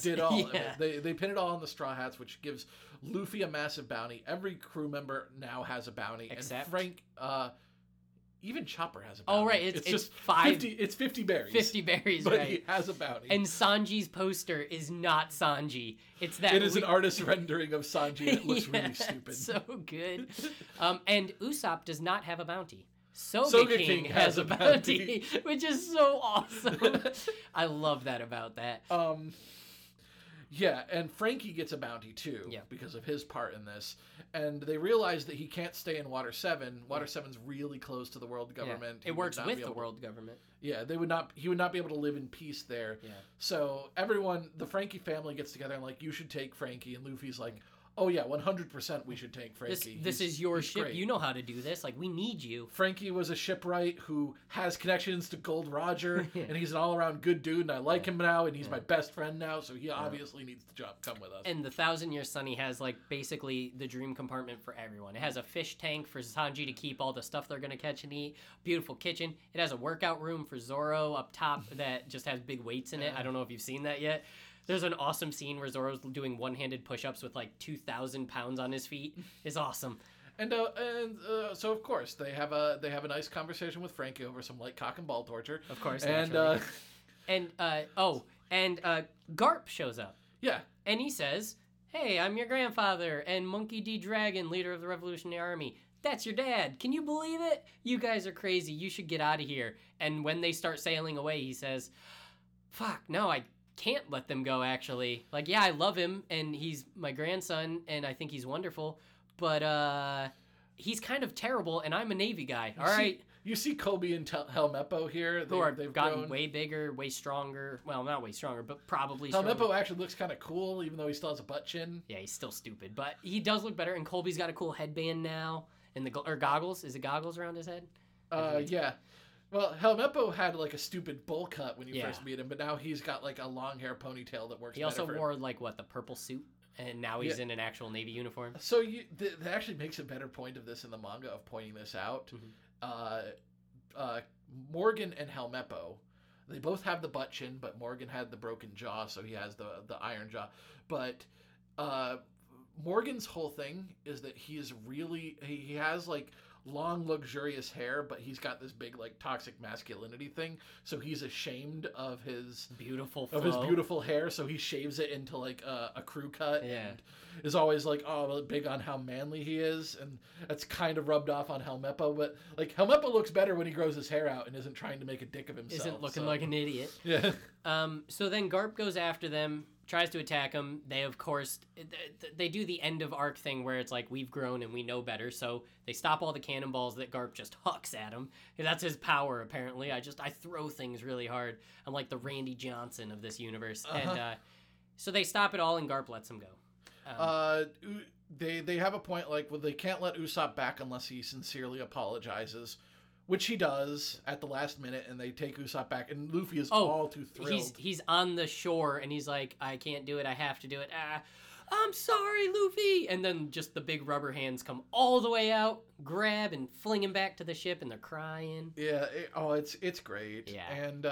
did all of it. They pin it all on the Straw Hats, which gives Luffy a massive bounty. Every crew member now has a bounty. Except Frank... Even Chopper has a bounty. Oh, right. It's just 50. It's 50 berries. 50 berries, but right. He has a bounty. And Sanji's poster is not Sanji. It is an artist's rendering of Sanji. It looks really stupid. So good. And Usopp does not have a bounty. Soga King has a bounty, which is so awesome. I love that about that. Yeah, and Frankie gets a bounty, too, because of his part in this. And they realize that he can't stay in Water 7. Water 7's really close to the world government. Yeah. It works with the world government. Yeah, he would not be able to live in peace there. Yeah. So everyone, the Frankie family gets together and like, you should take Frankie. And Luffy's like, oh yeah, 100% we should take Frankie. This is your ship. Great. You know how to do this. Like, we need you. Frankie was a shipwright who has connections to Gold Roger, and he's an all-around good dude, and I like him now, and he's my best friend now, so he obviously needs the job. Come with us. And the 1,000-Year Sunny has, like, basically the dream compartment for everyone. It has a fish tank for Sanji to keep all the stuff they're going to catch and eat, beautiful kitchen. It has a workout room for Zoro up top that just has big weights in it. I don't know if you've seen that yet. There's an awesome scene where Zoro's doing one-handed push-ups with, like, 2,000 pounds on his feet. It's awesome. And so, of course, they have a nice conversation with Frankie over some, like, cock and ball torture. Of course. And Garp shows up. Yeah. And he says, hey, I'm your grandfather and Monkey D. Dragon, leader of the Revolutionary Army. That's your dad. Can you believe it? You guys are crazy. You should get out of here. And when they start sailing away, he says, fuck, no, I can't let them go, actually. Like, yeah, I love him, and he's my grandson, and I think he's wonderful, but he's kind of terrible, and I'm a Navy guy. You see Kobe and Helmeppo here. They've gotten grown. Way bigger, way stronger. Well, not way stronger, but probably stronger. Helmeppo actually looks kind of cool, even though he still has a butt chin. Yeah, he's still stupid, but he does look better, and Colby's got a cool headband now, and or goggles. Is it goggles around his head? Yeah. Well, Helmeppo had, like, a stupid bowl cut when you first meet him, but now he's got, like, a long hair ponytail that works better for him. He also wore, like, what, the purple suit? And now he's in an actual Navy uniform. So that actually makes a better point of this in the manga of pointing this out. Mm-hmm. Morgan and Helmeppo, they both have the butt chin, but Morgan had the broken jaw, so he has the iron jaw. But Morgan's whole thing is that he has, like, long luxurious hair, but he's got this big, like, toxic masculinity thing, so he's ashamed of his beautiful hair, so he shaves it into, like, a crew cut and is always like, oh, big on how manly he is, and that's kind of rubbed off on Helmeppo, but, like, Helmeppo looks better when he grows his hair out and isn't trying to make a dick of himself. Isn't looking like an idiot. Yeah. So then Garp goes after them, tries to attack them. They, of course, they do the end of arc thing where it's like, we've grown and we know better, so they stop all the cannonballs that Garp just hucks at him. That's his power, apparently. I throw things really hard. I'm like the Randy Johnson of this universe. And so they stop it all, and Garp lets him go. They have a point, like, well, they can't let Usopp back unless he sincerely apologizes, which he does at the last minute, and they take Usopp back, and Luffy is all too thrilled. He's on the shore, and he's like, I can't do it, I have to do it, I'm sorry, Luffy! And then just the big rubber hands come all the way out, grab and fling him back to the ship, and they're crying. Yeah, it's great. Yeah. And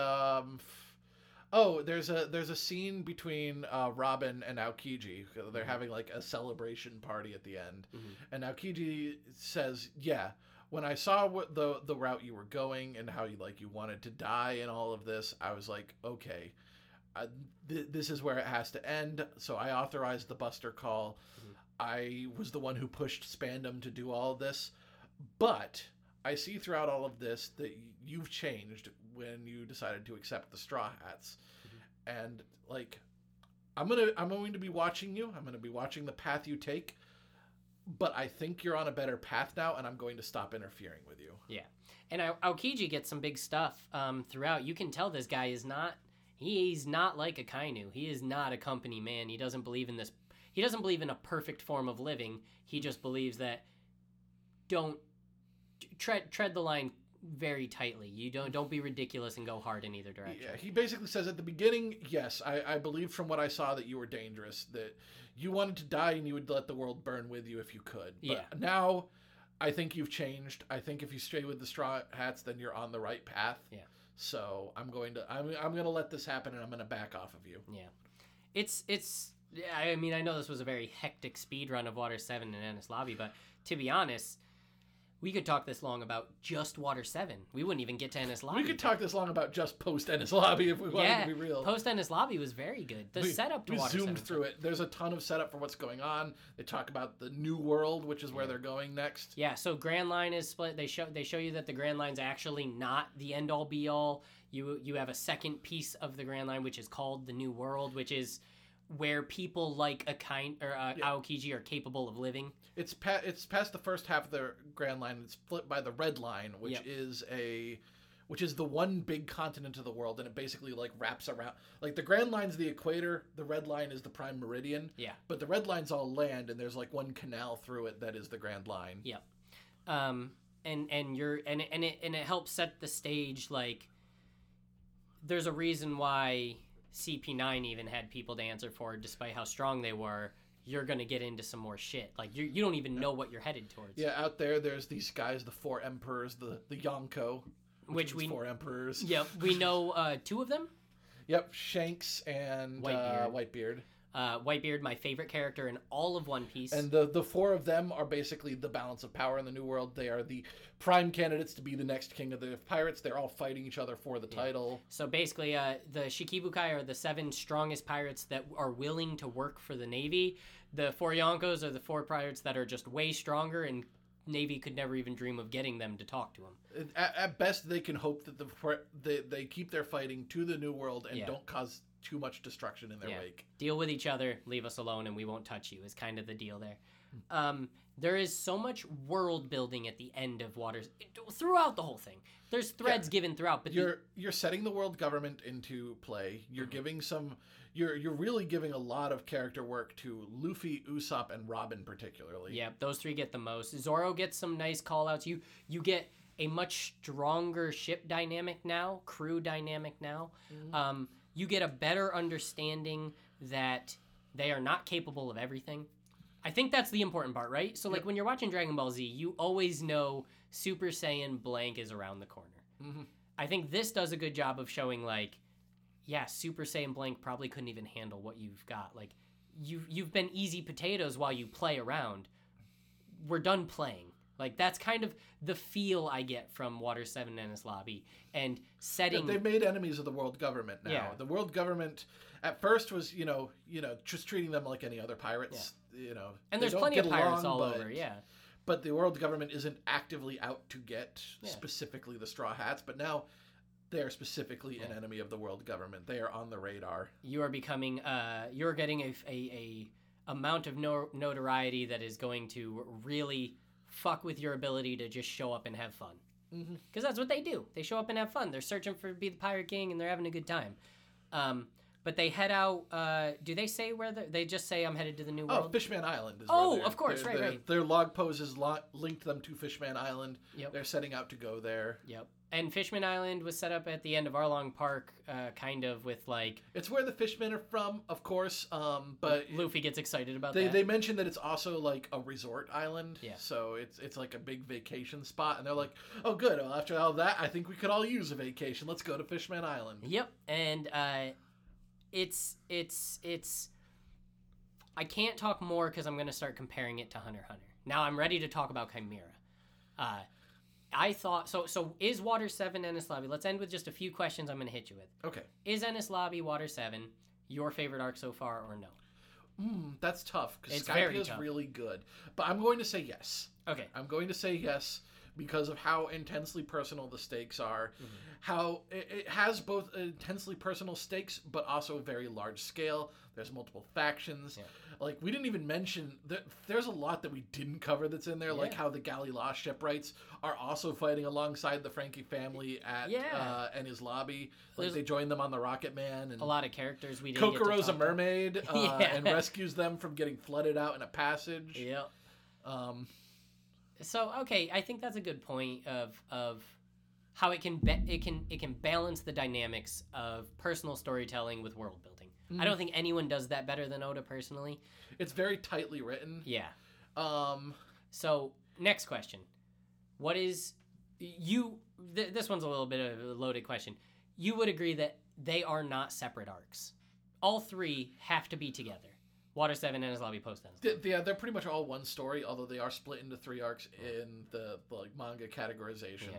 Oh, there's a scene between Robin and Aokiji. They're having like a celebration party at the end, and Aokiji says, "Yeah, when I saw what the route you were going and how you wanted to die and all of this, I was like, okay, this is where it has to end. So I authorized the Buster call. I was the one who pushed Spandam to do all of this, but I see throughout all of this that you've changed when you decided to accept the Straw Hats, and like, I'm going to be watching you. I'm going to be watching the path you take, but I think you're on a better path now, and I'm going to stop interfering with you." Yeah, and Aokiji gets some big stuff throughout. You can tell this guy is not. He's not like a Kainu. He is not a company man. He doesn't believe in this. He doesn't believe in a perfect form of living. He just believes that don't tread the line very tightly. You don't be ridiculous and go hard in either direction. Yeah, he basically says at the beginning, yes, I believe from what I saw that you were dangerous, that you wanted to die and you would let the world burn with you if you could. But now I think you've changed. I think if you stay with the Straw Hats, then you're on the right path. Yeah. So I'm going to let this happen, and I'm going to back off of you. Yeah. It's I mean, I know this was a very hectic speed run of Water 7 and Enies Lobby, but to be honest, we could talk this long about just Water 7. We wouldn't even get to Enies Lobby. We could talk this long about just post-Enies Lobby if we wanted to be real. Post-Enies Lobby was very good. The setup to Water 7. We zoomed through it. There's a ton of setup for what's going on. They talk about the New World, which is where they're going next. Yeah, so Grand Line is split. They show you that the Grand Line's actually not the end-all, be-all. You have a second piece of the Grand Line, which is called the New World, which is where people like Aokiji are capable of living. It's past the first half of the Grand Line. It's flipped by the Red Line, which is the one big continent of the world, and it basically like wraps around. Like the Grand Line's the equator, the Red Line is the prime meridian. Yeah. But the Red Line's all land, and there's like one canal through it that is the Grand Line. Yep. And it helps set the stage. Like, there's a reason why CP9 even had people to answer for, despite how strong they were. You're going to get into some more shit. Like, you don't even know what you're headed towards. Yeah, out there, there's these guys, the Four Emperors, the Yonko. Which we... Four Emperors. Yep, we know two of them. Yep, Shanks and Whitebeard. Whitebeard, my favorite character in all of One Piece. And the four of them are basically the balance of power in the New World. They are the prime candidates to be the next king of the pirates. They're all fighting each other for the title. So basically, the Shikibukai are the seven strongest pirates that are willing to work for the Navy. The four Yonkos are the four pirates that are just way stronger, and Navy could never even dream of getting them to talk to them. At best, they can hope that they keep their fighting to the New World and don't cause too much destruction in their wake. Deal with each other, leave us alone, and we won't touch you is kind of the deal there. There is so much world building at the end of Waters throughout the whole thing. There's threads given throughout, but you're setting the world government into play. You're giving some you're really giving a lot of character work to Luffy, Usopp, and Robin particularly. Yeah, those three get the most. Zoro gets some nice call outs. You get a much stronger ship dynamic now, crew dynamic now. You get a better understanding that they are not capable of everything. I think that's the important part, right? So, like, when you're watching Dragon Ball Z, you always know Super Saiyan blank is around the corner. I think this does a good job of showing, like, yeah, Super Saiyan blank probably couldn't even handle what you've got. Like, you've been easy potatoes while you play around. We're done playing. Like, that's kind of the feel I get from Water 7 and Enies Lobby. And setting... They've made enemies of the world government now. Yeah. The world government, at first, was, you know, just treating them like any other pirates, you know. And there's plenty of pirates all over, But the world government isn't actively out to get specifically the Straw Hats. But now they are specifically an enemy of the world government. They are on the radar. You are becoming... you're getting a amount of notoriety that is going to really... fuck with your ability to just show up and have fun. Because that's what they do. They show up and have fun. They're searching for be the pirate king, and they're having a good time. But they head out. Do they say where they just say, "I'm headed to the New World"? Oh, Fishman Island is. Oh, of course, right. Their log poses linked them to Fishman Island. Yep. They're setting out to go there. Yep. And Fishman Island was set up at the end of Arlong Park, kind of with like... It's where the fishmen are from, of course, but... Luffy gets excited about that. They mentioned that it's also like a resort island, yeah. So it's like a big vacation spot, and they're like, oh good, well, after all that, I think we could all use a vacation. Let's go to Fishman Island. Yep, and it's... I can't talk more because I'm going to start comparing it to Hunter x Hunter. Now I'm ready to talk about Chimera. I thought, so is Water 7 Enies Lobby? Let's end with just a few questions I'm going to hit you with. Okay. Is Enies Lobby Water 7 your favorite arc so far or no? That's tough because Skypiea is really good. But I'm going to say yes. Okay. I'm going to say yes because of how intensely personal the stakes are. Mm-hmm. How it has both intensely personal stakes but also very large scale. There's multiple factions. Yeah. Like, we didn't even mention... There's a lot that we didn't cover that's in there, yeah. Like how the Galilei shipwrights are also fighting alongside the Frankie family at Enies Lobby. Like, they join them on the Rocket Man. And a lot of characters we didn't Kokoro's a mermaid and rescues them from getting flooded out in a passage. Yep. So, okay, I think that's a good point of how it can balance the dynamics of personal storytelling with world building. Mm. I don't think anyone does that better than Oda personally. It's very tightly written. Yeah. So next question, what is you? This one's a little bit of a loaded question. You would agree that they are not separate arcs. All three have to be together. Water 7 and his lobby post ends. Yeah, they're pretty much all one story, although they are split into three arcs in the like manga categorization. Yeah.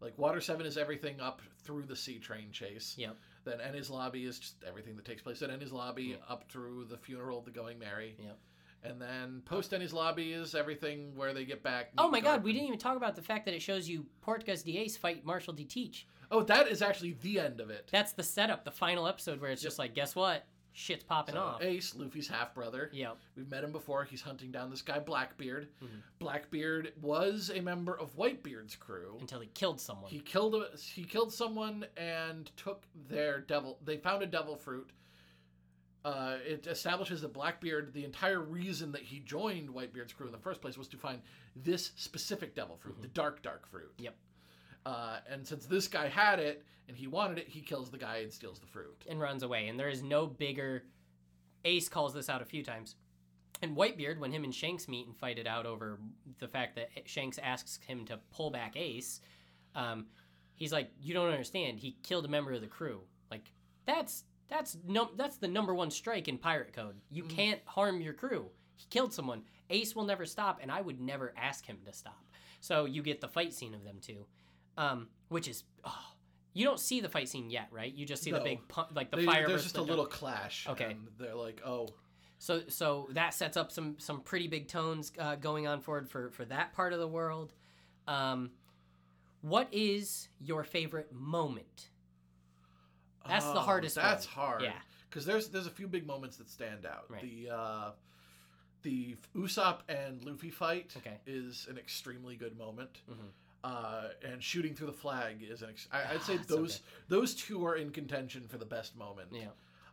Like, Water 7 is everything up through the Sea Train chase. Yep. Then Enies Lobby is just everything that takes place at Enies Lobby up through the funeral of the Going Merry. Yep. And then post Enies Lobby is everything where they get back. Oh my God, we didn't even talk about the fact that it shows you Portgas de Ace fight Marshal de Teach. Oh, that is actually the end of it. That's the setup, the final episode where it's just like, guess what? Shit's popping off. Ace, Luffy's half-brother. Yep. We've met him before. He's hunting down this guy, Blackbeard. Mm-hmm. Blackbeard was a member of Whitebeard's crew. Until he killed someone. He killed someone and took their devil... They found a devil fruit. It establishes that Blackbeard, the entire reason that he joined Whitebeard's crew in the first place was to find this specific devil fruit, mm-hmm. the dark fruit. Yep. And since this guy had it, and he wanted it, he kills the guy and steals the fruit. And runs away. And there is no bigger... Ace calls this out a few times. And Whitebeard, when him and Shanks meet and fight it out over the fact that Shanks asks him to pull back Ace, he's like, you don't understand. He killed a member of the crew. Like, that's the number one strike in Pirate Code. You can't harm your crew. He killed someone. Ace will never stop, and I would never ask him to stop. So you get the fight scene of them two. Which is, you don't see the fight scene yet, right? You just see the big pump, like the fire. There's just a little clash. Okay. And they're like, oh. So that sets up some pretty big tones going on forward for that part of the world. What is your favorite moment? That's the hardest one. That's hard. Yeah. Because there's a few big moments that stand out. Right. The Usopp and Luffy fight is an extremely good moment. Mm-hmm. And shooting through the flag is I'd say those two are in contention for the best moment. Yeah.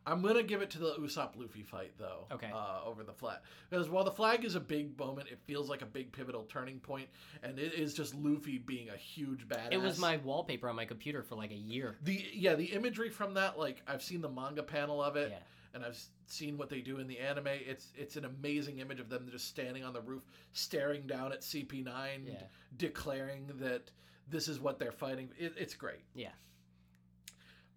I'm gonna give it to the Usopp Luffy fight though. Okay. Over the flag, because while the flag is a big moment, it feels like a big pivotal turning point, and it is just Luffy being a huge badass. It was my wallpaper on my computer for like a year. The imagery from that, like I've seen the manga panel of it, and I've seen what they do in the anime. It's an amazing image of them just standing on the roof, staring down at CP9, declaring that this is what they're fighting. It's great. Yeah.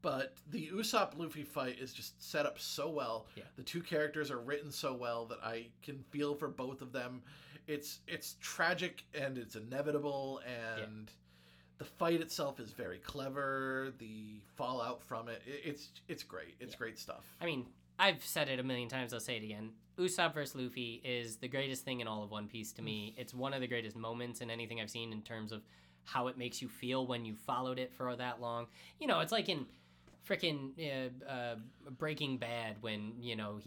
But the Usopp-Luffy fight is just set up so well. Yeah. The two characters are written so well that I can feel for both of them. It's tragic and it's inevitable, and the fight itself is very clever. The fallout from it, it's great. It's great stuff. I mean, I've said it a million times, I'll say it again. Usopp versus Luffy is the greatest thing in all of One Piece to me. It's one of the greatest moments in anything I've seen in terms of how it makes you feel when you followed it for that long. You know, it's like in... Frickin' Breaking Bad when, you know,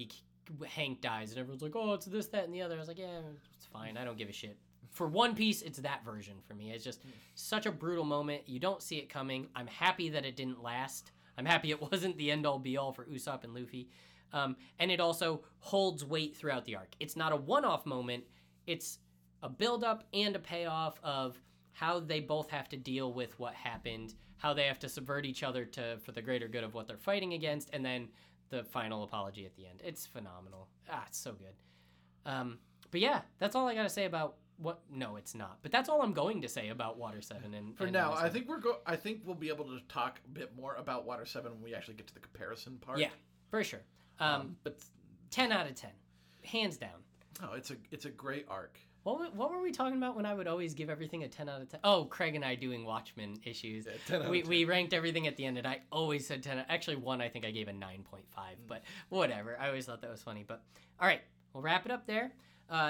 Hank dies and everyone's like, oh, it's this, that, and the other. I was like, yeah, it's fine. I don't give a shit. For One Piece, it's that version for me. It's just such a brutal moment. You don't see it coming. I'm happy that it didn't last. I'm happy it wasn't the end-all be-all for Usopp and Luffy. And it also holds weight throughout the arc. It's not a one-off moment. It's a build-up and a payoff of how they both have to deal with what happened, how they have to subvert each other for the greater good of what they're fighting against, and then the final apology at the end. It's phenomenal. It's so good. But yeah, that's all I got to say about what... No, it's not. But that's all I'm going to say about Water 7. For now, I think we'll be able to talk a bit more about Water 7 when we actually get to the comparison part. Yeah, for sure. But 10 out of 10. Hands down. Oh, it's a great arc. What were we talking about when I would always give everything a 10 out of 10? Oh, Craig and I doing Watchmen issues. Yeah, 10 out of 10. We ranked everything at the end, and I always said 10. Actually, one I think I gave a 9.5, but whatever. I always thought that was funny. But all right, we'll wrap it up there.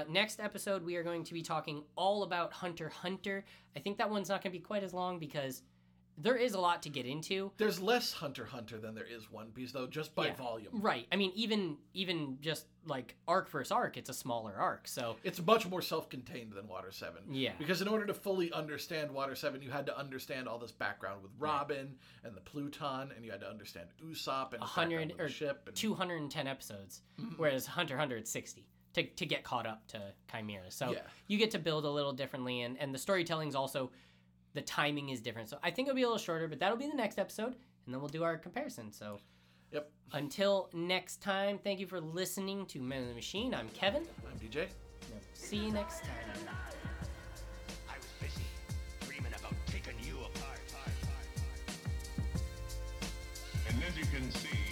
Next episode, we are going to be talking all about Hunter x Hunter. I think that one's not going to be quite as long because there is a lot to get into. There's less Hunter x Hunter than there is One Piece, though, just by volume. Right. I mean, even just, like, arc versus arc, it's a smaller arc, so... It's much more self-contained than Water 7. Yeah. Because in order to fully understand Water 7, you had to understand all this background with Robin and the Pluton, and you had to understand Usopp and the ship. And... 210 episodes, whereas Hunter x Hunter, it's 60. To get caught up to Chimera. So you get to build a little differently, and the storytelling's also... The timing is different. So I think it'll be a little shorter, but that'll be the next episode, and then we'll do our comparison. So until next time, thank you for listening to Men in the Machine. I'm Kevin. I'm DJ. See you next time. I was busy dreaming about taking you apart. And as you can see...